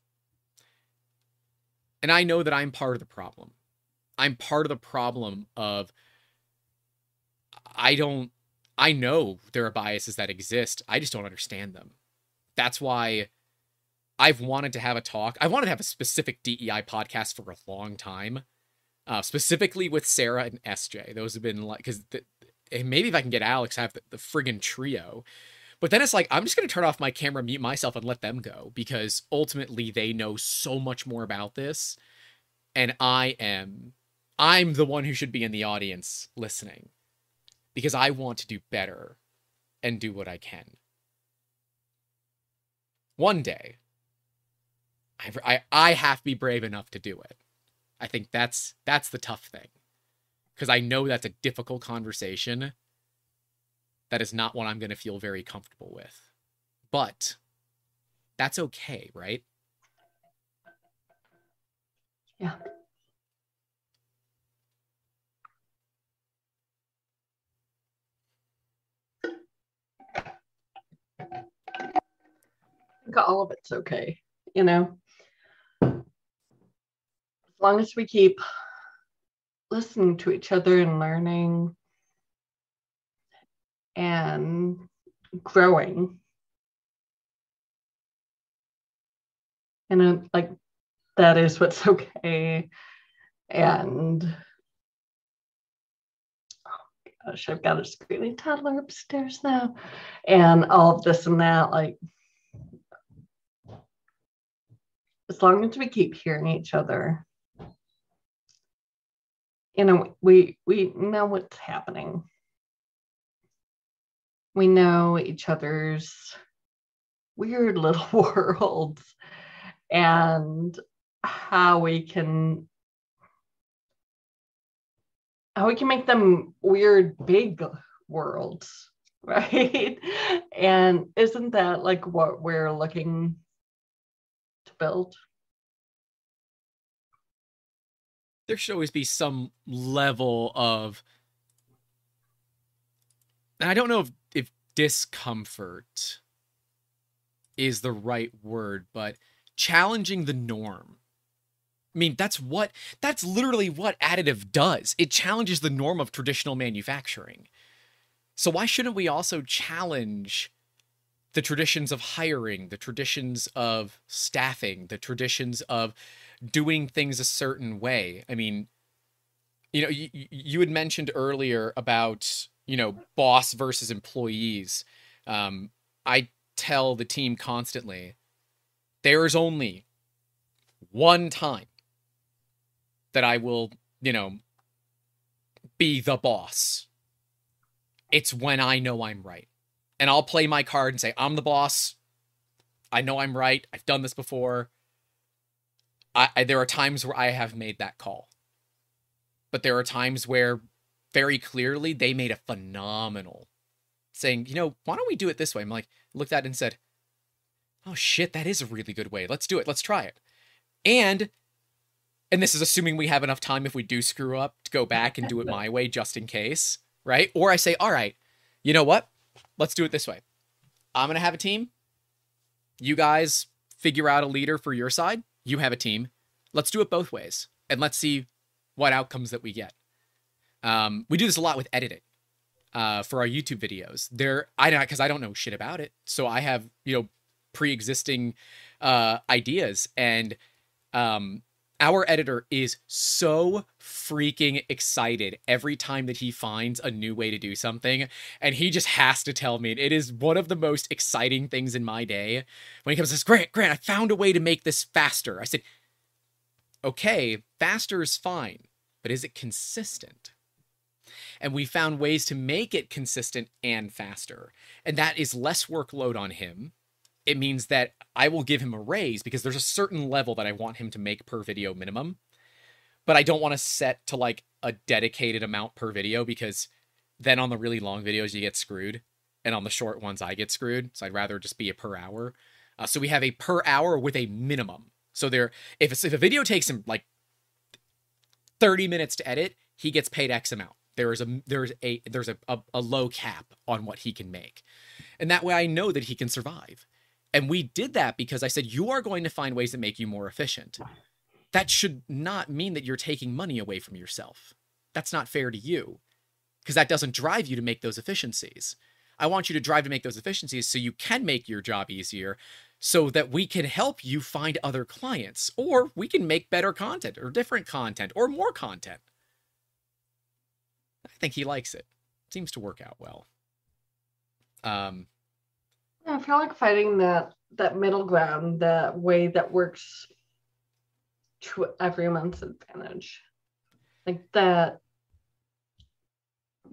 And I know that I'm part of the problem. I'm part of the problem of, I don't, I know there are biases that exist. I just don't understand them. That's why I've wanted to have a talk. I wanted to have a specific D E I podcast for a long time, uh, specifically with Sarah and S J. Those have been like, because maybe if I can get Alex, I have the, the friggin' trio. But then it's like, I'm just going to turn off my camera, mute myself, and let them go, because ultimately they know so much more about this. And I am... I'm the one who should be in the audience listening, because I want to do better and do what I can. One day, I, I, I have to be brave enough to do it. I think that's that's the tough thing, because I know that's a difficult conversation. That is not one I'm going to feel very comfortable with, but that's okay, right? Yeah. All of it's okay, you know, as long as we keep listening to each other and learning and growing. And uh, like, that is what's okay. And oh gosh, I've got a screaming toddler upstairs now, and all of this and that. Like, as long as we keep hearing each other, you know, we we know what's happening. We know each other's weird little worlds and how we can how we can make them weird big worlds, right? And isn't that like what we're looking to build? There should always be some level of, I don't know if, if discomfort is the right word, but challenging the norm. I mean, that's what, that's literally what additive does. It challenges the norm of traditional manufacturing. So why shouldn't we also challenge the traditions of hiring, the traditions of staffing, the traditions of doing things a certain way? I mean, you know, you, you had mentioned earlier about, you know, boss versus employees. Um, I tell the team constantly, there is only one time that I will, you know, be the boss. It's when I know I'm right. And I'll play my card and say, I'm the boss. I know I'm right. I've done this before. I, I, there are times where I have made that call. But there are times where very clearly they made a phenomenal saying, you know, why don't we do it this way? I'm like, looked at it and said, oh shit, that is a really good way. Let's do it. Let's try it. And, and this is assuming we have enough time if we do screw up to go back and do it my way just in case, right? Or I say, all right, you know what? Let's do it this way. I'm going to have a team. You guys figure out a leader for your side. You have a team. Let's do it both ways. And let's see what outcomes that we get. Um, we do this a lot with editing uh, for our YouTube videos. There, I don't, because I don't know shit about it. So I have, you know, pre-existing uh, ideas. And um, our editor is so freaking excited every time that he finds a new way to do something. And he just has to tell me. It is one of the most exciting things in my day. When he comes and says, Grant, Grant, I found a way to make this faster. I said, okay, faster is fine, but is it consistent? And we found ways to make it consistent and faster. And that is less workload on him. It means that I will give him a raise because there's a certain level that I want him to make per video minimum, but I don't want to set to like a dedicated amount per video because then on the really long videos you get screwed and on the short ones I get screwed. So I'd rather just be a per hour. Uh, so we have a per hour with a minimum. So there, if it's, if a video takes him like thirty minutes to edit, he gets paid X amount. There is a, there's a, there's a, a, a low cap on what he can make. And that way I know that he can survive. And we did that because I said, you are going to find ways that make you more efficient. That should not mean that you're taking money away from yourself. That's not fair to you because that doesn't drive you to make those efficiencies. I want you to drive to make those efficiencies so you can make your job easier so that we can help you find other clients, or we can make better content or different content or more content. I think he likes it. Seems to work out well. Um, I feel like finding that that middle ground, that way that works to everyone's advantage. Like that,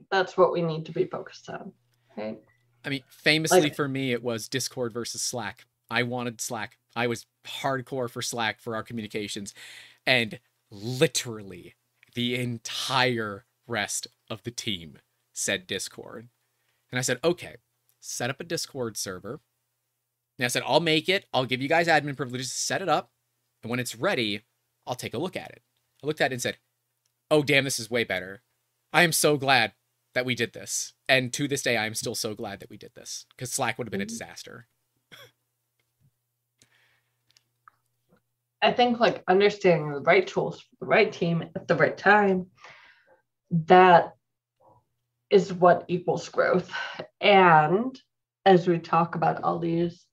that's what we need to be focused on, right? I mean, famously like, for me, it was Discord versus Slack. I wanted Slack. I was hardcore for Slack for our communications. And literally the entire rest of the team said Discord. And I said, okay, set up a Discord server. And I said, I'll make it. I'll give you guys admin privileges to set it up. And when it's ready, I'll take a look at it. I looked at it and said, oh, damn, this is way better. I am so glad that we did this. And to this day, I am still so glad that we did this because Slack would have been a disaster. I think like understanding the right tools for the right team at the right time, that is what equals growth. And as we talk about all these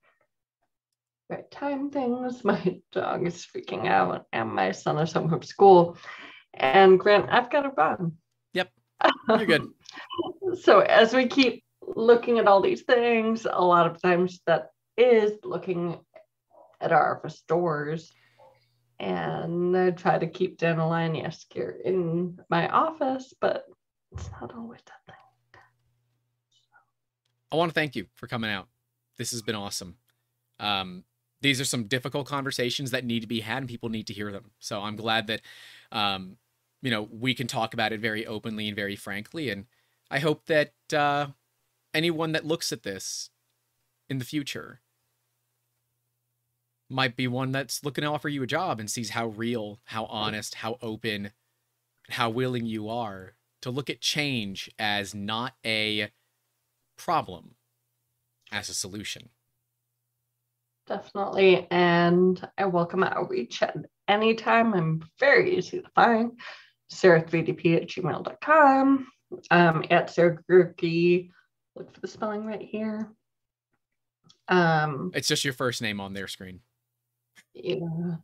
right time things, my dog is freaking out and my son is home from school, And Grant, I've got a bug. Yep, you're good. So as we keep looking at all these things, a lot of times that is looking at our stores, and I try to keep down a line, yes, here in my office, but it's not always that thing. I want to thank you for coming out. This has been awesome. Um, these are some difficult conversations that need to be had, and people need to hear them. So I'm glad that, um, you know, we can talk about it very openly and very frankly. And I hope that uh, anyone that looks at this in the future might be one that's looking to offer you a job and sees how real, how honest, how open, how willing you are to look at change as not a problem, as a solution. Definitely. And I welcome outreach at any time. I'm very easy to find. Sarah three D P at gmail dot com. Um, at Sarah Gerke. Look for the spelling right here. Um, it's just your first name on their screen. Yeah.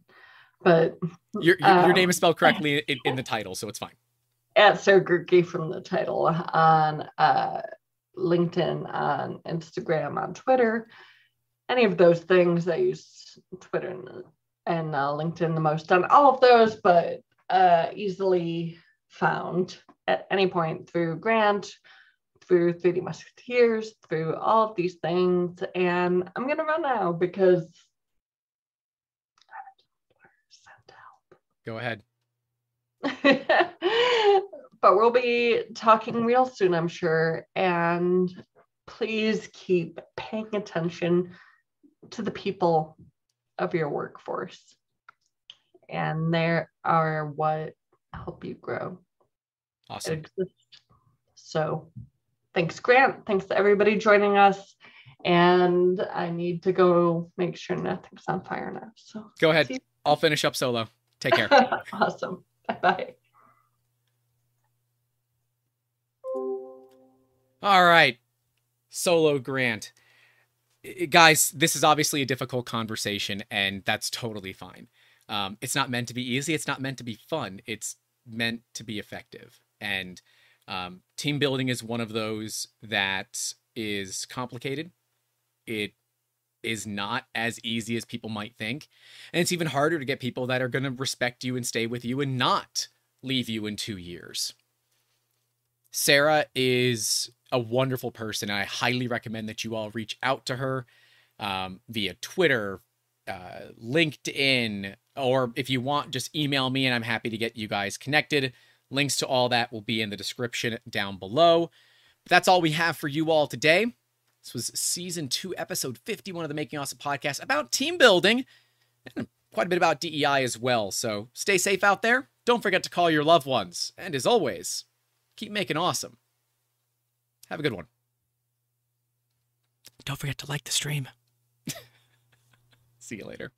But your, your, um, your name is spelled correctly in, in the title, so it's fine. At Sarah Gerke from the title on uh, LinkedIn, on Instagram, on Twitter. Any of those things. I use Twitter and, and uh, LinkedIn the most on all of those, but uh, easily found at any point through Grant, through three D Musketeers, through all of these things. And I'm going to run now because I send help. Go ahead. But we'll be talking real soon, I'm sure. And please keep paying attention to the people of your workforce, and they are what help you grow. Awesome. So thanks, Grant. Thanks to everybody joining us. And I need to go make sure nothing's on fire now. So go ahead. I'll finish up solo. Take care. Awesome. Bye-bye. All right. Solo Grant. Guys, this is obviously a difficult conversation, and that's totally fine. Um, it's not meant to be easy. It's not meant to be fun. It's meant to be effective. And um, team building is one of those that is complicated. It is not as easy as people might think. And it's even harder to get people that are going to respect you and stay with you and not leave you in two years. Sarah is a wonderful person. I highly recommend that you all reach out to her um, via Twitter, uh, LinkedIn, or if you want, just email me and I'm happy to get you guys connected. Links to all that will be in the description down below. But that's all we have for you all today. This was season two, episode fifty-one of the Making Awesome podcast about team building and quite a bit about D E I as well. So stay safe out there. Don't forget to call your loved ones. And as always, keep making awesome. Have a good one. Don't forget to like the stream. See you later.